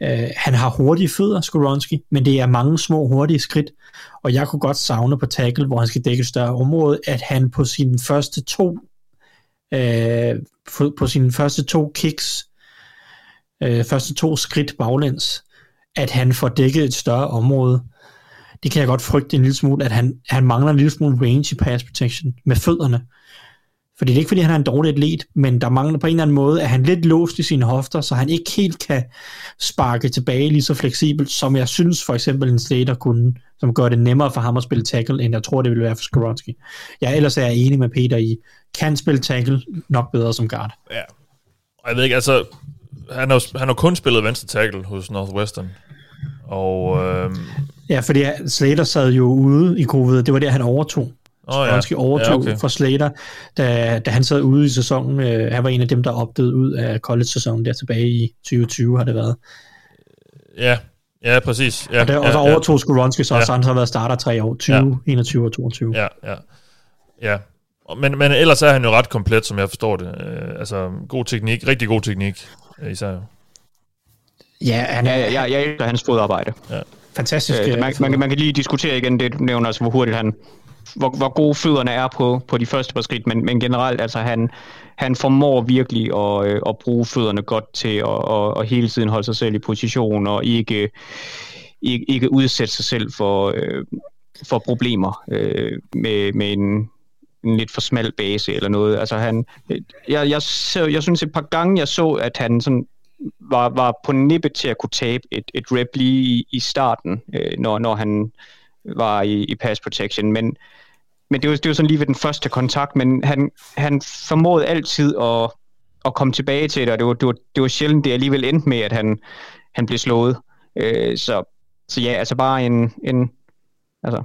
Uh, han har hurtige fødder, Skoronski, men det er mange små, hurtige skridt, og jeg kunne godt savne på tackle, hvor han skal dække et større område, at han på sine første to uh, på sine første to kicks, uh, første to skridt baglæns, at han får dækket et større område. Det kan jeg godt frygte en lille smule, at han, han mangler en lille smule range i pass protection med fødderne. Fordi det er ikke, fordi han er en dårlig atlet, men der mangler på en eller anden måde, at han er lidt låst i sine hofter, så han ikke helt kan sparke tilbage lige så fleksibelt, som jeg synes for eksempel en Slater kunne, som gør det nemmere for ham at spille tackle, end jeg tror, det ville være for Skoronski. Jeg ellers er enig med Peter i, kan spille tackle nok bedre som guard. Ja, og jeg ved ikke, altså, han har, han har kun spillet venstre tackle hos Northwestern, og... Øh... Ja, fordi Slater sad jo ude i covid, det var der, han overtog. Skoronski oh, ja. overtog ja, okay. fra Slater, da, da han sad ude i sæsonen. Øh, han var en af dem, der opdagede ud af college-sæsonen der tilbage i tyve tyve, har det været. Ja, ja præcis. Ja, og, der, ja, og så overtog ja. Skoronski så, ja. så han har været starter tre år, tyve, enogtyve og toogtyve. Ja, ja. ja. Men, men ellers er han jo ret komplet, som jeg forstår det. Øh, altså, god teknik, rigtig god teknik, især jo. Ja, han er, jeg, jeg, jeg elsker hans fodarbejde. Ja. Fantastisk. Øh, man, man, man kan lige diskutere igen det, du nævner, altså, hvor hurtigt han... Hvor, hvor gode fødderne er på, på de første par skridt, men, men generelt, altså han, han formår virkelig at, øh, at bruge fødderne godt til at, at, at hele tiden holde sig selv i position og ikke, ikke, ikke udsætte sig selv for, øh, for problemer øh, med, med en, en lidt for smal base eller noget. Altså han, jeg, jeg, så, jeg synes et par gange, jeg så, at han sådan var, var på nippet til at kunne tabe et, et rep lige i, i starten, øh, når, når han var i, i pass protection, men, men det, var, det var sådan lige ved den første kontakt, men han, han formåede altid at, at komme tilbage til det, og det var, det var, det var sjældent, det alligevel endte med, at han, han blev slået. Øh, så, så ja, altså bare en, en altså,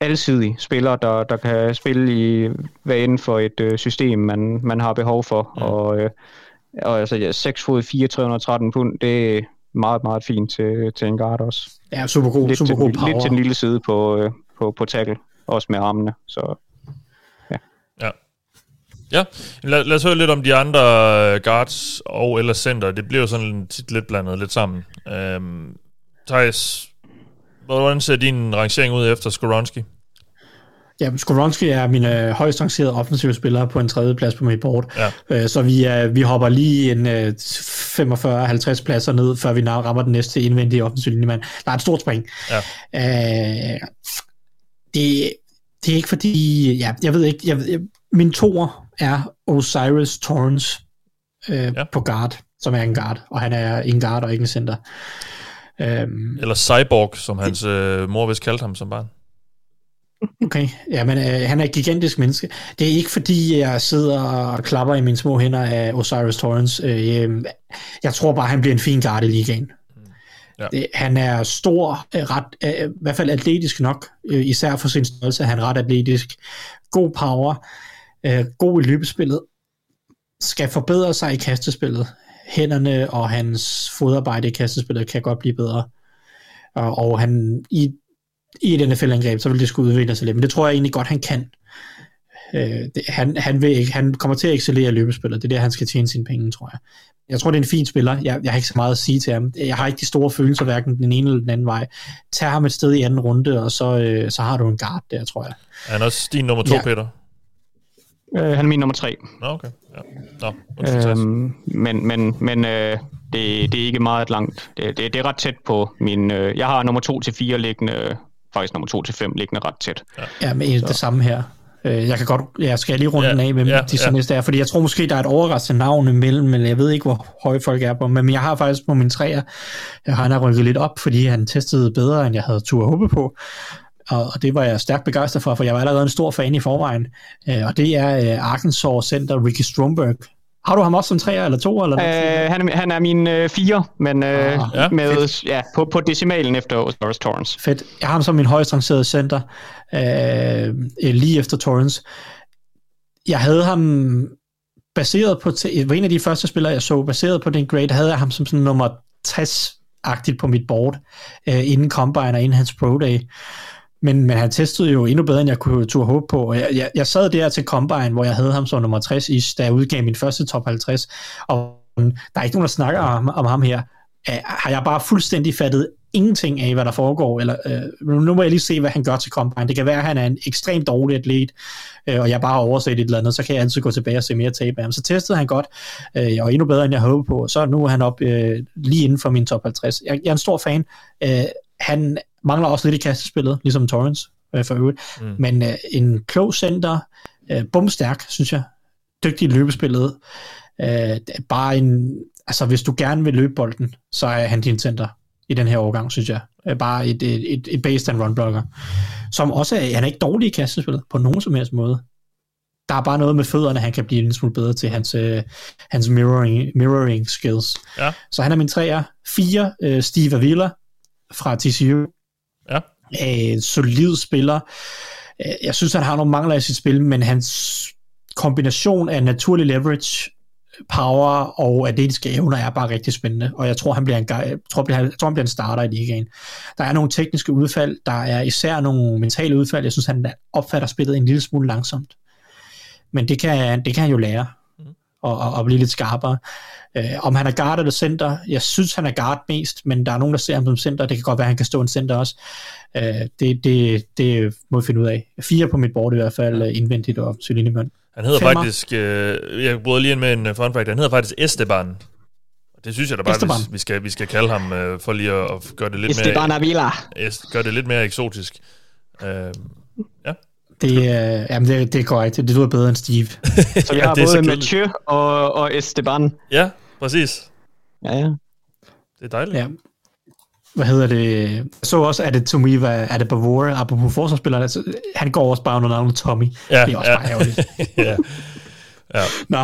alsidig spiller, der, der kan spille i, hvad inden for et øh, system, man, man har behov for, ja. og, øh, og altså ja, seks fod fire, tre hundrede og tretten pund, det meget, meget fint til, til en guard også. Ja, super god, lidt super til, god power. Lidt til den lille side på, på, på tackle, også med armene, så ja. Ja, ja. Lad, lad os høre lidt om de andre guards og eller center. Det bliver jo sådan tit lidt blandet lidt sammen. Øhm, Theis, hvordan ser din rangering ud efter Skoronski? Ja, Skoronski er mine højst rangerede offensive spillere på en tredje plads på mit board. Ja. Så vi, er, vi hopper lige en femogfyrre til halvtreds pladser ned, før vi rammer den næste indvendige offensive linjemand. Der er et stort spring. Ja. Øh, det, det er ikke fordi... Ja, jeg ved ikke... Jeg, jeg, min toer er Osiris Torrance øh, ja. på guard, som er en guard. Og han er en guard og ikke en center. Øh, Eller Cyborg, som hans øh, mor vist kaldte ham som barn. Okay, ja, men øh, han er et gigantisk menneske. Det er ikke fordi, jeg sidder og klapper i mine små hænder af Osiris Torrance. Øh, jeg tror bare, han bliver en fin guard i ligaen. Ja. Det, han er stor, ret, øh, i hvert fald atletisk nok, øh, især for sin størrelse. Han er ret atletisk. God power, øh, god i løbespillet. Skal forbedre sig i kastespillet. Hænderne og hans fodarbejde i kastespillet kan godt blive bedre. Og, og han... i i et N F L-angreb, så vil det skulle udvikle sig lidt, men det tror jeg egentlig godt, han kan. Øh, det, han, han, vil, han kommer til at excellere løbespillet, det er der, han skal tjene sine penge, tror jeg. Jeg tror, det er en fin spiller, jeg, jeg har ikke så meget at sige til ham, jeg har ikke de store følelser, hverken den ene eller den anden vej. Tag ham et sted i anden runde, og så, øh, så har du en guard der, tror jeg. Er han også din nummer to, ja. Peter? Øh, han er min nummer tre. Nå, okay. Ja. Nå, øhm, men men, men øh, det, det er ikke meget langt. Det, det, det er ret tæt på min... Øh, jeg har nummer to til fire liggende... faktisk nummer to til fem liggende ret tæt. Ja, men det samme her. Jeg kan godt, jeg skal lige runde yeah, den af med yeah, de yeah. næste er, fordi jeg tror måske, der er et overraskende navn imellem, men jeg ved ikke, hvor høje folk er på. Men jeg har faktisk på mine træer, han har rykket lidt op, fordi han testede bedre, end jeg havde tur at håbe på. Og det var jeg stærkt begejstret for, for jeg var allerede en stor fan i forvejen. Og det er Arkansas center Ricky Stromberg. Har du ham også som treer eller toer? Eller øh, han, er, han er min øh, fire, men øh, ah, ja. Med, ja, på, på decimalen efter Lawrence Torrence. Fedt. Jeg har ham som min højst rangerede center, øh, lige efter Torrance. Jeg havde ham baseret på, var en af de første spillere, jeg så, baseret på den grade, havde jeg ham som sådan nummer tres-agtigt på mit board, øh, inden Combine og inden hans Pro Day. Men, men han testede jo endnu bedre, end jeg kunne turde håbe på. Jeg, jeg, jeg sad der til Combine, hvor jeg havde ham som nummer tres-ish, da jeg udgav min første top halvtreds, og der er ikke nogen, der snakker om, om ham her. Uh, har jeg bare fuldstændig fattet ingenting af, hvad der foregår? Eller, uh, nu må jeg lige se, hvad han gør til Combine. Det kan være, at han er en ekstremt dårlig atlet, uh, og jeg bare har overset et eller andet, så kan jeg altid gå tilbage og se mere tape af ham. Så testede han godt, uh, og endnu bedre, end jeg håbede på. Så nu er han op uh, lige inden for min top halvtreds. Jeg, jeg er en stor fan. Uh, han mangler også lidt i kastespillet, ligesom Torrance øh, for øvrigt. Mm. Men øh, en klog center, øh, bumstærk, synes jeg. Dygtig i løbespillet. Øh, bare en, altså hvis du gerne vil løbe bolden, så er han din center i den her årgang, synes jeg. Øh, bare et, et, et, et based run blocker. Som også er, han er ikke dårlig i kastespillet, på nogen som helst måde. Der er bare noget med fødderne, han kan blive en smule bedre til, hans, øh, hans mirroring, mirroring skills. Ja. Så han er min treer. Fire, øh, Steve Avila fra T C U. Ja. Æh, solid spiller. Æh, jeg synes, han har nogle mangler i sit spil, men hans kombination af naturlig leverage, power og atletiske evner er bare rigtig spændende, og jeg tror, han bliver en, jeg tror, jeg tror, han bliver en starter i ligaen. Der er nogle tekniske udfald, der er især nogle mentale udfald. Jeg synes, han opfatter spillet en lille smule langsomt. Men det kan, det kan han jo lære, og, og, og blive lidt skarpere. Uh, om han er guard eller center, jeg synes, han er guard mest, men der er nogen, der ser ham som center. Det kan godt være, at han kan stå en center også. Uh, det, det, det må vi finde ud af. Fire på mit board i hvert fald, uh, indvendigt og offensivt linjemand. Han hedder Femmer. faktisk, uh, jeg bryder lige ind med en fun fact, han hedder faktisk Esteban. Det synes jeg da bare, vi, vi, skal, vi skal kalde ham, uh, for lige at, at gøre det lidt Esteban mere... Avila. Gør det lidt mere eksotisk. Uh, ja. Det, øh, jamen det, det er korrekt. Det lyder bedre end Steve. Så vi har ja, både Mathieu og, og Esteban. Ja, præcis. Ja, ja. Det er dejligt. Ja. Hvad hedder det? Jeg så også, at det Tommy var, at det Bavore, apropos forsvarsspillerne, han går også bare under navnet Tommy. Ja, det er også ja. bare ærgerligt. ja. Ja. Nå,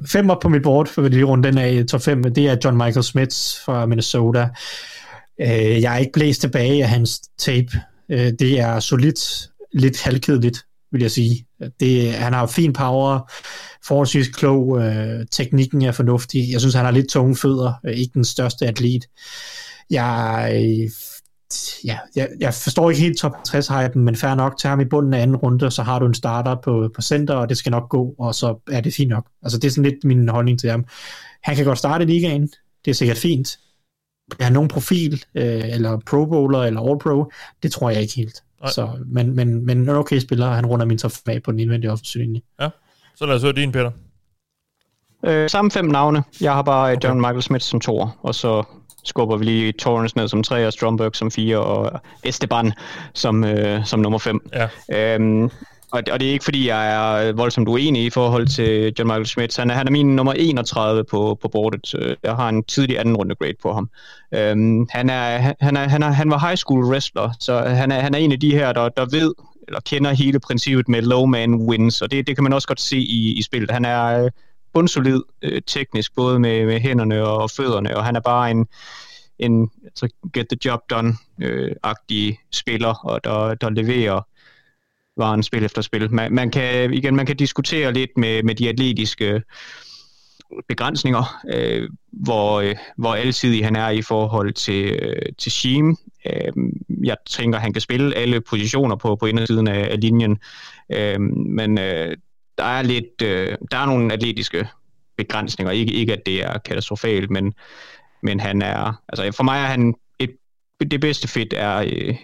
øh, fem op på mit board, for vi lige runde den af top fem, det er John Michael Smith fra Minnesota. Øh, jeg er ikke blæst tilbage af hans tape. Øh, det er solidt. Lidt halvkedeligt, vil jeg sige. Det, han har fin power, forholdsvis klog, øh, teknikken er fornuftig. Jeg synes, han har lidt tunge fødder, øh, ikke den største atlet. Jeg, ja, jeg, jeg forstår ikke helt top halvtreds-hypen, men fair nok, tag ham i bunden af anden runde, så har du en starter på, på center, og det skal nok gå, og så er det fint nok. Altså, det er sådan lidt min holdning til ham. Han kan godt starte i ligaen, det er sikkert fint. Bliver han nogen profil, øh, eller Pro Bowler, eller All Pro, det tror jeg ikke helt. Så, men, men, men okay spiller, han runder min top fem på den indvendige offensiv linje. Ja, så lad os høre din, Peter. Øh, samme fem navne. Jeg har bare okay. John Michael Smith som toer, og så skubber vi lige Torrance ned som tre, og Stromberg som fire, og Esteban som, øh, som nummer fem. Ja. Øhm, og, og det er ikke, fordi jeg er voldsomt uenig i forhold til John Michael Smith. Han er, han er min nummer enogtredive på, på bordet. Jeg har en tidlig anden runde grade på ham. Øhm, han, er, han, er, han, er, han var high school wrestler, så han er, han er en af de her, der, der ved eller kender hele princippet med low man wins, og det, det kan man også godt se i, i spillet. Han er bundsolid øh, teknisk, både med, med hænderne og fødderne, og han er bare en, en altså get the job done-agtig øh, spiller, og der, der leverer var en spil efter spil. Man, man, kan, igen, man kan diskutere lidt med, med de atletiske begrænsninger, øh, hvor, øh, hvor alsidig han er i forhold til, øh, til Sheem. Øh, jeg tænker, han kan spille alle positioner på, på indersiden af, af linjen, øh, men øh, der, er lidt, øh, der er nogle atletiske begrænsninger. Ikke, ikke at det er katastrofalt, men, men han er, altså for mig er han et, det bedste fit er øh,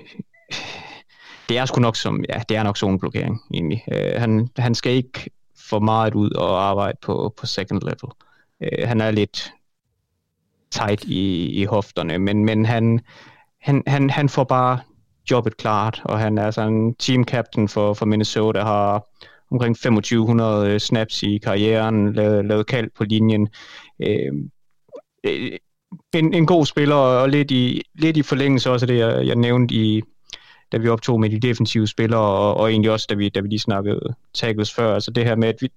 Det er sgu nok som, ja, det er nok zoneblokering egentlig. Øh, han, han skal ikke for meget ud og arbejde på, på second level. Øh, han er lidt tight i, i hofterne, men, men han, han, han, han får bare jobbet klart, og han er sådan team captain for, for Minnesota, har omkring to tusind fem hundrede snaps i karrieren, lavet, lavet kald på linjen. Øh, en, en god spiller, og lidt i, lidt i forlængelse også af det, jeg, jeg nævnte i da vi optog med de defensive spillere, og, og egentlig også, da vi, da vi lige snakkede tackles før. Altså det her med, at vi,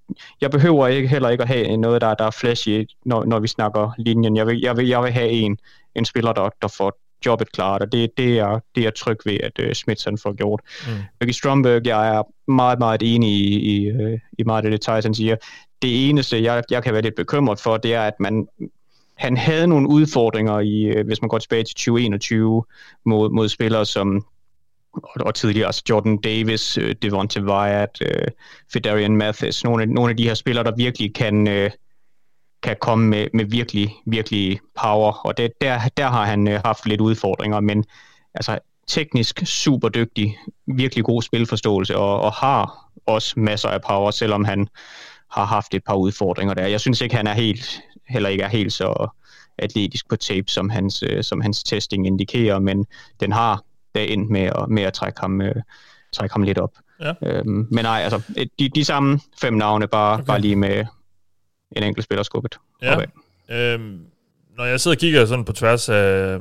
jeg behøver ikke, heller ikke at have noget, der, der er flashy, når, når vi snakker linjen. Jeg vil, jeg vil, jeg vil have en, en spiller, der, der får jobbet klart, og det, det, er, det er tryg ved, at uh, Smithson får gjort. Mm. Ricky Stromberg, jeg er meget, meget enig i, i, i meget af det, Tyson siger. Det eneste, jeg, jeg kan være lidt bekymret for, det er, at man... Han havde nogle udfordringer, i, hvis man går tilbage til tyve enogtyve, mod, mod spillere som og tidligere, altså Jordan Davis, Devontae Wyatt, Fedarian Mathis, nogle af, nogle af de her spillere, der virkelig kan, kan komme med, med virkelig, virkelig power. Og det, der, der har han haft lidt udfordringer, men altså teknisk super dygtig, virkelig god spilforståelse og, og har også masser af power, selvom han har haft et par udfordringer der. Jeg synes ikke, han er helt... heller ikke er helt så atletisk på tape, som hans, som hans testing indikerer, men den har da endt med at, med at trække, ham, øh, trække ham lidt op. Ja. Øhm, men nej, altså de, de samme fem navne, bare, okay. bare lige med en enkelt spiller skubbet. Ja. Øhm, når jeg sidder og kigger sådan på tværs af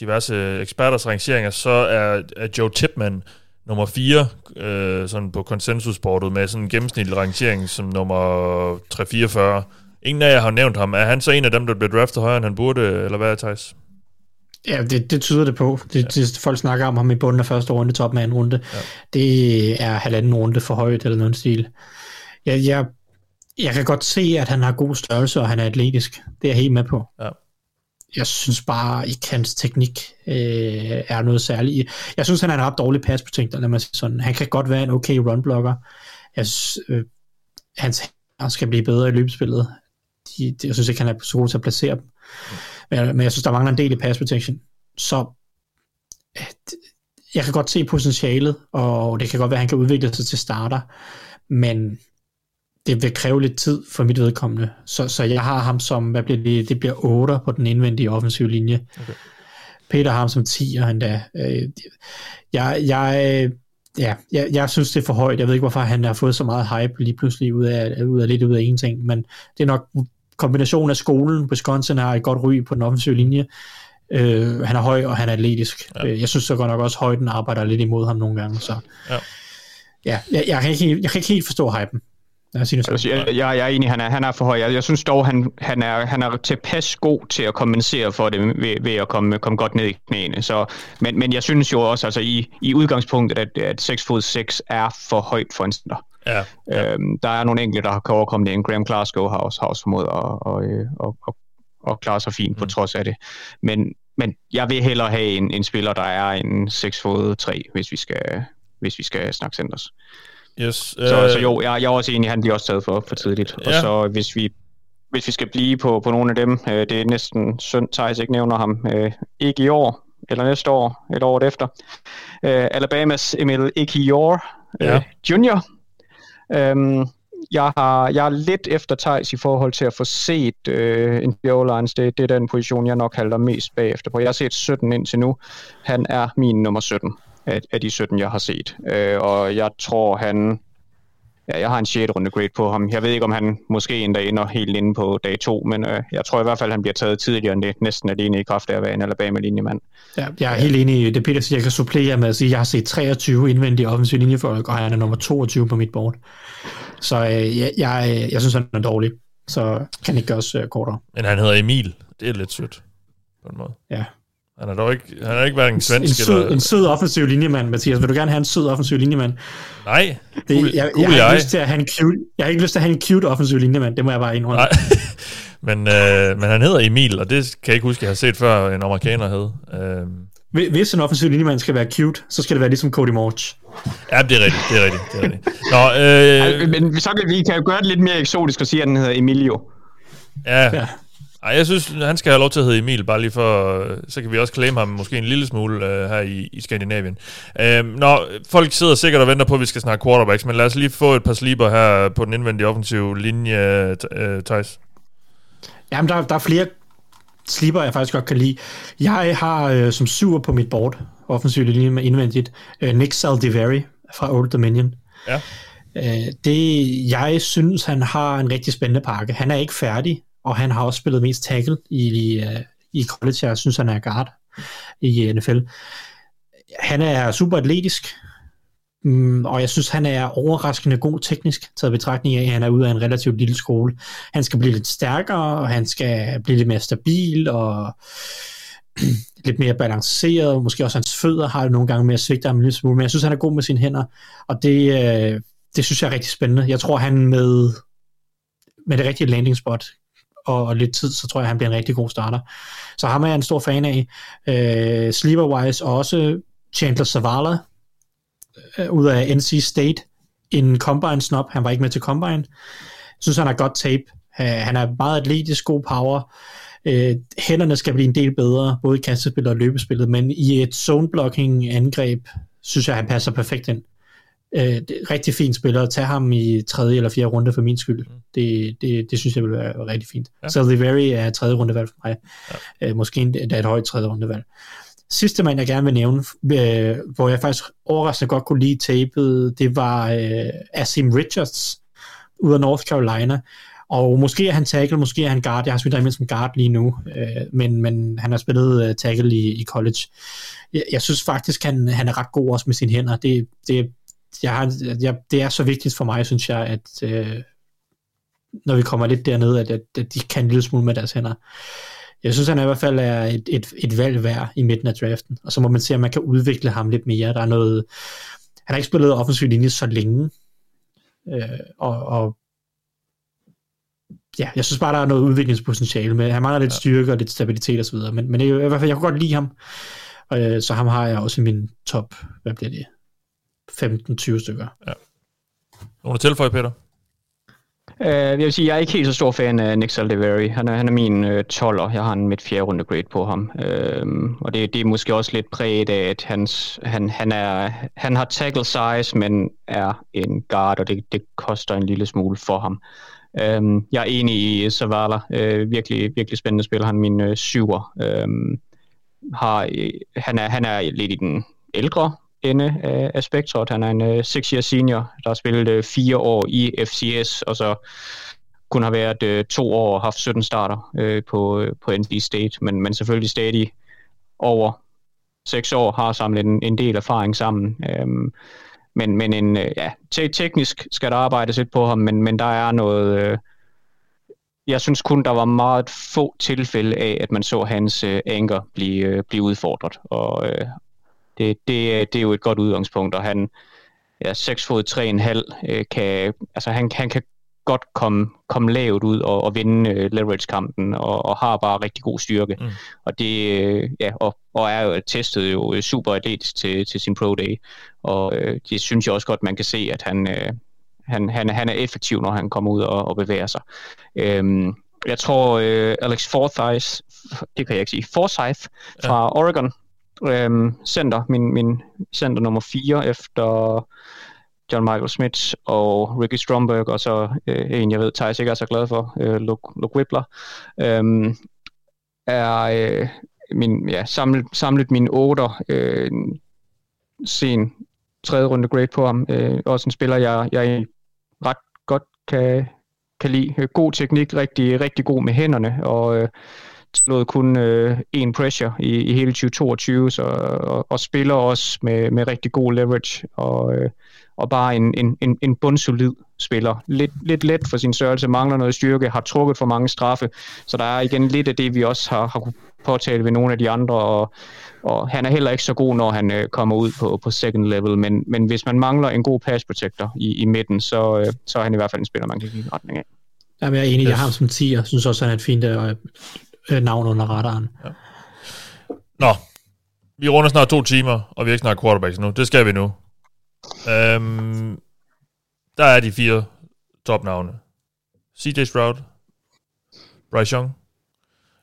diverse eksperters rangeringer, så er, er Joe Tipman nummer fire øh, sådan på konsensusbordet med sådan en gennemsnitlig rangering som nummer tre hundrede fireogfyrre. Ingen af jer har nævnt ham. Er han så en af dem, der bliver draftet højere, end han burde, eller hvad er Theis? Ja, det, det tyder det på. Det, ja. det, folk snakker om ham i bunden af første runde, toppen af anden runde. Ja. Det er halvanden runde for højt, eller noget stil. Jeg, jeg, jeg kan godt se, at han har god størrelse, og han er atletisk. Det er jeg helt med på. Ja. Jeg synes bare ikke, hans teknik øh, er noget særligt. Jeg synes, han er en ret dårlig pass på ting, lad mig sige sådan. Han kan godt være en okay runblocker. Jeg synes, øh, hans hænder skal blive bedre i løbespillet. De, de, jeg synes ikke, han er så god til at placere dem. Men, men jeg synes, der mangler en del i pass protection. Så at, jeg kan godt se potentialet, og det kan godt være, at han kan udvikle sig til starter, men det vil kræve lidt tid for mit vedkommende. Så, så jeg har ham som, hvad bliver det, det bliver otter på den indvendige offensive linje. Okay. Peter har ham som tier endda. Jeg, jeg, ja, jeg, jeg synes, det er for højt. Jeg ved ikke, hvorfor han har fået så meget hype lige pludselig ud af, ud af lidt ud af ingenting, men det er nok kombinationen af skolen. Wisconsin har et godt ry på den offensive linje. Øh, han er høj, og han er atletisk. Ja. Jeg synes så godt nok også, højden arbejder lidt imod ham nogle gange. Så. Ja. Ja, jeg, jeg, kan ikke, jeg kan ikke helt forstå hypen. Jeg, jeg, jeg er enig, han er, han er for høj. Jeg, jeg synes dog, han, han, er, han er tilpas god til at kompensere for det ved, ved at komme, komme godt ned i knæene. Så, men, men jeg synes jo også, altså i, i udgangspunktet, at, at seks fod seks er for højt for en center. Ja, ja. Øhm, der er nogle enkelte, der kan overkomme det. En Graham Glasgow har også, har også formået at klare sig fint mm. på trods af det. Men, men jeg vil hellere have en, en spiller, der er en seks fod tre, hvis vi skal, hvis vi skal snakke centers. Yes, øh... så, så jo, jeg, jeg er også enig, han bliver også taget for, for tidligt. Og ja. så hvis vi, hvis vi skal blive på, på nogle af dem, øh, det er næsten synd, Theis ikke nævner ham, øh, ikke i år, eller næste år, et år efter. Øh, Alabamas Emil Ikior øh, ja. junior Øhm, jeg, har, jeg er lidt efter Theis i forhold til at få set øh, en Bjørlans, det, det er den position, jeg nok halter mest bagefter på. Jeg har set sytten indtil nu, han er min nummer sytten. af de sytten, jeg har set. Øh, og jeg tror, han... Ja, jeg har en sjette runde grade på ham. Jeg ved ikke, om han måske endda ender helt inde på dag to, men øh, jeg tror i hvert fald, han bliver taget tidligere end det, næsten alene i kraft af at være en Alabama-linjemand. Ja, jeg er helt enig i det, Peter siger. Jeg kan supplere med at sige, at jeg har set treogtyve indvendige offensive linjefolk, og han er nummer toogtyve på mit board. Så øh, jeg, jeg, jeg synes, han er dårlig. Så kan ikke gøres øh, kortere. Men han hedder Emil. Det er lidt sødt, på en måde. Ja. Han har dog ikke, han har ikke været en svensk en sød, eller... En sød offensiv linjemand, Mathias. Vil du gerne have en sød offensiv linjemand? Nej. Det, jeg, jeg, jeg, har lyst til at have en cute, jeg har ikke lyst til at have en cute offensiv linjemand. Det må jeg bare indrømme. Nej. men, øh, men han hedder Emil, og det kan jeg ikke huske, jeg har set før en amerikaner hed. Øh. Hvis en offensiv linjemand skal være cute, så skal det være ligesom Cody Morch. Ja, det er rigtigt. Det er rigtigt, det er rigtigt. Nå, øh... men så kan vi kan jo gøre det lidt mere eksotisk og sige, at den hedder Emilio. Ja, ja. Ej, jeg synes, han skal have lov til at hedde Emil, bare lige for, så kan vi også claim ham måske en lille smule øh, her i, i Skandinavien. Øh, nå, folk sidder sikkert og venter på, at vi skal snakke quarterbacks, men lad os lige få et par sleeper her på den indvendige offensive linje, øh, Theis. Jamen, der, der er flere sleeper, jeg faktisk godt kan lide. Jeg har øh, som syver på mit board, offensiv linje med indvendigt, øh, Nick Saldiveri fra Old Dominion. Ja. Øh, det, jeg synes, han har en rigtig spændende pakke. Han er ikke færdig, og han har også spillet mest tackle i, i, i college. Jeg synes, han er guard i N F L. han er super atletisk, mm, og jeg synes, han er overraskende god teknisk, taget betragtning af, at han er ude af en relativt lille skole. Han skal blive lidt stærkere, og han skal blive lidt mere stabil, og lidt mere balanceret, måske også hans fødder har jo nogle gange mere svigt, men jeg synes, han er god med sine hænder, og det, øh, det synes jeg er rigtig spændende. Jeg tror, han med, med det rigtige landing spot og, og lidt tid, så tror jeg, han bliver en rigtig god starter. Så ham er jeg en stor fan af. Øh, Sleeper-wise også Chandler Zavala, øh, ud af N C State, en combine-snop, han var ikke med til combine. Jeg synes, han har godt tape. Øh, han er meget atletisk, god power. Øh, hænderne skal blive en del bedre, både i kastespillet og løbespillet, men i et zone-blocking-angreb, synes jeg, han passer perfekt ind. Øh, det er rigtig fint spiller, at tage ham i tredje eller fjerde runde for min skyld. Mm. Det, det, det synes jeg vil være rigtig fint. Ja. Så Liveri er tredje rundevalg for mig. Ja. Øh, måske endda et højt tredje rundevalg. Sidste mand, jeg gerne vil nævne, øh, hvor jeg faktisk overraskende godt kunne lide tapet, det var øh, Asim Richards, ud af North Carolina. Og måske er han tackle, måske er han guard. Jeg har spillet imens som guard lige nu, øh, men, men han har spillet øh, tackle i, i college. Jeg, jeg synes faktisk, han, han er ret god også med sine hænder. Det, det, jeg har, jeg, det er så vigtigt for mig, synes jeg, at øh, når vi kommer lidt dernede, at, at, at de kan en lille smule med deres hænder. Jeg synes, han i hvert fald er et, et, et valg værd i midten af draften. Og så må man se, om man kan udvikle ham lidt mere. Der er noget, han har ikke spillet offensiv linje så længe, øh, og, og ja, jeg synes bare, der er noget udviklingspotentiale med. Han mangler lidt styrke og lidt stabilitet osv., men, men i hvert fald, jeg kunne godt lide ham. Og, øh, så ham har jeg også i min top, hvad bliver det, femten tyve stykker. Ja. Nogle tilføjer, Peter? Uh, jeg vil sige, jeg er ikke helt så stor fan af Nick Saldivari. Han er, han er min uh, tolver. Jeg har en mit fjerde runde grade på ham. Uh, og det, det er måske også lidt præget af, at hans, han, han, er, han har tackle size, men er en guard, og det, det koster en lille smule for ham. Um, jeg er enig i Zavala, uh, virkelig, virkelig spændende spiller, han min uh, syver. Um, har, uh, han, er, han er lidt i den ældre ende uh, af spektret, han er en uh, six-year senior, der har spillet uh, fire år i F C S, og så kun har været uh, to år og haft sytten starter uh, på, uh, på N C State, men, men selvfølgelig stadig over seks år, har samlet en, en del erfaring sammen. Um, Men, men en, ja, te- teknisk skal der arbejdes lidt på ham, men, men der er noget... Øh, jeg synes kun, der var meget få tilfælde af, at man så hans øh, anker blive, øh, blive udfordret. Og øh, det, det, det er jo et godt udgangspunkt, og han er ja, seks fod tre komma fem, øh, kan, altså han, han kan godt komme, komme lavt ud og, og vinde øh, leverage-kampen, og, og har bare rigtig god styrke. Mm. Og det øh, ja, og, og er jo testet jo super atletisk til, til sin pro day. Og øh, det synes jeg også godt, man kan se, at han, øh, han, han, han er effektiv, når han kommer ud og, og bevæger sig. Øhm, jeg tror, øh, Alex Forsythe, det kan jeg ikke sige, Forsythe ja. fra Oregon, øh, center, min, min center nummer fire, efter John Michael Smith og Ricky Stromberg, og så øh, en, jeg ved, Teis ikke er så glad for, øh, Luke, Luke Whippler, øh, er øh, min, ja, samlet, samlet mine otter, øh, sen tredje runde grade på ham. Øh, også en spiller, jeg, jeg ret godt kan, kan lide. God teknik, rigtig, rigtig god med hænderne, og øh, slåede kun øh, én pressure i, i hele tyve toogtyve, så, og, og spiller også med, med rigtig god leverage, og, øh, og bare en, en, en bundsolid spiller. Lidt, lidt let for sin størrelse, mangler noget styrke, har trukket for mange straffe, så der er igen lidt af det, vi også har, har kunne påtale ved nogle af de andre, og, og han er heller ikke så god, når han øh, kommer ud på, på second level, men, men hvis man mangler en god pass protector i, i midten, så, øh, så er han i hvert fald en spiller, man kan give retning af. Jamen, jeg er enig, yes. Jeg har ham som tier, jeg synes også, han er et fint øh, øh, navn under radaren. Ja. Nå, vi runder snart to timer, og vi er ikke snart quarterbacks nu, det skal vi nu. Um, der er de fire topnavne: C J Stroud, Bryce Young,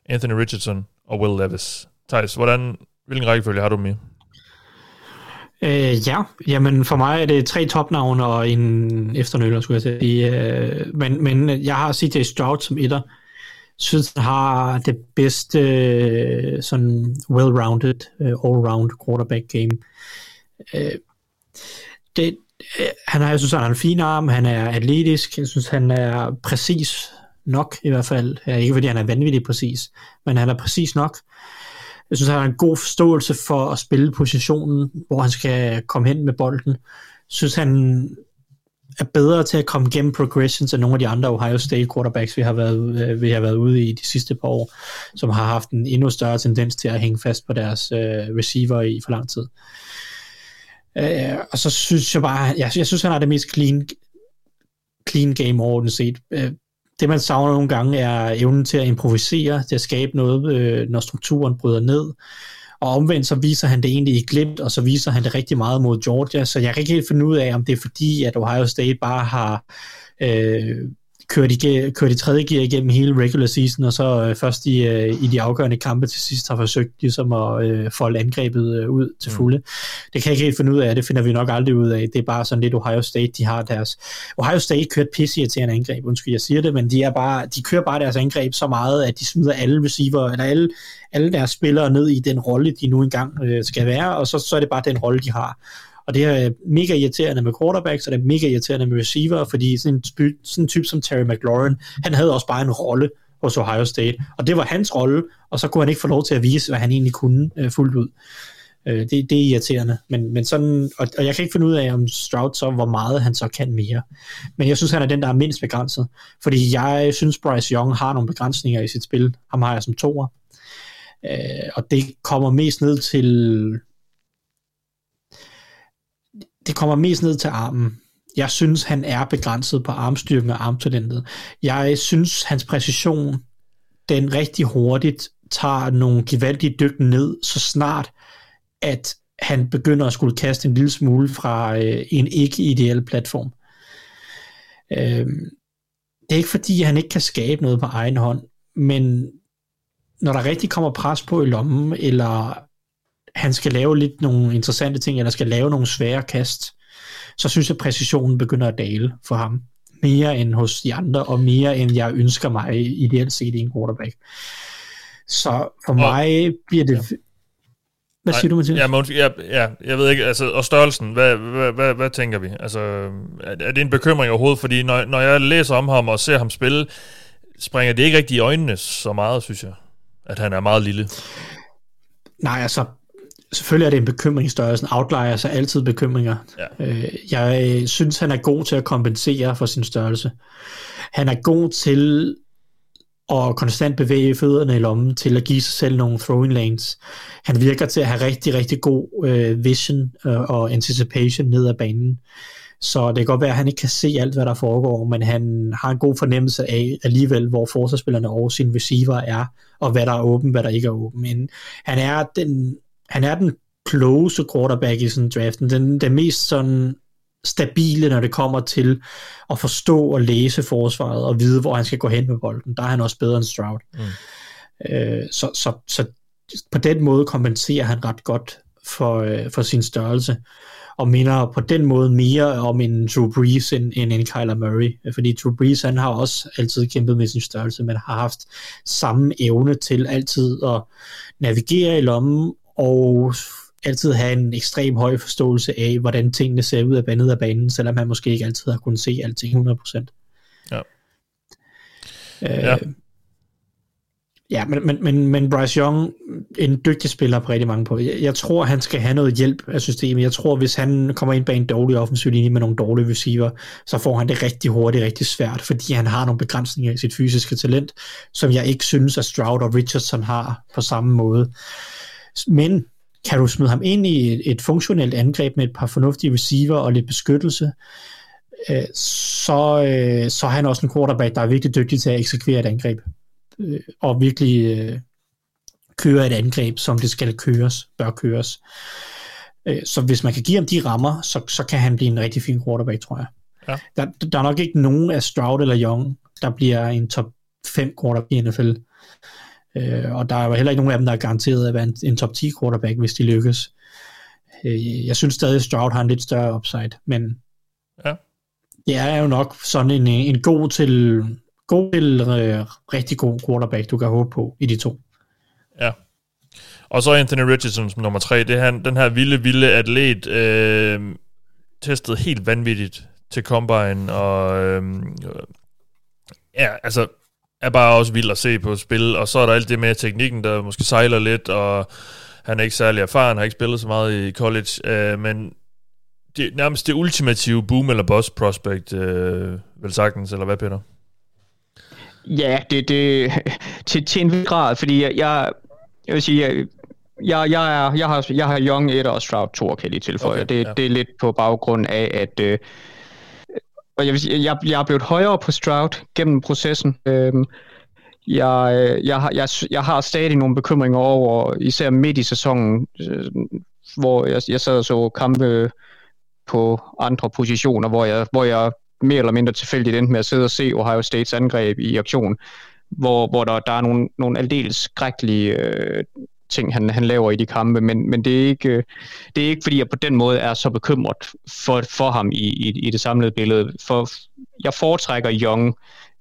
Anthony Richardson og Will Levis. Teis, hvordan, hvilken rækkefølge har du med? Øh, ja, jamen for mig er det tre topnavne og en efternøller, skulle jeg sige. Øh, men, men jeg har C J Stroud som etter. Synes, han har det bedste sådan well-rounded, all-round quarterback game. Øh, Det, han har, jeg synes, han har en fin arm, han er atletisk, jeg synes, han er præcis nok i hvert fald, ikke fordi han er vanvittigt præcis, men han er præcis nok, Jeg synes, han har en god forståelse for at spille positionen, hvor han skal komme hen med bolden. Jeg synes, han er bedre til at komme gennem progressions end nogle af de andre Ohio State quarterbacks, vi har været, vi har været ude i de sidste par år, som har haft en endnu større tendens til at hænge fast på deres øh, receiver i for lang tid. Øh, og så synes jeg bare, jeg, jeg synes, han har det mest clean, clean game overordnet set. Øh, Det, man savner nogle gange, er evnen til at improvisere, til at skabe noget, øh, når strukturen bryder ned. Og omvendt, så viser han det egentlig i glimt, og så viser han det rigtig meget mod Georgia. Så jeg kan ikke helt finde ud af, om det er fordi, at Ohio State bare har øh, kørt, i, kørt i tredje gear igennem hele regular season, og så øh, først i, øh, i de afgørende kampe til sidst har forsøgt ligesom at øh, folde angrebet øh, ud til fulde. Mm. Det kan jeg ikke helt finde ud af, det finder vi nok aldrig ud af. Det er bare sådan lidt Ohio State, de har deres... Ohio State kører pisseirriterende angreb, undskyld, jeg siger det, men de, er bare, de kører bare deres angreb så meget, at de smider alle receiver, eller alle, alle deres spillere ned i den rolle, de nu engang øh, skal være, og så, så er det bare den rolle, de har. Og det er mega irriterende med quarterbacks, og det er mega irriterende med receiver, fordi sådan en, spy, sådan en type som Terry McLaurin, han havde også bare en rolle hos Ohio State, og det var hans rolle, og så kunne han ikke få lov til at vise, hvad han egentlig kunne øh, fuldt ud. Øh, det, det er irriterende, men, men sådan, og, og jeg kan ikke finde ud af, om Stroud så, hvor meget han så kan mere. Men jeg synes, han er den, der er mindst begrænset, fordi jeg synes, Bryce Young har nogle begrænsninger i sit spil. Ham har jeg som toer. Øh, og det kommer mest ned til... Det kommer mest ned til armen. Jeg synes, han er begrænset på armstyrken og armtalentet. Jeg synes, hans præcision, den rigtig hurtigt, tager nogle gevaldige dyk ned, så snart, at han begynder at skulle kaste en lille smule fra øh, en ikke-ideel platform. Øh, det er ikke fordi, han ikke kan skabe noget på egen hånd, men når der rigtig kommer pres på i lommen, eller... han skal lave lidt nogle interessante ting, eller skal lave nogle svære kast, så synes jeg, at præcisionen begynder at dale for ham. Mere end hos de andre, og mere end jeg ønsker mig ideelt set i en quarterback. Så for mig og, bliver det... Ja. Hvad siger Nej, du, ja, måske, ja, ja, jeg ved ikke, altså, og størrelsen, hvad, hvad, hvad, hvad tænker vi? Altså, er, er det en bekymring overhovedet? Fordi når, når jeg læser om ham og ser ham spille, springer det ikke rigtig i øjnene så meget, synes jeg, at han er meget lille. Nej, altså... Selvfølgelig er det en bekymring i størrelsen. Outlier så altid bekymringer. Ja. Jeg synes, han er god til at kompensere for sin størrelse. Han er god til at konstant bevæge fødderne i lommen, til at give sig selv nogle throwing lanes. Han virker til at have rigtig, rigtig god vision og anticipation ned ad banen. Så det kan godt være, at han ikke kan se alt, hvad der foregår, men han har en god fornemmelse af alligevel, hvor forsvarsspillerne og sine receiver er, og hvad der er åben, hvad der ikke er åben. Men han er den... Han er den klogeste quarterback i sådan draften, den, den mest sådan stabile, når det kommer til at forstå og læse forsvaret og vide, hvor han skal gå hen med bolden. Der er han også bedre end Stroud. Mm. Øh, så, så, så på den måde kompenserer han ret godt for, øh, for sin størrelse, og minder på den måde mere om en Drew Brees end, end en Kyler Murray, fordi Drew Brees, han har også altid kæmpet med sin størrelse, men har haft samme evne til altid at navigere i lommen, og altid have en ekstrem høj forståelse af, hvordan tingene ser ud af bandet af banen, selvom han måske ikke altid har kunnet se alting hundrede procent. Ja. Øh, ja. Ja, men, men, men, men Bryce Young, en dygtig spiller på rigtig mange på. Jeg, jeg tror, han skal have noget hjælp af systemet. Jeg tror, hvis han kommer ind bag en dårlig offensiv linje med nogle dårlige receiver, så får han det rigtig hurtigt, rigtig svært, fordi han har nogle begrænsninger i sit fysiske talent, som jeg ikke synes, at Stroud og Richardson har på samme måde. Men kan du smide ham ind i et, et funktionelt angreb med et par fornuftige receiver og lidt beskyttelse, øh, så, øh, så er han også en quarterback, der er virkelig dygtig til at eksekvere et angreb, øh, og virkelig øh, køre et angreb, som det skal køres, bør køres. Øh, så hvis man kan give ham de rammer, så, så kan han blive en rigtig fin quarterback, tror jeg. Ja. Der, der er nok ikke nogen af Stroud eller Young, der bliver en top fem quarterback i N F L. Uh, og der er jo heller ikke nogen af dem, der er garanteret at være en, en top ti quarterback, hvis de lykkes. Uh, jeg synes stadig, at Stroud har en lidt større upside, men ja. Det er jo nok sådan en, en god til, god til uh, rigtig god quarterback, du kan håbe på i de to. Ja. Og så Anthony Richardson som nummer tre. Det er han, den her vilde, vilde atlet, øh, testet helt vanvittigt til Combine, og øh, ja, altså er bare også vild at se på spil, og så er der alt det med teknikken, der måske sejler lidt, og han er ikke særlig erfaren, har ikke spillet så meget i college, øh, men det, nærmest det ultimative boom eller bust prospect, øh, vel sagtens, eller hvad, Peter? Ja, det, det til, til en vis grad, fordi jeg, jeg, jeg vil sige, jeg, jeg, jeg, er, jeg, har, jeg har Young et og Stroud to, kan jeg lige tilføje. Okay, det, ja. det er lidt på baggrund af, at øh, og jeg, vil sige, jeg, jeg er blevet højere på Stroud gennem processen. Øhm, jeg, jeg, jeg, jeg har stadig nogle bekymringer over, især midt i sæsonen, øh, hvor jeg, jeg sad og så kampe på andre positioner, hvor jeg, hvor jeg mere eller mindre tilfældigt endte med at sidde og se Ohio States angreb i aktion, hvor, hvor der, der er nogle, nogle aldeles skrækkelige øh, ting, han, han laver i de kampe, men, men det, er ikke, øh, det er ikke, fordi jeg på den måde er så bekymret for, for ham i, i, i det samlede billede. For jeg foretrækker Young,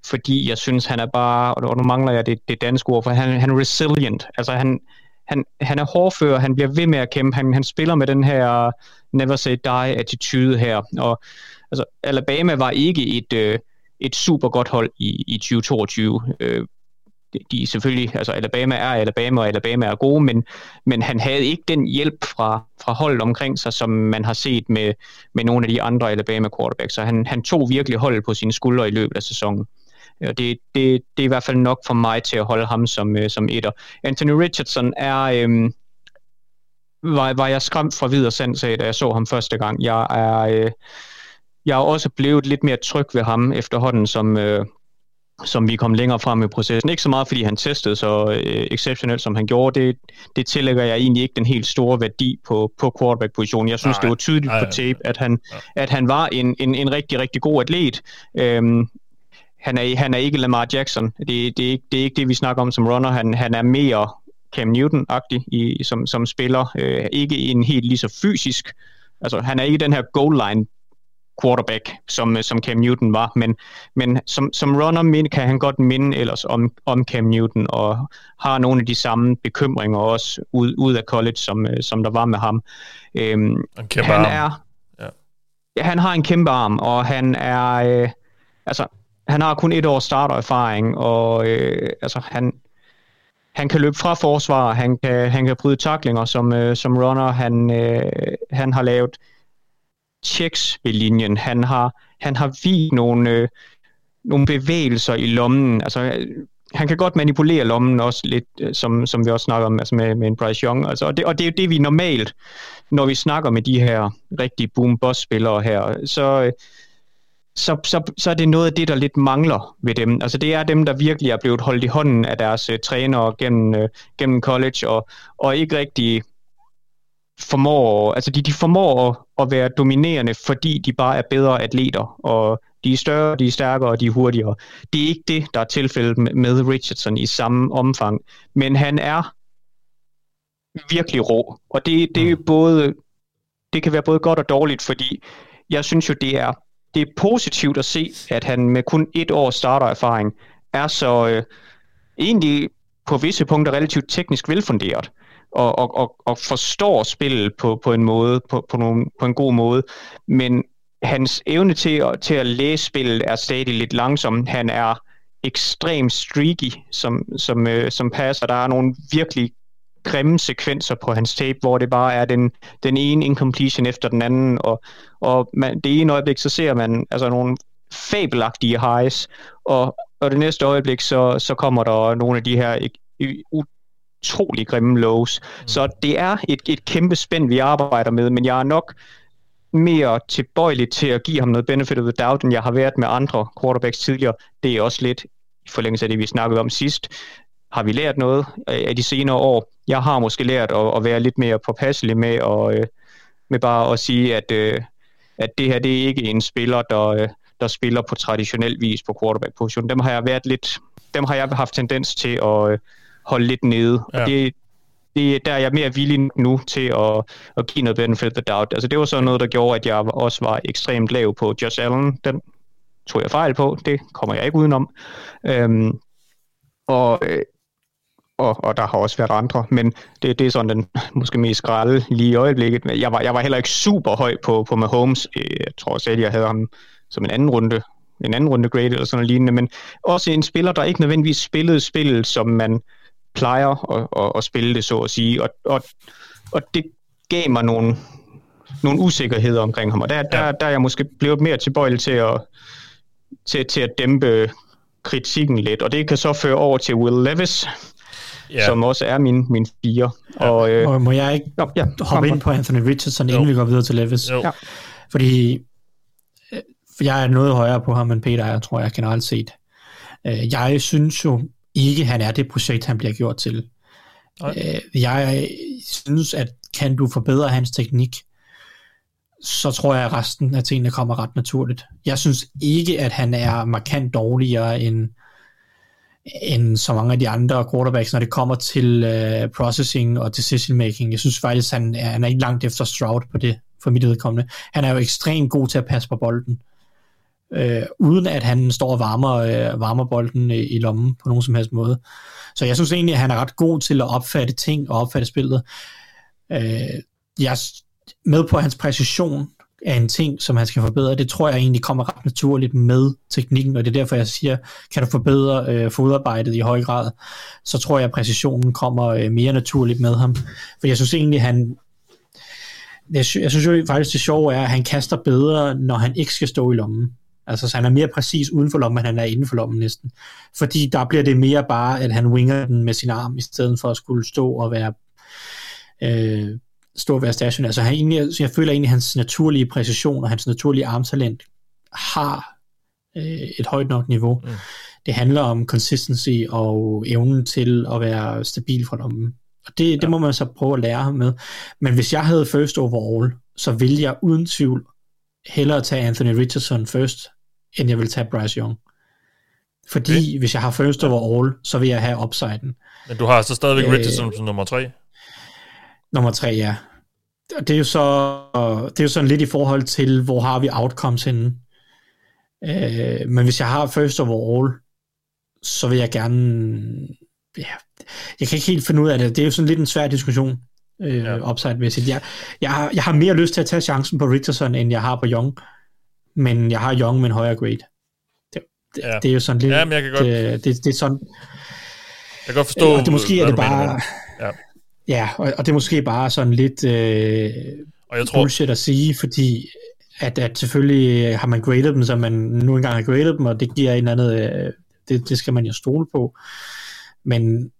fordi jeg synes, han er bare, og nu mangler jeg det, det danske ord, for han, han er resilient. Altså han, han, han er hårdfør, han bliver ved med at kæmpe, han, han spiller med den her never say die attitude her, og altså, Alabama var ikke et, øh, et super godt hold i, i tyve toogtyve. Øh, de selvfølgelig, altså Alabama er Alabama, og Alabama er gode, men, men han havde ikke den hjælp fra, fra holdet omkring sig, som man har set med, med nogle af de andre Alabama quarterbacks. Så han, han tog virkelig holdet på sine skuldre i løbet af sæsonen. Og det, det, det er i hvert fald nok for mig til at holde ham som, øh, som etter. Anthony Richardson er... Øh, var, var jeg skræmt fra vid og sans af, da jeg så ham første gang. Jeg er... Øh, Jeg er også blevet lidt mere tryg ved ham efterhånden, som, øh, som vi kom længere frem i processen. Ikke så meget, fordi han testede så øh, exceptionelt, som han gjorde. Det, det tillægger jeg egentlig ikke den helt store værdi på, på quarterback-positionen. Jeg synes, nej, det var tydeligt nej, på tape, at han, at han var en, en, en rigtig, rigtig god atlet. Øhm, han, er, han er ikke Lamar Jackson. Det, det, er ikke, det er ikke det, vi snakker om som runner. Han, han er mere Cam Newton-agtig i, som, som spiller. Øh, ikke en helt lige så fysisk. Altså, han er ikke den her goal-line quarterback, som, som Cam Newton var, men, men som, som runner kan han godt minde ellers om, om Cam Newton, og har nogle af de samme bekymringer også ud, ud af college, som, som der var med ham. Øhm, han arm. er, ja. Ja, han har en kæmpe arm, og han er, øh, altså, han har kun et års startererfaring, og øh, altså, han, han kan løbe fra forsvar, han kan, han kan bryde tacklinger som, øh, som runner, han, øh, han har lavet checks ved linjen. Han har, han har vist nogle, øh, nogle bevægelser i lommen. Altså, øh, han kan godt manipulere lommen også lidt, øh, som, som vi også snakker om altså med, med en Bryce Young. Altså, og, det, og det er jo det, vi normalt, når vi snakker med de her rigtige boom-boss-spillere her, så, øh, så, så, så er det noget af det, der lidt mangler ved dem. Altså, det er dem, der virkelig er blevet holdt i hånden af deres øh, trænere gennem, øh, gennem college, og, og ikke rigtig... formår, altså de, de formår at, at være dominerende, fordi de bare er bedre atleter, og de er større, de er stærkere, og de er hurtigere. Det er ikke det, der er tilfældet med Richardson i samme omfang, men han er virkelig rå, og det, det er både, det kan være både godt og dårligt, fordi jeg synes jo, det er, det er positivt at se, at han med kun et års startererfaring er så øh, egentlig på visse punkter relativt teknisk velfunderet, Og, og, og forstår spillet på, på en måde, på, på, nogle, på en god måde, men hans evne til at, til at læse spillet er stadig lidt langsom. Han er ekstremt streaky som, som, øh, som passer. Der er nogle virkelig grimme sekvenser på hans tape, hvor det bare er den, den ene incompletion efter den anden, og, og man, det ene øjeblik, så ser man altså nogle fabelagtige highs, og, og det næste øjeblik, så, så kommer der nogle af de her u- utrolig grimme lows. Mm. Så det er et, et kæmpe spænd, vi arbejder med, men jeg er nok mere tilbøjelig til at give ham noget benefit of the doubt, end jeg har været med andre quarterbacks tidligere. Det er også lidt i forlængelse af det, vi snakkede om sidst. Har vi lært noget af de senere år? Jeg har måske lært at, at være lidt mere påpasselig med, og, med bare at sige, at, at det her det er ikke en spiller, der, der spiller på traditionel vis på quarterback-positionen. Dem har jeg været lidt, dem har jeg haft tendens til at holde lidt nede, ja. Og det, det er der, jeg er mere villig nu til at, at give noget benefit of the doubt. Altså det var så noget, der gjorde, at jeg også var ekstremt lav på Josh Allen. Den tog jeg fejl på, det kommer jeg ikke udenom. Øhm, og, og, og der har også været andre, men det, det er sådan den måske mest skralde lige i øjeblikket. Jeg var, jeg var heller ikke super høj på, på Mahomes. Jeg tror selv, jeg havde ham som en anden runde en anden runde grade eller sådan noget lignende, men også en spiller, der ikke nødvendigvis spillede spillet, som man plejer at, at, at spille det, så at sige, og, og, og det gav mig nogle, nogle usikkerheder omkring ham, og der, der, der er jeg måske blevet mere tilbøjelig til at, til, til at dæmpe kritikken lidt, og det kan så føre over til Will Levis, yeah. som også er min, min fire. Ja. Og, øh, og må jeg ikke jo, ja, hoppe ind på Anthony Richardson, jo. inden vi går videre til Levis? Jo. Ja. Fordi for jeg er noget højere på ham end Peter, jeg tror jeg generelt set. Jeg synes jo ikke, han er det projekt, han bliver gjort til. Okay. Jeg synes, at kan du forbedre hans teknik, så tror jeg, at resten af tingene kommer ret naturligt. Jeg synes ikke, at han er markant dårligere end, end så mange af de andre quarterbacks, når det kommer til uh, processing og decision making. Jeg synes faktisk, at han er, han er ikke langt efter Stroud på det, for mit vedkommende. Han er jo ekstremt god til at passe på bolden, øh, uden at han står og varmer, øh, varmer bolden i, i lommen på nogen som helst måde. Så jeg synes egentlig, at han er ret god til at opfatte ting og opfatte spillet. Øh, jeg med på, hans præcision er en ting, som han skal forbedre. Det tror jeg egentlig kommer ret naturligt med teknikken, og det er derfor, jeg siger, kan du forbedre øh, fodarbejdet i høj grad, så tror jeg, at præcisionen kommer øh, mere naturligt med ham. For jeg synes egentlig, han Jeg synes jo faktisk, det sjove er, at han kaster bedre, når han ikke skal stå i lommen. Altså, så han er mere præcis uden for lommen, end han er inden for lommen næsten. Fordi der bliver det mere bare, at han winger den med sin arm, i stedet for at skulle stå og være, øh, stå og være stationær. Altså, han egentlig, jeg føler egentlig, at hans naturlige præcision og hans naturlige armtalent har øh, et højt nok niveau. Mm. Det handler om consistency og evnen til at være stabil fra lommen. Og det, det ja. må man så prøve at lære ham med. Men hvis jeg havde first overall, så ville jeg uden tvivl hellere tage Anthony Richardson first, end jeg ville tage Bryce Young. Fordi okay. hvis jeg har first overall, så vil jeg have upsiden. Men du har så stadigvæk øh, Richardson som nummer tre? Nummer tre, ja. Det er jo så det er jo sådan lidt i forhold til, hvor har vi outcomes henne. Øh, men hvis jeg har first overall, så vil jeg gerne... Ja, jeg kan ikke helt finde ud af det. Det er jo sådan lidt en svær diskussion, øh, ja. upside-mæssigt. Jeg, jeg, har, jeg har mere lyst til at tage chancen på Richardson, end jeg har på Young. Men jeg har Young med en højere grade. Det, det, ja. det er jo sådan lidt... Ja, men jeg kan godt... Det, det, det er sådan... Jeg kan godt forstå, og det måske er det bare... Ja, ja og, og det er måske bare sådan lidt øh, og jeg tror... bullshit at sige, fordi... At, at selvfølgelig har man gradet dem, som man nu engang har gradet dem, og det giver en anden... Øh, det, det skal man jo stole på. Men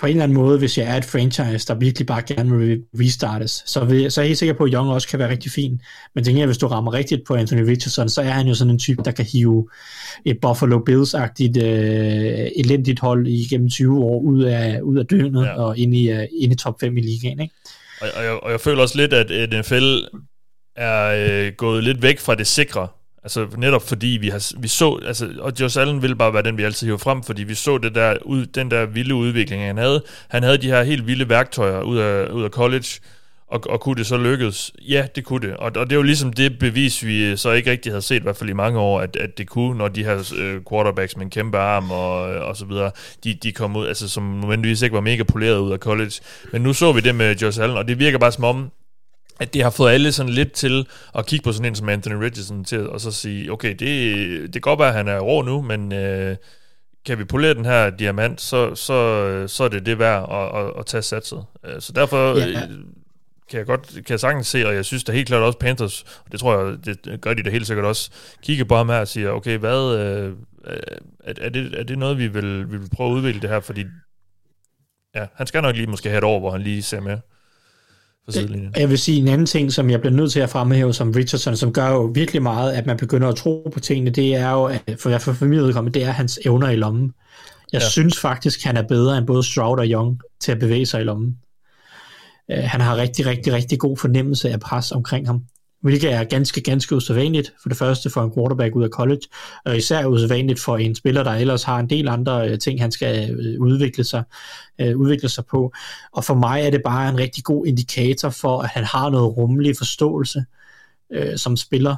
på en eller anden måde, hvis jeg er et franchise, der virkelig bare gerne vil restartes, så, vil, så er jeg helt sikker på, at Young også kan være rigtig fin. Men tænker jeg, hvis du rammer rigtigt på Anthony Richardson, så er han jo sådan en type, der kan hive et Buffalo Bills-agtigt øh, elendigt hold igennem tyve år ud af, ud af døgnet ja. og ind i, uh, ind i top fem i ligaen. Ikke? Og, og, jeg, og jeg føler også lidt, at N F L er øh, gået lidt væk fra det sikre. Altså netop fordi vi har vi så altså og Josh Allen ville bare være den vi altid hiver frem, fordi vi så det der ud den der vilde udvikling han havde. Han havde de her helt vilde værktøjer ud af ud af college og, og kunne det så lykkes. Ja, det kunne det. Og, og det er jo ligesom det bevis vi så ikke rigtig havde set i hvert fald i mange år, at at det kunne, når de her quarterbacks med en kæmpe arm og og så videre, de de kom ud altså som nødvendigvis ikke var mega poleret ud af college. Men nu så vi det med Josh Allen, og det virker bare som om at det har fået alle sådan lidt til at kigge på sådan en som Anthony Richardson til, og så sige, okay, det, det kan godt være, at han er rå nu, men øh, kan vi polere den her diamant, så, så, så er det det værd at, at, at tage satset. Så derfor ja, ja. kan jeg godt kan jeg sagtens se, og jeg synes da helt klart også Panthers, og det tror jeg, det gør de da helt sikkert også, kigge på ham her og siger, okay, hvad, øh, er, er, det, er det noget, vi vil, vi vil prøve at udvikle det her, fordi ja, han skal nok lige måske have et år, hvor han lige ser med. Jeg vil sige en anden ting, som jeg bliver nødt til at fremhæve som Richardson, som gør jo virkelig meget, at man begynder at tro på tingene, det er jo, at for jeg for familien kommer, det er hans evner i lommen. Jeg ja. synes faktisk, han er bedre end både Stroud og Young til at bevæge sig i lommen. Uh, han har rigtig, rigtig, rigtig god fornemmelse af pres omkring ham, hvilket er ganske, ganske usædvanligt. For det første for en quarterback ud af college, og især usædvanligt for en spiller, der ellers har en del andre ting, han skal udvikle sig, øh, udvikle sig på. Og for mig er det bare en rigtig god indikator for, at han har noget rummelig forståelse øh, som spiller,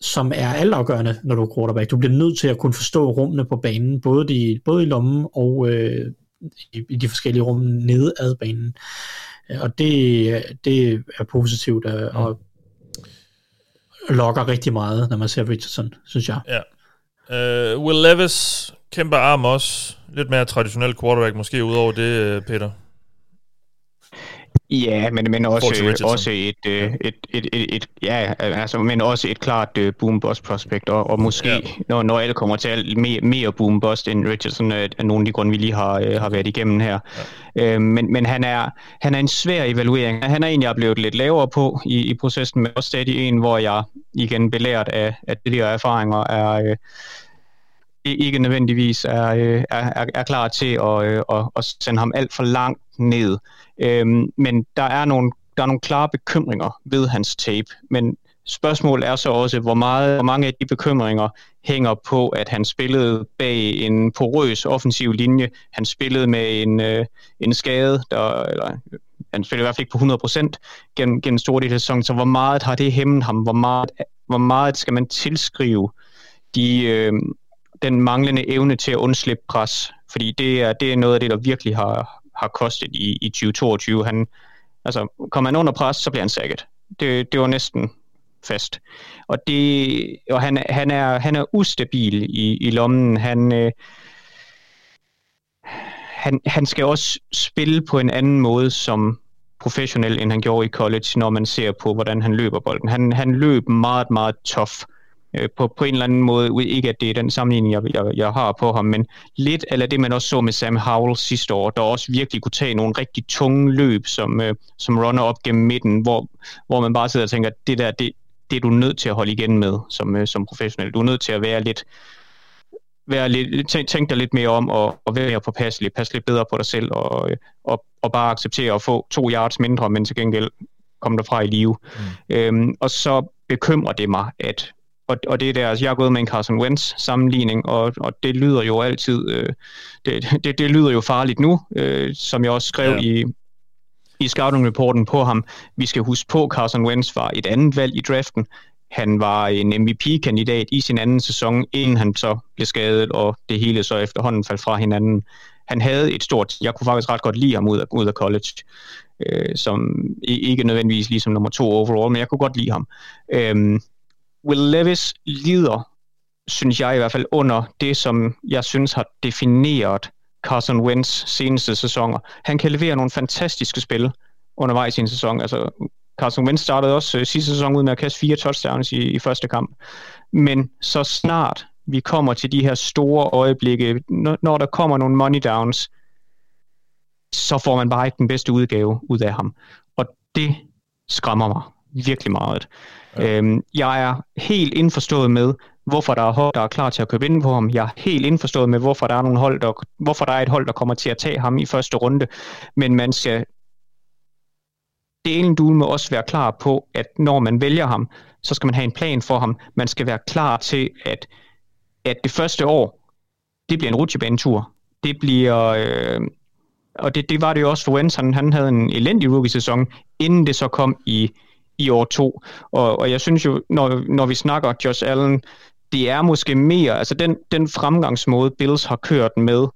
som er altafgørende, når du er quarterback. Du bliver nødt til at kunne forstå rummene på banen, både, de, både i lommen og øh, i, i de forskellige rum nede ad banen. Og det, det er positivt, og lokker rigtig meget, når man ser Richardson, synes jeg. Ja. Uh, Will Levis, kæmpe arm også. Lidt mere traditionel quarterback, måske udover det, Peter. Ja, men men også også et et et et, et, et ja, altså, men også et klart uh, boom bust prospect og, og måske ja. når når alle kommer til alt mere, mere boom bust end Richardson af nogle af de grunde vi lige har uh, har været igennem her. Ja. Uh, men men han er han er en svær evaluering. Han er egentlig jeg blevet lidt lavere på i i processen, men også stadig en hvor jeg igen belært af at de der erfaringer er uh, ikke nødvendigvis er, er, er, er klar til at, at, at sende ham alt for langt ned. Øhm, men der er, nogle, der er nogle klare bekymringer ved hans tape. Men spørgsmålet er så også, hvor, meget, hvor mange af de bekymringer hænger på, at han spillede bag en porøs offensiv linje. Han spillede med en, øh, en skade, der, eller han spillede i hvert fald ikke på hundrede procent gennem, gennem store del af sæsonen. Så hvor meget har det hæmmet ham? Hvor meget, hvor meget skal man tilskrive de... Øh, den manglende evne til at undslippe pres, fordi det er, det er noget af det, der virkelig har, har kostet i, i tyve toogtyve. Han, altså, kommer han under pres, så bliver han sækket. Det, det var næsten fast. Og, det, og han, han, er, han er ustabil i, i lommen. Han, øh, han, han skal også spille på en anden måde som professionel, end han gjorde i college, når man ser på, hvordan han løber bolden. Han, han løb meget, meget tough. På, på en eller anden måde, ikke at det er den sammenligning, jeg, jeg, jeg har på ham, men lidt eller det, man også så med Sam Howell sidste år, der også virkelig kunne tage nogle rigtig tunge løb, som, øh, som runner op gennem midten, hvor, hvor man bare sidder og tænker, det der, det, det er du nødt til at holde igen med som, øh, som professionel. Du er nødt til at være lidt, være lidt tænk, tænk dig lidt mere om og, og være påpasselig, passe lidt bedre på dig selv og, og, og bare acceptere at få to yards mindre, men til gengæld komme derfra i live. Mm. Øhm, og så bekymrer det mig, at og det er der, altså jeg er gået med en Carson Wentz sammenligning, og, og det lyder jo altid, øh, det, det, det lyder jo farligt nu, øh, som jeg også skrev ja. i, i scouting-reporten på ham. Vi skal huske på, Carson Wentz var et andet valg i draften. Han var en M V P-kandidat i sin anden sæson, inden han så blev skadet, og det hele så efterhånden faldt fra hinanden. Han havde et stort, jeg kunne faktisk ret godt lide ham ud af, ud af college, øh, som ikke nødvendigvis ligesom nummer to overall, men jeg kunne godt lide ham. Øh, Will Levis lider, synes jeg i hvert fald, under det, som jeg synes har defineret Carson Wentz seneste sæsoner. Han kan levere nogle fantastiske spil undervejs i en sæson. Altså, Carson Wentz startede også øh, sidste sæson ud med at kaste fire touchdowns i, i første kamp. Men så snart vi kommer til de her store øjeblikke, når, når der kommer nogle money downs, så får man bare ikke den bedste udgave ud af ham. Og det skræmmer mig virkelig meget. Ja. Øhm, jeg er helt indforstået med, hvorfor der er hold, der er klar til at købe ind på ham. Jeg er helt indforstået med, hvorfor der er nogle hold, der, hvorfor der er et hold, der kommer til at tage ham i første runde. Men man skal delen dule med også være klar på, at når man vælger ham, så skal man have en plan for ham. Man skal være klar til, at, at det første år, det bliver en rutsjebanetur. Det bliver... Øh, og det, det var det jo også for Wentz. Han, han havde en elendig rookie-sæson, inden det så kom i... i år to, og, og jeg synes jo, når, når vi snakker Josh Allen, det er måske mere, altså den, den fremgangsmåde, Bills har kørt med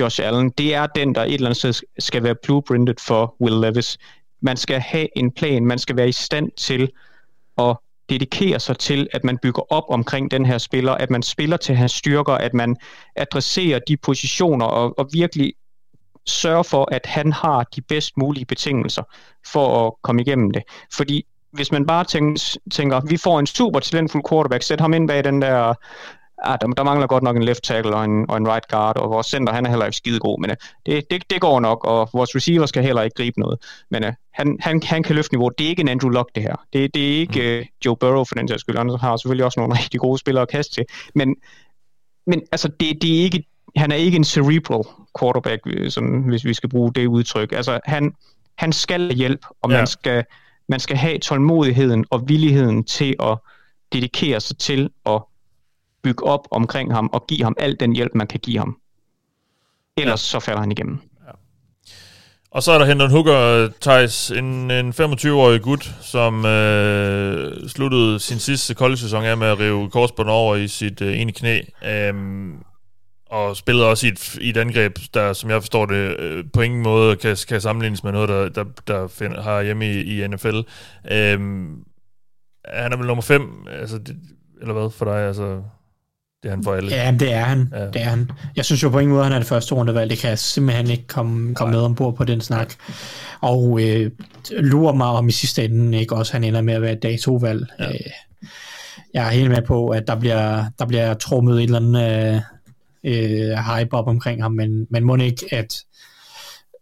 Josh Allen, det er den, der et eller andet sted skal være blueprintet for Will Levis. Man skal have en plan, man skal være i stand til at dedikere sig til, at man bygger op omkring den her spiller, at man spiller til hans styrker, at man adresserer de positioner, og, og virkelig sørger for, at han har de bedst mulige betingelser for at komme igennem det. Fordi hvis man bare tænker, tænker, vi får en super talentfuld quarterback, sæt ham ind bag den der, ah, der, der mangler godt nok en left tackle og en, og en right guard, og vores center, han er heller ikke skidegod, men det, det, det går nok, og vores receiver skal heller ikke gribe noget, men uh, han, han, han kan løfte niveau. Det er ikke en Andrew Luck, det her. Det, det er ikke uh, Joe Burrow, for den sags skyld. Han har selvfølgelig også nogle rigtig gode spillere at kaste til, men, men altså, det, det er ikke, han er ikke en cerebral quarterback, som, hvis vi skal bruge det udtryk. Altså, han, han skal hjælpe, og yeah. man skal... Man skal have tålmodigheden og villigheden til at dedikere sig til at bygge op omkring ham og give ham al den hjælp, man kan give ham. Ellers ja. så falder han igennem. Ja. Og så er der Hinton Hooker, Teis, en, en femogtyve-årig gut, som øh, sluttede sin sidste college-sæson af med at rive korsbåndet over i sit øh, ene knæ. Øh, og spillede også i et, i et angreb, der, som jeg forstår det, øh, på ingen måde kan, kan sammenlignes med noget, der, der, der find, har hjemme i, i N F L. Øhm, han er vel nummer fem, altså, det, eller hvad for dig? Altså, Det er han for alle. Ja, det er han. Ja. Det er han. Jeg synes jo på ingen måde, han er det første rundevalg. Det kan jeg simpelthen ikke komme, komme med ombord på den snak. Og øh, lurer mig om i sidste ende, ikke også han ender med at være et dag to-valg. Ja. Øh, jeg er helt med på, at der bliver, der bliver trummet et eller andet øh, hype op omkring ham, men man må ikke, at,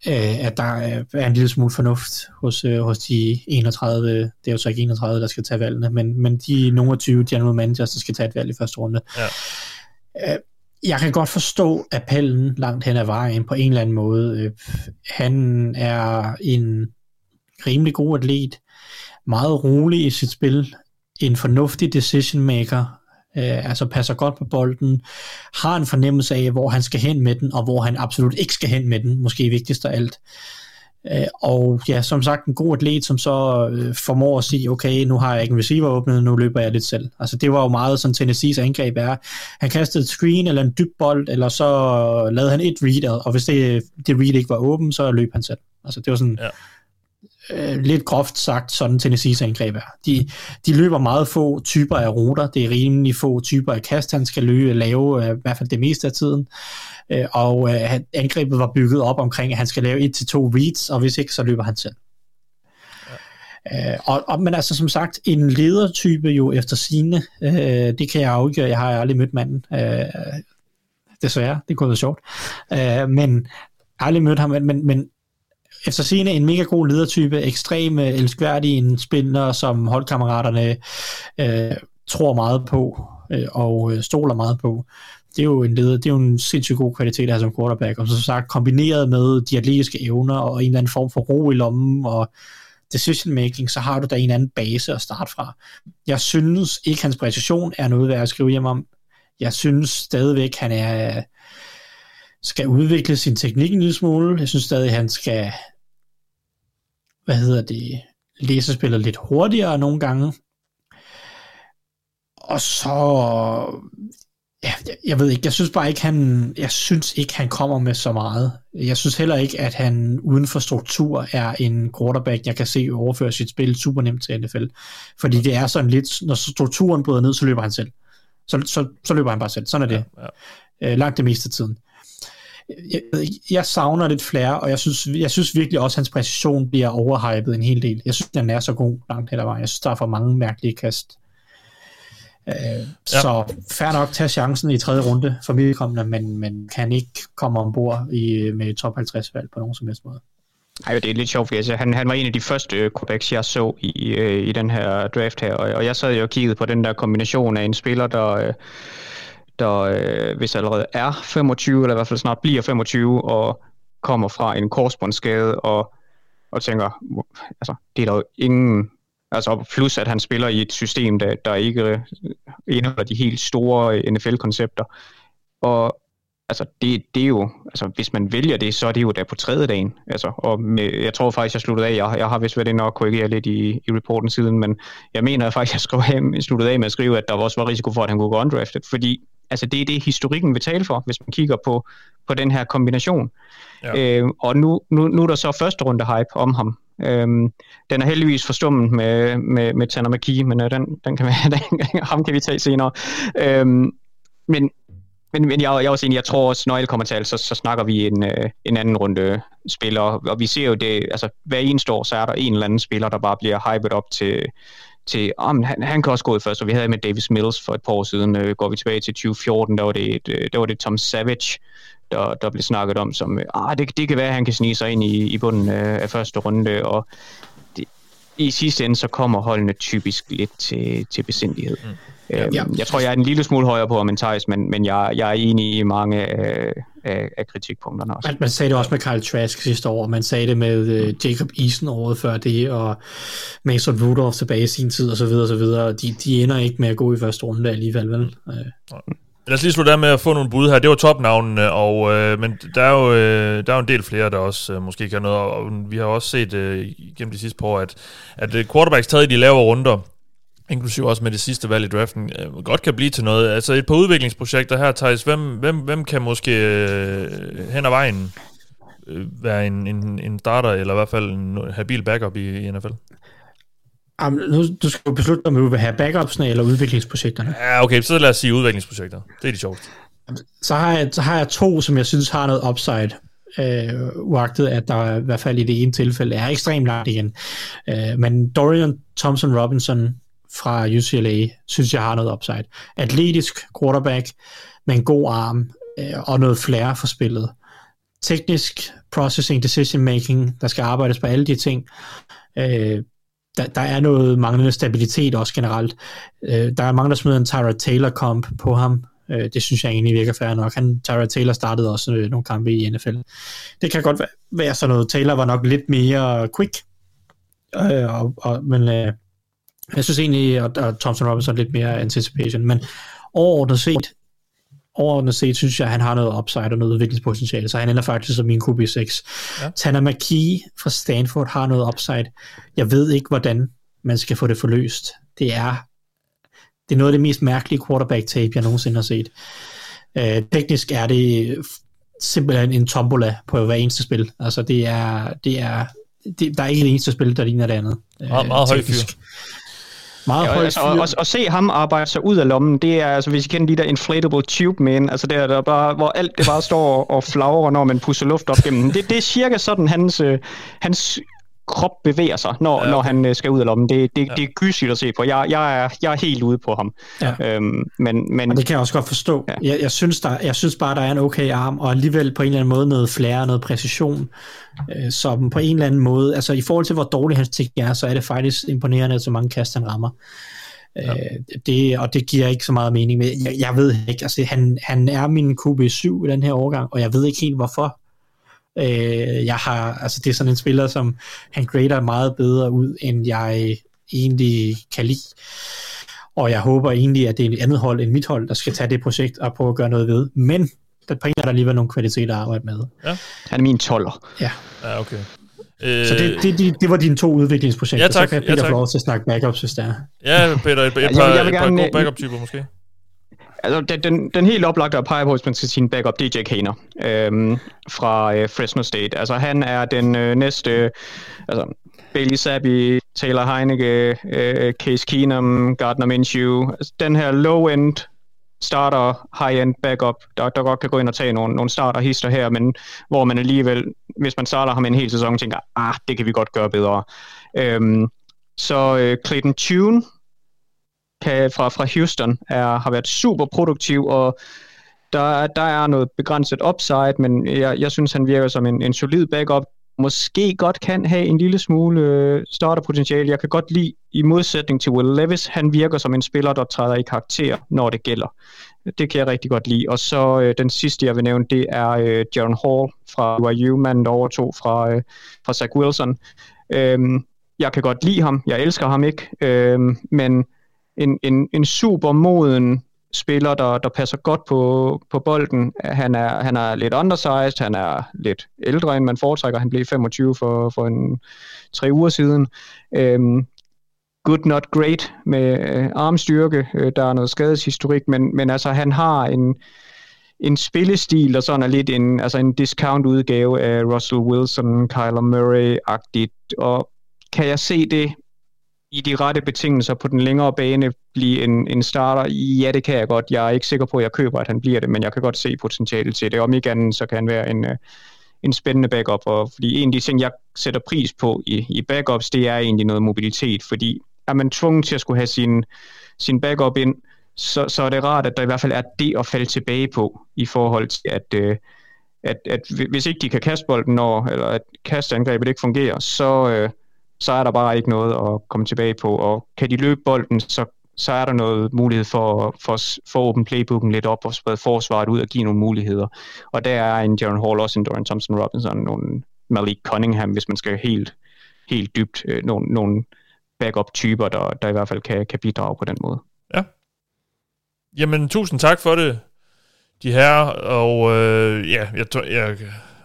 øh, at der er en lille smule fornuft hos, øh, hos de enogtredive, det er jo så ikke enogtredive, der skal tage valgene, men, men de nogle tyve general managers, der skal tage et valg i første runde. Ja. Jeg kan godt forstå appellen langt hen ad vejen på en eller anden måde. Han er en rimelig god atlet, meget rolig i sit spil, en fornuftig decision maker, øh, altså passer godt på bolden, har en fornemmelse af, hvor han skal hen med den, og hvor han absolut ikke skal hen med den, måske vigtigst af alt. Øh, og ja, som sagt, en god atlet, som så øh, formår at sige, okay, nu har jeg ikke en receiver åbnet, nu løber jeg lidt selv. Altså det var jo meget, som Tennessees angreb er. Han kastede et screen eller en dyb bold, eller så lavede han et read, og hvis det, det read ikke var åben, så løb han selv. Altså det var sådan... Ja. Lidt groft sagt, sådan Tennessees angreb er. De, de løber meget få typer af ruter, det er rimelig få typer af kast, han skal løbe, lave i hvert fald det meste af tiden, og angrebet var bygget op omkring, at han skal lave et til to reads, og hvis ikke, så løber han selv. Ja. Og, og, men altså som sagt, en ledertype jo efter sine, det kan jeg afgøre, jeg har aldrig mødt manden, desværre, det kunne være sjovt, men aldrig mødt ham, men, men efter sigende en mega god ledertype, ekstrem elskværdig, en spiller, som holdkammeraterne øh, tror meget på øh, og stoler meget på. Det er jo en leder, det er jo en sindssygt god kvalitet at have som quarterback, og som sagt kombineret med de atletiske evner og en eller anden form for ro i lommen og decision making, så har du da en anden base at starte fra. Jeg synes ikke, hans præcision er noget værd at skrive hjem om. Jeg synes stadigvæk, han er, skal udvikle sin teknik en lille smule. Jeg synes stadig, han skal... hvad hedder det, læsespillet lidt hurtigere nogle gange. Og så, ja, jeg ved ikke, jeg synes bare ikke, han, jeg synes ikke, han kommer med så meget. Jeg synes heller ikke, at han uden for struktur er en quarterback, jeg kan se overføre sit spil super nemt til N F L. Fordi det er sådan lidt, når strukturen bryder ned, så løber han selv. Så, så, så løber han bare selv. Sådan er det. Ja, ja. Langt det meste af tiden. Jeg, jeg savner lidt flere, og jeg synes, jeg synes virkelig også, at hans præcision bliver overhypet en hel del. Jeg synes, den er så god langt hen ad vejen. Jeg synes, der er for mange mærkelige kast. Øh, ja. Så fair nok, tage chancen i tredje runde for middelkommende, men man kan ikke komme ombord i, med top halvtreds-valg på nogen som helst måde. Ej, det er lidt sjovt, fordi altså, han, han var en af de første quarterbacks, jeg så i, i den her draft her, og, og jeg sad jo og kiggede på den der kombination af en spiller, der... der øh, hvis allerede er femogtyve, eller i hvert fald snart bliver femogtyve, og kommer fra en korsbåndsskade, og, og tænker, altså, det er der jo ingen... Altså, plus at han spiller i et system, der, der ikke indeholder de helt store N F L-koncepter. Og altså, det, det er jo... Altså, hvis man vælger det, så er det jo der på tredje dagen. Altså, og med, jeg tror faktisk, jeg sluttede af. Jeg, jeg har vist været inde og korrigere lidt i, i reporten siden, men jeg mener faktisk, jeg skrev af, sluttede af med at skrive, at der også var risiko for, at han kunne gå undrafted, fordi altså det er det, historikken vil tale for, hvis man kigger på, på den her kombination. Ja. Øh, og nu, nu, nu er der så første runde hype om ham. Øh, den er heldigvis forstummet med, med, med Tanner McKee, men øh, den, den kan vi, den, ham kan vi tage senere. Øh, men men, men jeg, jeg er også enig, jeg tror også, når alle kommer til, så, så snakker vi en, øh, en anden runde spiller. Og vi ser jo det, altså hver eneste år, så er der en eller anden spiller, der bare bliver hypet op til... til, oh, men han, han kan også gå ud først, og vi havde med Davis Mills for et par år siden, øh, går vi tilbage til tyve fjorten, der var det, et, øh, der var det Tom Savage, der, der blev snakket om, som, ah, det, det kan være, at han kan snige sig ind i, i bunden øh, af første runde, og det, i sidste ende, så kommer holdene typisk lidt til, til besindighed. Mm. Øhm, ja. Jeg tror, jeg er en lille smule højere på om en Theis, men, men jeg, jeg er enig i mange af, af, af kritikpunkterne også. Man, man sagde det også med Kyle Trask sidste år, man sagde det med uh, Jacob Eason året før det, og Mason Rudolph tilbage i sin tid, og så videre, og så videre. De, de ender ikke med at gå i første runde alligevel, vel? Uh. Lad os lige slutte af med at få nogle bud her. Det var topnavnene, og, øh, men der er, jo, øh, der er jo en del flere, der også øh, måske kan noget, og vi har også set øh, gennem de sidste par år, at, at quarterbacks taget i de lavere runder, inklusiv også med det sidste valg i draften, øh, godt kan blive til noget. Altså et par udviklingsprojekter her, Theis, hvem, hvem, hvem kan måske øh, hen ad vejen øh, være en, en, en starter, eller i hvert fald en habil backup i, i N F L? nu, du skal jo beslutte, om du vil have backupsene eller udviklingsprojekterne. Ja, okay, så lad os sige udviklingsprojekter. Det er de sjoveste. Så har jeg, så har jeg to, som jeg synes har noget upside, øh, uagtet at der i hvert fald i det ene tilfælde er ekstremt langt igen. Øh, men Dorian Thompson-Robinson fra U C L A, synes jeg har noget upside. Atletisk quarterback med en god arm øh, og noget flere for spillet. Teknisk processing, decision making, der skal arbejdes på alle de ting. Øh, Der, der er noget manglende stabilitet også generelt. Øh, der er mange, der smider en Tyra Taylor-kamp på ham. Øh, det synes jeg egentlig virker fair nok. Han, Tyra Taylor startede også øh, nogle kampe i N F L. Det kan godt være, være sådan noget. Taylor var nok lidt mere quick. Øh, og, og, men øh, jeg synes egentlig, og, og Thompson Robinson lidt mere anticipation. Men overordnet set, overordnet set synes jeg, han har noget upside og noget udviklingspotentiale. Så han ender faktisk som min Q B seks. Ja. Tanner McKee fra Stanford har noget upside. Jeg ved ikke, hvordan man skal få det forløst. Det er, det er noget af det mest mærkelige quarterback-tape, jeg nogensinde har set. Øh, teknisk er det simpelthen en tombola på hver eneste spil. Altså, det er, det er, det, der er ikke det eneste spil, der ligner det andet. Øh, meget meget høj fyr. Meget ja, og, og, og, og se ham arbejde sig ud af lommen, det er, altså hvis I kender de der inflatable tube men, altså det er der bare, hvor alt det bare står og, og flagrer, når man pusser luft op gennem det, det er cirka sådan, hans, hans krop bevæger sig, når, ja, okay. når han skal ud af lommen. Det, det, ja. det er gysigt at se på. Jeg, jeg, er, jeg er helt ude på ham. Ja. Øhm, men, men, og det kan jeg også godt forstå. Ja. Jeg, jeg, synes der, jeg synes bare, der er en okay arm, og alligevel på en eller anden måde noget flere, noget præcision, øh, som på en eller anden måde, altså i forhold til, hvor dårlig hans teknik er, så er det faktisk imponerende, at så mange kast han rammer. Ja. Øh, det, og det giver ikke så meget mening. Med. Jeg, jeg ved ikke, altså han, han er min Q B syv i den her årgang, og jeg ved ikke helt, hvorfor. Øh, jeg har, altså det er sådan en spiller, som han grader meget bedre ud, end jeg egentlig kan lide, og jeg håber egentlig, at det er et andet hold end mit hold, der skal tage det projekt og prøve at gøre noget ved, men der er der alligevel nogle kvaliteter at arbejde med. Ja. Han er min tolver. Ja. Ja, okay. Øh... Så det, det, det, det var dine to udviklingsprojekter, ja, så kan Peter ja, få lov til at snakke backups, hvis der er. Ja, Peter, et par, et par, jeg vil gerne... et par gode backup-typer måske. Altså, den, den helt oplagte at pege på, hvis man skal sige en backup, det er Jack Hayner øhm, fra øh, Fresno State. Altså, han er den øh, næste... Øh, altså, Bailey Zappi, Taylor Heineke, øh, Case Keenum, Gardner Minshew. Altså, den her low-end starter, high-end backup, der, der godt kan gå ind og tage nogle, nogle starter-hister her, men hvor man alligevel, hvis man starter ham en hel sæson, tænker, ah, det kan vi godt gøre bedre. Øhm, så øh, Clayton Tune... Fra, fra Houston er, har været super produktiv, og der, der er noget begrænset upside, men jeg, jeg synes, han virker som en, en solid backup. Måske godt kan have en lille smule øh, starterpotentiale. Jeg kan godt lide, i modsætning til Will Levis, han virker som en spiller, der træder i karakter, når det gælder. Det kan jeg rigtig godt lide. Og så øh, den sidste, jeg vil nævne, det er øh, Jaron Hall fra U I U, manden der overtog fra, øh, fra Zach Wilson. Øhm, jeg kan godt lide ham. Jeg elsker ham ikke, øhm, men En, en, en super moden spiller, der, der passer godt på, på bolden. Han er, han er lidt undersized, han er lidt ældre, end man foretrækker. Han blev femogtyve for, for en, tre uger siden. Øhm, good not great med øh, armstyrke. Øh, der er noget skadeshistorik, men, men altså, han har en, en spillestil, der sådan er lidt en, altså en discount-udgave af Russell Wilson, Kyler Murray-agtigt. Og kan jeg se det i de rette betingelser på den længere bane blive en, en starter? Ja, det kan jeg godt. Jeg er ikke sikker på, at jeg køber, at han bliver det, men jeg kan godt se potentiale til det. Om ikke andet, så kan han være en, en spændende backup. Og fordi en af de ting, jeg sætter pris på i, i backups, det er egentlig noget mobilitet, fordi er man tvunget til at skulle have sin, sin backup ind, så, så er det rart, at der i hvert fald er det at falde tilbage på, i forhold til, at, at, at hvis ikke de kan kaste bolden, når, eller at kasteangrebet ikke fungerer, så... så er der bare ikke noget at komme tilbage på, og kan de løbe bolden, så, så er der noget mulighed for, for, for at åbne playbooken lidt op, og sprede forsvaret ud og give nogle muligheder. Og der er en Jaron Hall, også en Dorian Thompson-Robinson, nogle Malik Cunningham, hvis man skal helt, helt dybt, øh, nogle, nogle backup-typer, der, der i hvert fald kan, kan bidrage på den måde. Ja. Jamen, tusind tak for det, de herrer, og øh, ja, jeg tror, jeg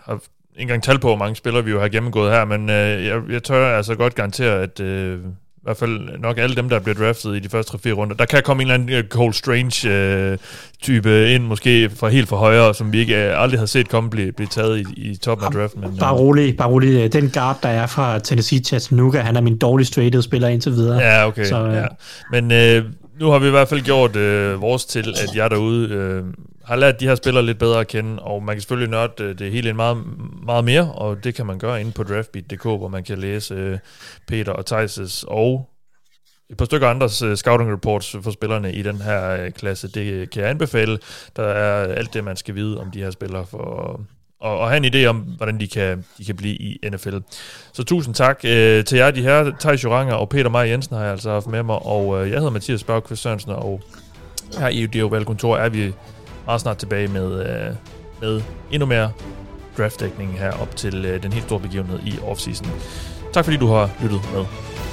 har ikke engang tal på, hvor mange spillere vi jo har gennemgået her, men øh, jeg, jeg tør altså godt garantere, at øh, I hvert fald nok alle dem, der bliver draftet i de første tre-fire runder. Der kan komme en eller anden Cole Strange-type øh, ind, måske fra helt for højre, som vi ikke øh, aldrig havde set komme blive, blive taget i, i toppen af draften. Men, bare rolig, bare rolig. Den guard, der er fra Tennessee, Chattanooga, han er min dårligst traded spiller indtil videre. Ja, okay. Så, øh. ja. Men øh, nu har vi i hvert fald gjort øh, vores til, at jeg derude øh, har lært de her spillere lidt bedre at kende, og man kan selvfølgelig nørde øh, det hele meget, meget mere, og det kan man gøre inde på draftbeat punktum d k, hvor man kan læse øh, Peter og Theis' og et par stykker andres øh, scouting reports for spillerne i den her øh, klasse. Det kan jeg anbefale. Der er alt det, man skal vide om de her spillere, for og, og have en idé om, hvordan de kan, de kan blive i N F L. Så tusind tak øh, til jer, de her Teis Joranger og Peter Meier Jensen har jeg altså haft med mig, og øh, jeg hedder Mathias Bergqvist Sørensen, og her i U D O Valgkontor er vi meget snart tilbage med, øh, med endnu mere draftdækning her op til øh, den helt store begivenhed i offseason. Tak fordi du har lyttet med.